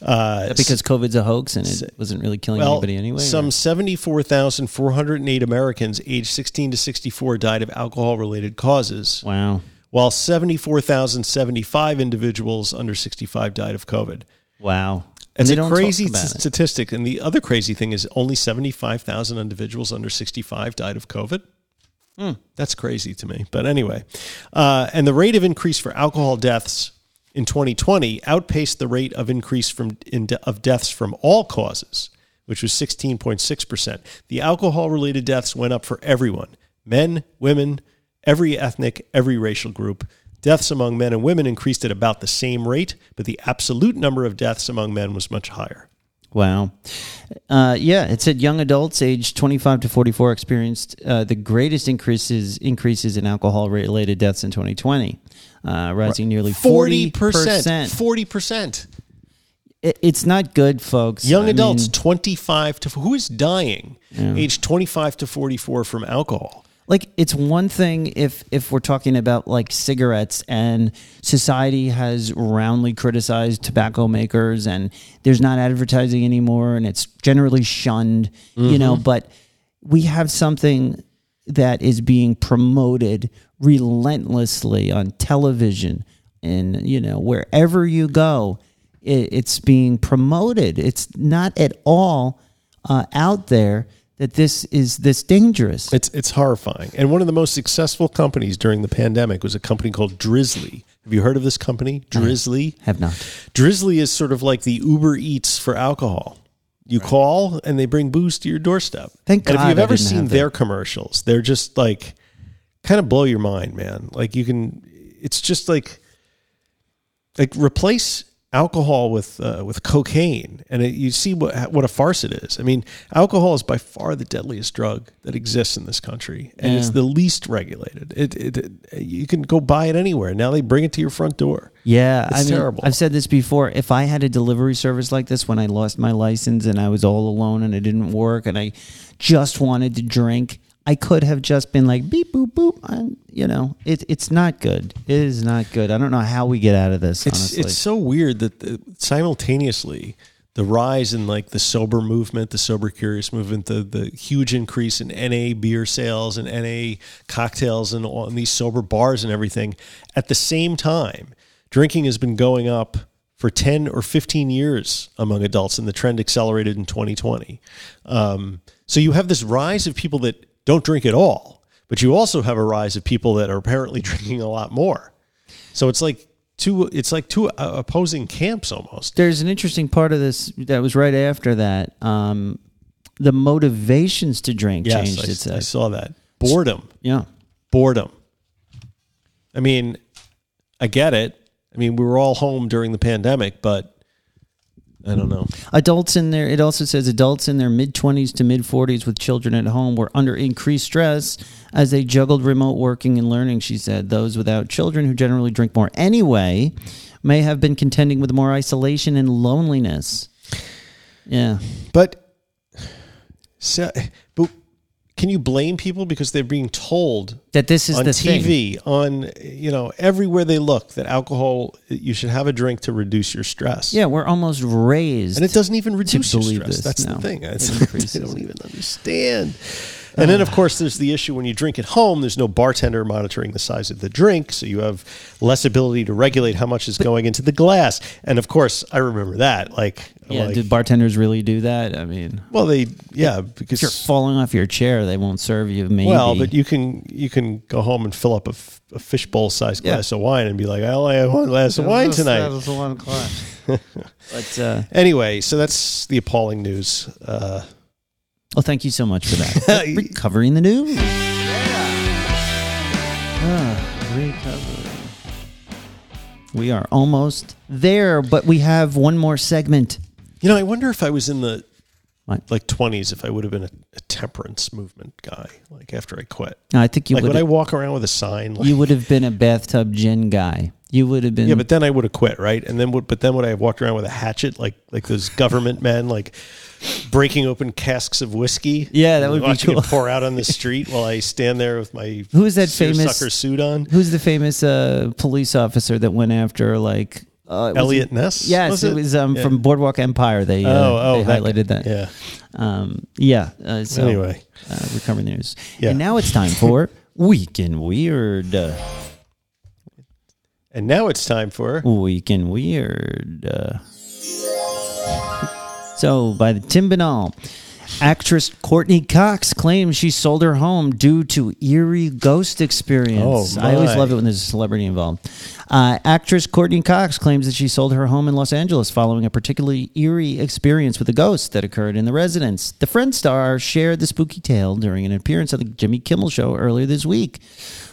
Uh, because COVID's a hoax and it wasn't really killing well, anybody anyway? Some seventy-four thousand four hundred eight Americans aged sixteen to sixty-four died of alcohol-related causes. Wow. while seventy-four thousand seventy-five individuals under sixty-five died of COVID. Wow. That's a crazy statistic. It. And the other crazy thing is only seventy-five thousand individuals under sixty-five died of COVID. Mm. That's crazy to me. But anyway, uh, and the rate of increase for alcohol deaths in twenty twenty outpaced the rate of increase from in de- of deaths from all causes, which was sixteen point six percent. The alcohol-related deaths went up for everyone, men, women, every ethnic, every racial group. Deaths among men and women increased at about the same rate, but the absolute number of deaths among men was much higher. Wow. Uh, yeah, it said young adults aged twenty-five to forty-four experienced uh, the greatest increases increases in alcohol-related deaths in twenty twenty, uh, rising nearly forty percent. forty percent. forty percent. It, it's not good, folks. Young I adults, mean, twenty-five to... Who is dying yeah. aged twenty-five to forty-four from alcohol? Like, it's one thing if if we're talking about, like, cigarettes, and society has roundly criticized tobacco makers, and there's not advertising anymore, and it's generally shunned, mm-hmm. you know, but we have something that is being promoted relentlessly on television, and, you know, wherever you go, it, it's being promoted. It's not at all uh, out there. That this is this dangerous. It's it's horrifying. And one of the most successful companies during the pandemic was a company called Drizzly. Have you heard of this company? Drizzly? I have not. Drizzly is sort of like the Uber Eats for alcohol. You right. call and they bring booze to your doorstep. Thank God. And if you've ever seen their commercials, they're just like kind of blow your mind, man. Like you can, it's just like like replace alcohol with uh, with cocaine, and it, you see what what a farce it is. I mean, alcohol is by far the deadliest drug that exists in this country, and yeah. it's the least regulated. It, it, it you can go buy it anywhere. Now they bring it to your front door. Yeah, it's I mean, terrible. I've said this before. If I had a delivery service like this when I lost my license and I was all alone and it didn't work and I just wanted to drink, I could have just been like beep boop boop. I, you know, it, it's not good. It is not good. I don't know how we get out of this. It's, honestly, it's so weird that the, simultaneously the rise in like the sober movement, the sober curious movement, the the huge increase in N A beer sales and N A cocktails and all and these sober bars and everything. At the same time, drinking has been going up for ten or fifteen years among adults, and the trend accelerated in twenty twenty. Um, so you have this rise of people that don't drink at all, but you also have a rise of people that are apparently drinking a lot more. So it's like two, it's like two opposing camps almost. There's an interesting part of this that was right after that. Um, the motivations to drink yes, changed. I, it says. I saw that. Boredom. Yeah. Boredom. I mean, I get it. I mean, we were all home during the pandemic, but I don't know. Adults in their, it also says adults in their mid-twenties to mid-forties with children at home were under increased stress as they juggled remote working and learning, she said. Those without children, who generally drink more anyway, may have been contending with more isolation and loneliness. Yeah. But, so, but can you blame people because they're being told that this is on the T V, thing. on, you know, everywhere they look, that alcohol, you should have a drink to reduce your stress. Yeah, we're almost raised. And it doesn't even reduce your stress. This, That's no. the thing. It's, they don't even understand. And then, of course, there's the issue when you drink at home, there's no bartender monitoring the size of the drink, so you have less ability to regulate how much is going into the glass. And, of course, I remember that. Like, yeah, like, did bartenders really do that? I mean... Well, they... Yeah, because... If you're falling off your chair, they won't serve you, maybe. Well, but you can you can go home and fill up a, a fishbowl-sized yeah. glass of wine and be like, I only have one glass of wine tonight. That was one o'clock. But, uh, anyway, so that's the appalling news. Uh Well, thank you so much for that. Recovering the news. Yeah. Ah, recovery. We are almost there, but we have one more segment. You know, I wonder if I was in the what? like twenties, if I would have been a, a temperance movement guy, like after I quit. No, I think you like, would. Would I walk around with a sign? Like, you would have been a bathtub gin guy. You would have been. Yeah, but then I would have quit, right? And then, would, but then would I have walked around with a hatchet, like like those government men, like breaking open casks of whiskey? Yeah, that would be cool. Watching it pour out on the street while I stand there with my who's that famous sucker suit on? Who's the famous uh, police officer that went after like uh, Elliot Ness? Yes, was it? it was um, yeah. from Boardwalk Empire. They uh, oh, oh, they highlighted that. that. Yeah, um, yeah. Uh, so, anyway, uh, recovering news, yeah. And now it's time for Week in Weird. And now it's time for Weekend Weird. Uh, so, by the Timbinall, actress Courtney Cox claims she sold her home due to eerie ghost experience. Oh, I always love it when there's a celebrity involved. Uh, actress Courtney Cox claims that she sold her home in Los Angeles following a particularly eerie experience with a ghost that occurred in the residence. The Friends star shared the spooky tale during an appearance on the Jimmy Kimmel Show earlier this week.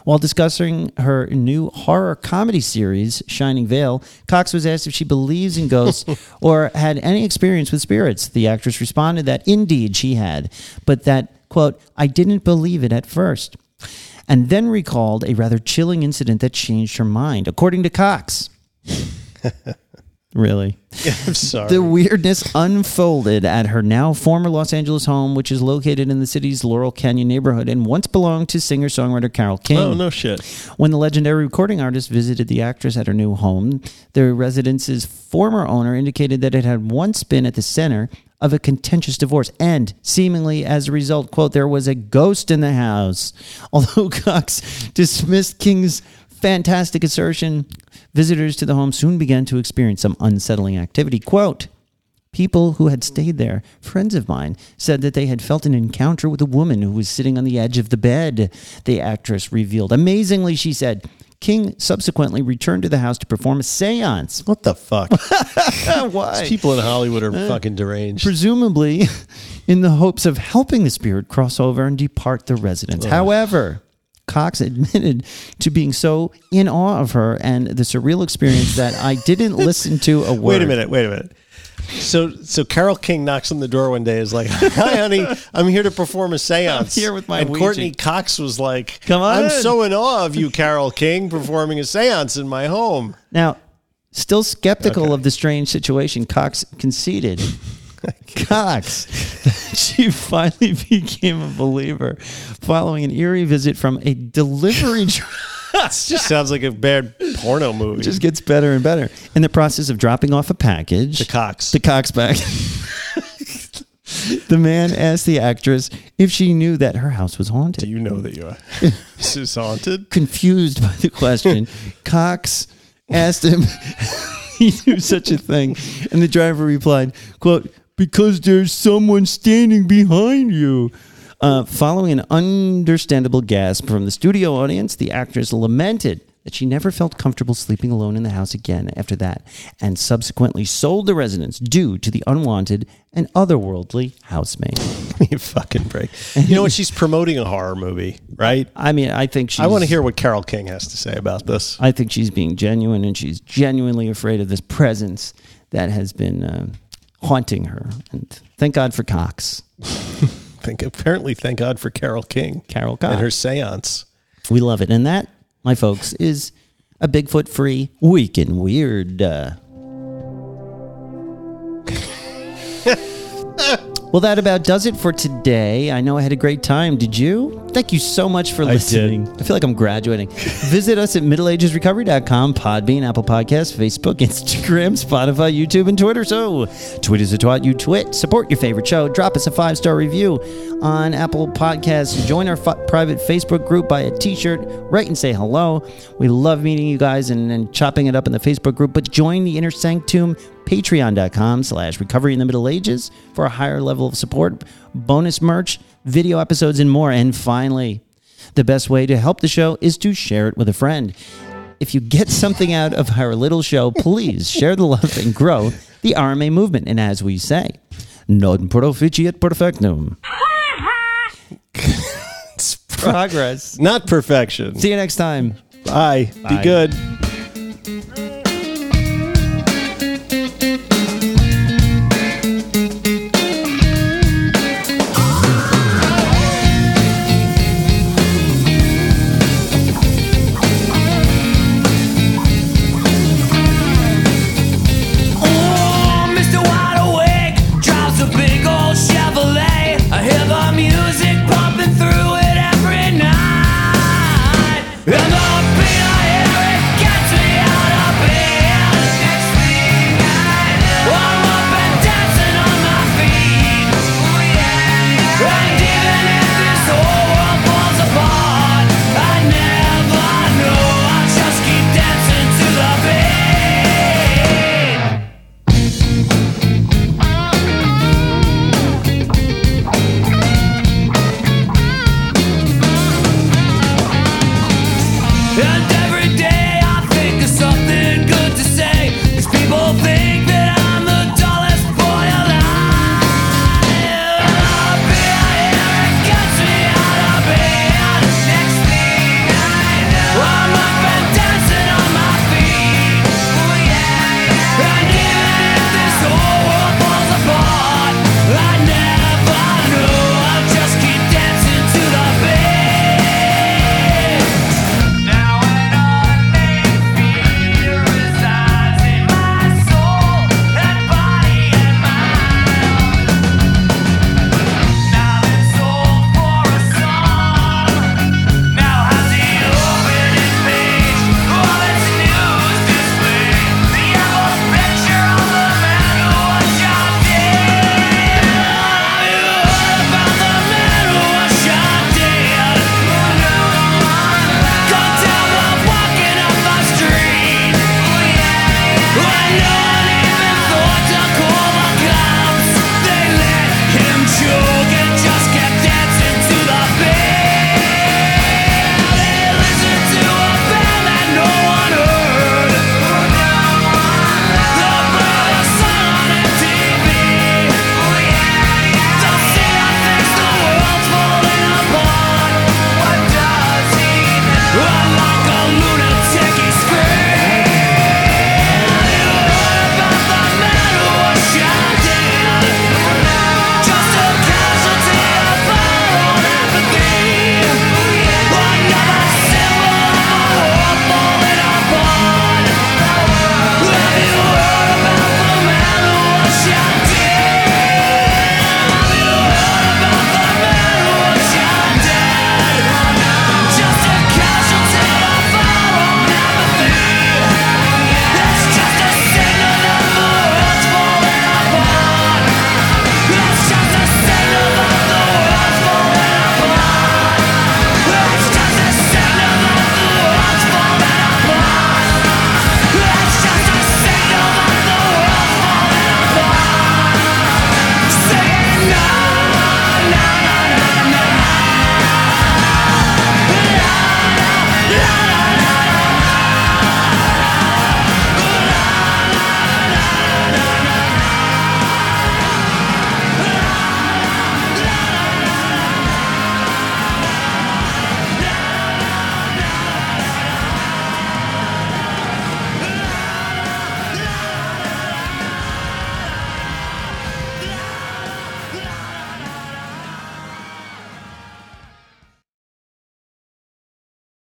While discussing her new horror comedy series, Shining Veil, Cox was asked if she believes in ghosts or had any experience with spirits. The actress responded that indeed she had, but that, quote, I didn't believe it at first, and then recalled a rather chilling incident that changed her mind, according to Cox. Really? I'm sorry. The weirdness unfolded at her now former Los Angeles home, which is located in the city's Laurel Canyon neighborhood and once belonged to singer-songwriter Carole King. Oh, no shit. When the legendary recording artist visited the actress at her new home, the residence's former owner indicated that it had once been at the center of a contentious divorce, and seemingly as a result, quote, there was a ghost in the house. Although Cox dismissed King's fantastic assertion, visitors to the home soon began to experience some unsettling activity. Quote, people who had stayed there, friends of mine, said that they had felt an encounter with a woman who was sitting on the edge of the bed, the actress revealed. Amazingly, she said, King subsequently returned to the house to perform a seance. What the fuck? Why? These people in Hollywood are uh, fucking deranged. Presumably in the hopes of helping the spirit cross over and depart the residence. Ugh. However, Cox admitted to being so in awe of her and the surreal experience that I didn't listen to a word. Wait a minute, wait a minute. So so Carole King knocks on the door one day, is like, hi, honey, I'm here to perform a seance. I'm here with my And Ouija. Courtney Cox was like, come on. I'm in. So in awe of you, Carole King, performing a seance in my home. Now, still skeptical okay. of the strange situation, Cox conceded. Cox, she finally became a believer following an eerie visit from a delivery driver. It just sounds like a bad porno movie. It just gets better and better. In the process of dropping off a package. The Cox. The Cox bag. The man asked the actress if she knew that her house was haunted. Do you know that you are? This is haunted? Confused by the question, Cox asked him if he knew such a thing. And the driver replied, quote, because there's someone standing behind you. Uh, following an understandable gasp from the studio audience, the actress lamented that she never felt comfortable sleeping alone in the house again after that, and subsequently sold the residence due to the unwanted and otherworldly housemate. You fucking break. You know what? She's promoting a horror movie, right? I mean, I think she's... I want to hear what Carole King has to say about this. I think she's being genuine, and she's genuinely afraid of this presence that has been uh, haunting her. And thank God for Cox. Think, apparently, thank God for Carole King. Carole Cox. And her seance. We love it. And that, my folks, is a Bigfoot-free Weekend Weird. Uh... Well, that about does it for today. I know I had a great time. Did you? Thank you so much for listening. I did. I feel like I'm graduating. Visit us at middle ages recovery dot com, Podbean, Apple Podcasts, Facebook, Instagram, Spotify, YouTube, and Twitter. So, tweet is a twat, you twit. Support your favorite show. Drop us a five-star review on Apple Podcasts. Join our f- private Facebook group. Buy a t-shirt. Write and say hello. We love meeting you guys and, and chopping it up in the Facebook group. But join the Inner Sanctum. Patreon.com slash Recovery in the Middle Ages for a higher level of support, bonus merch, video episodes, and more. And finally, the best way to help the show is to share it with a friend. If you get something out of our little show, please share the love and grow the R M A movement. And as we say, non proficiat perfectum. It's progress, not perfection. See you next time. Bye. Bye. Be good. And the beat I hear it Good.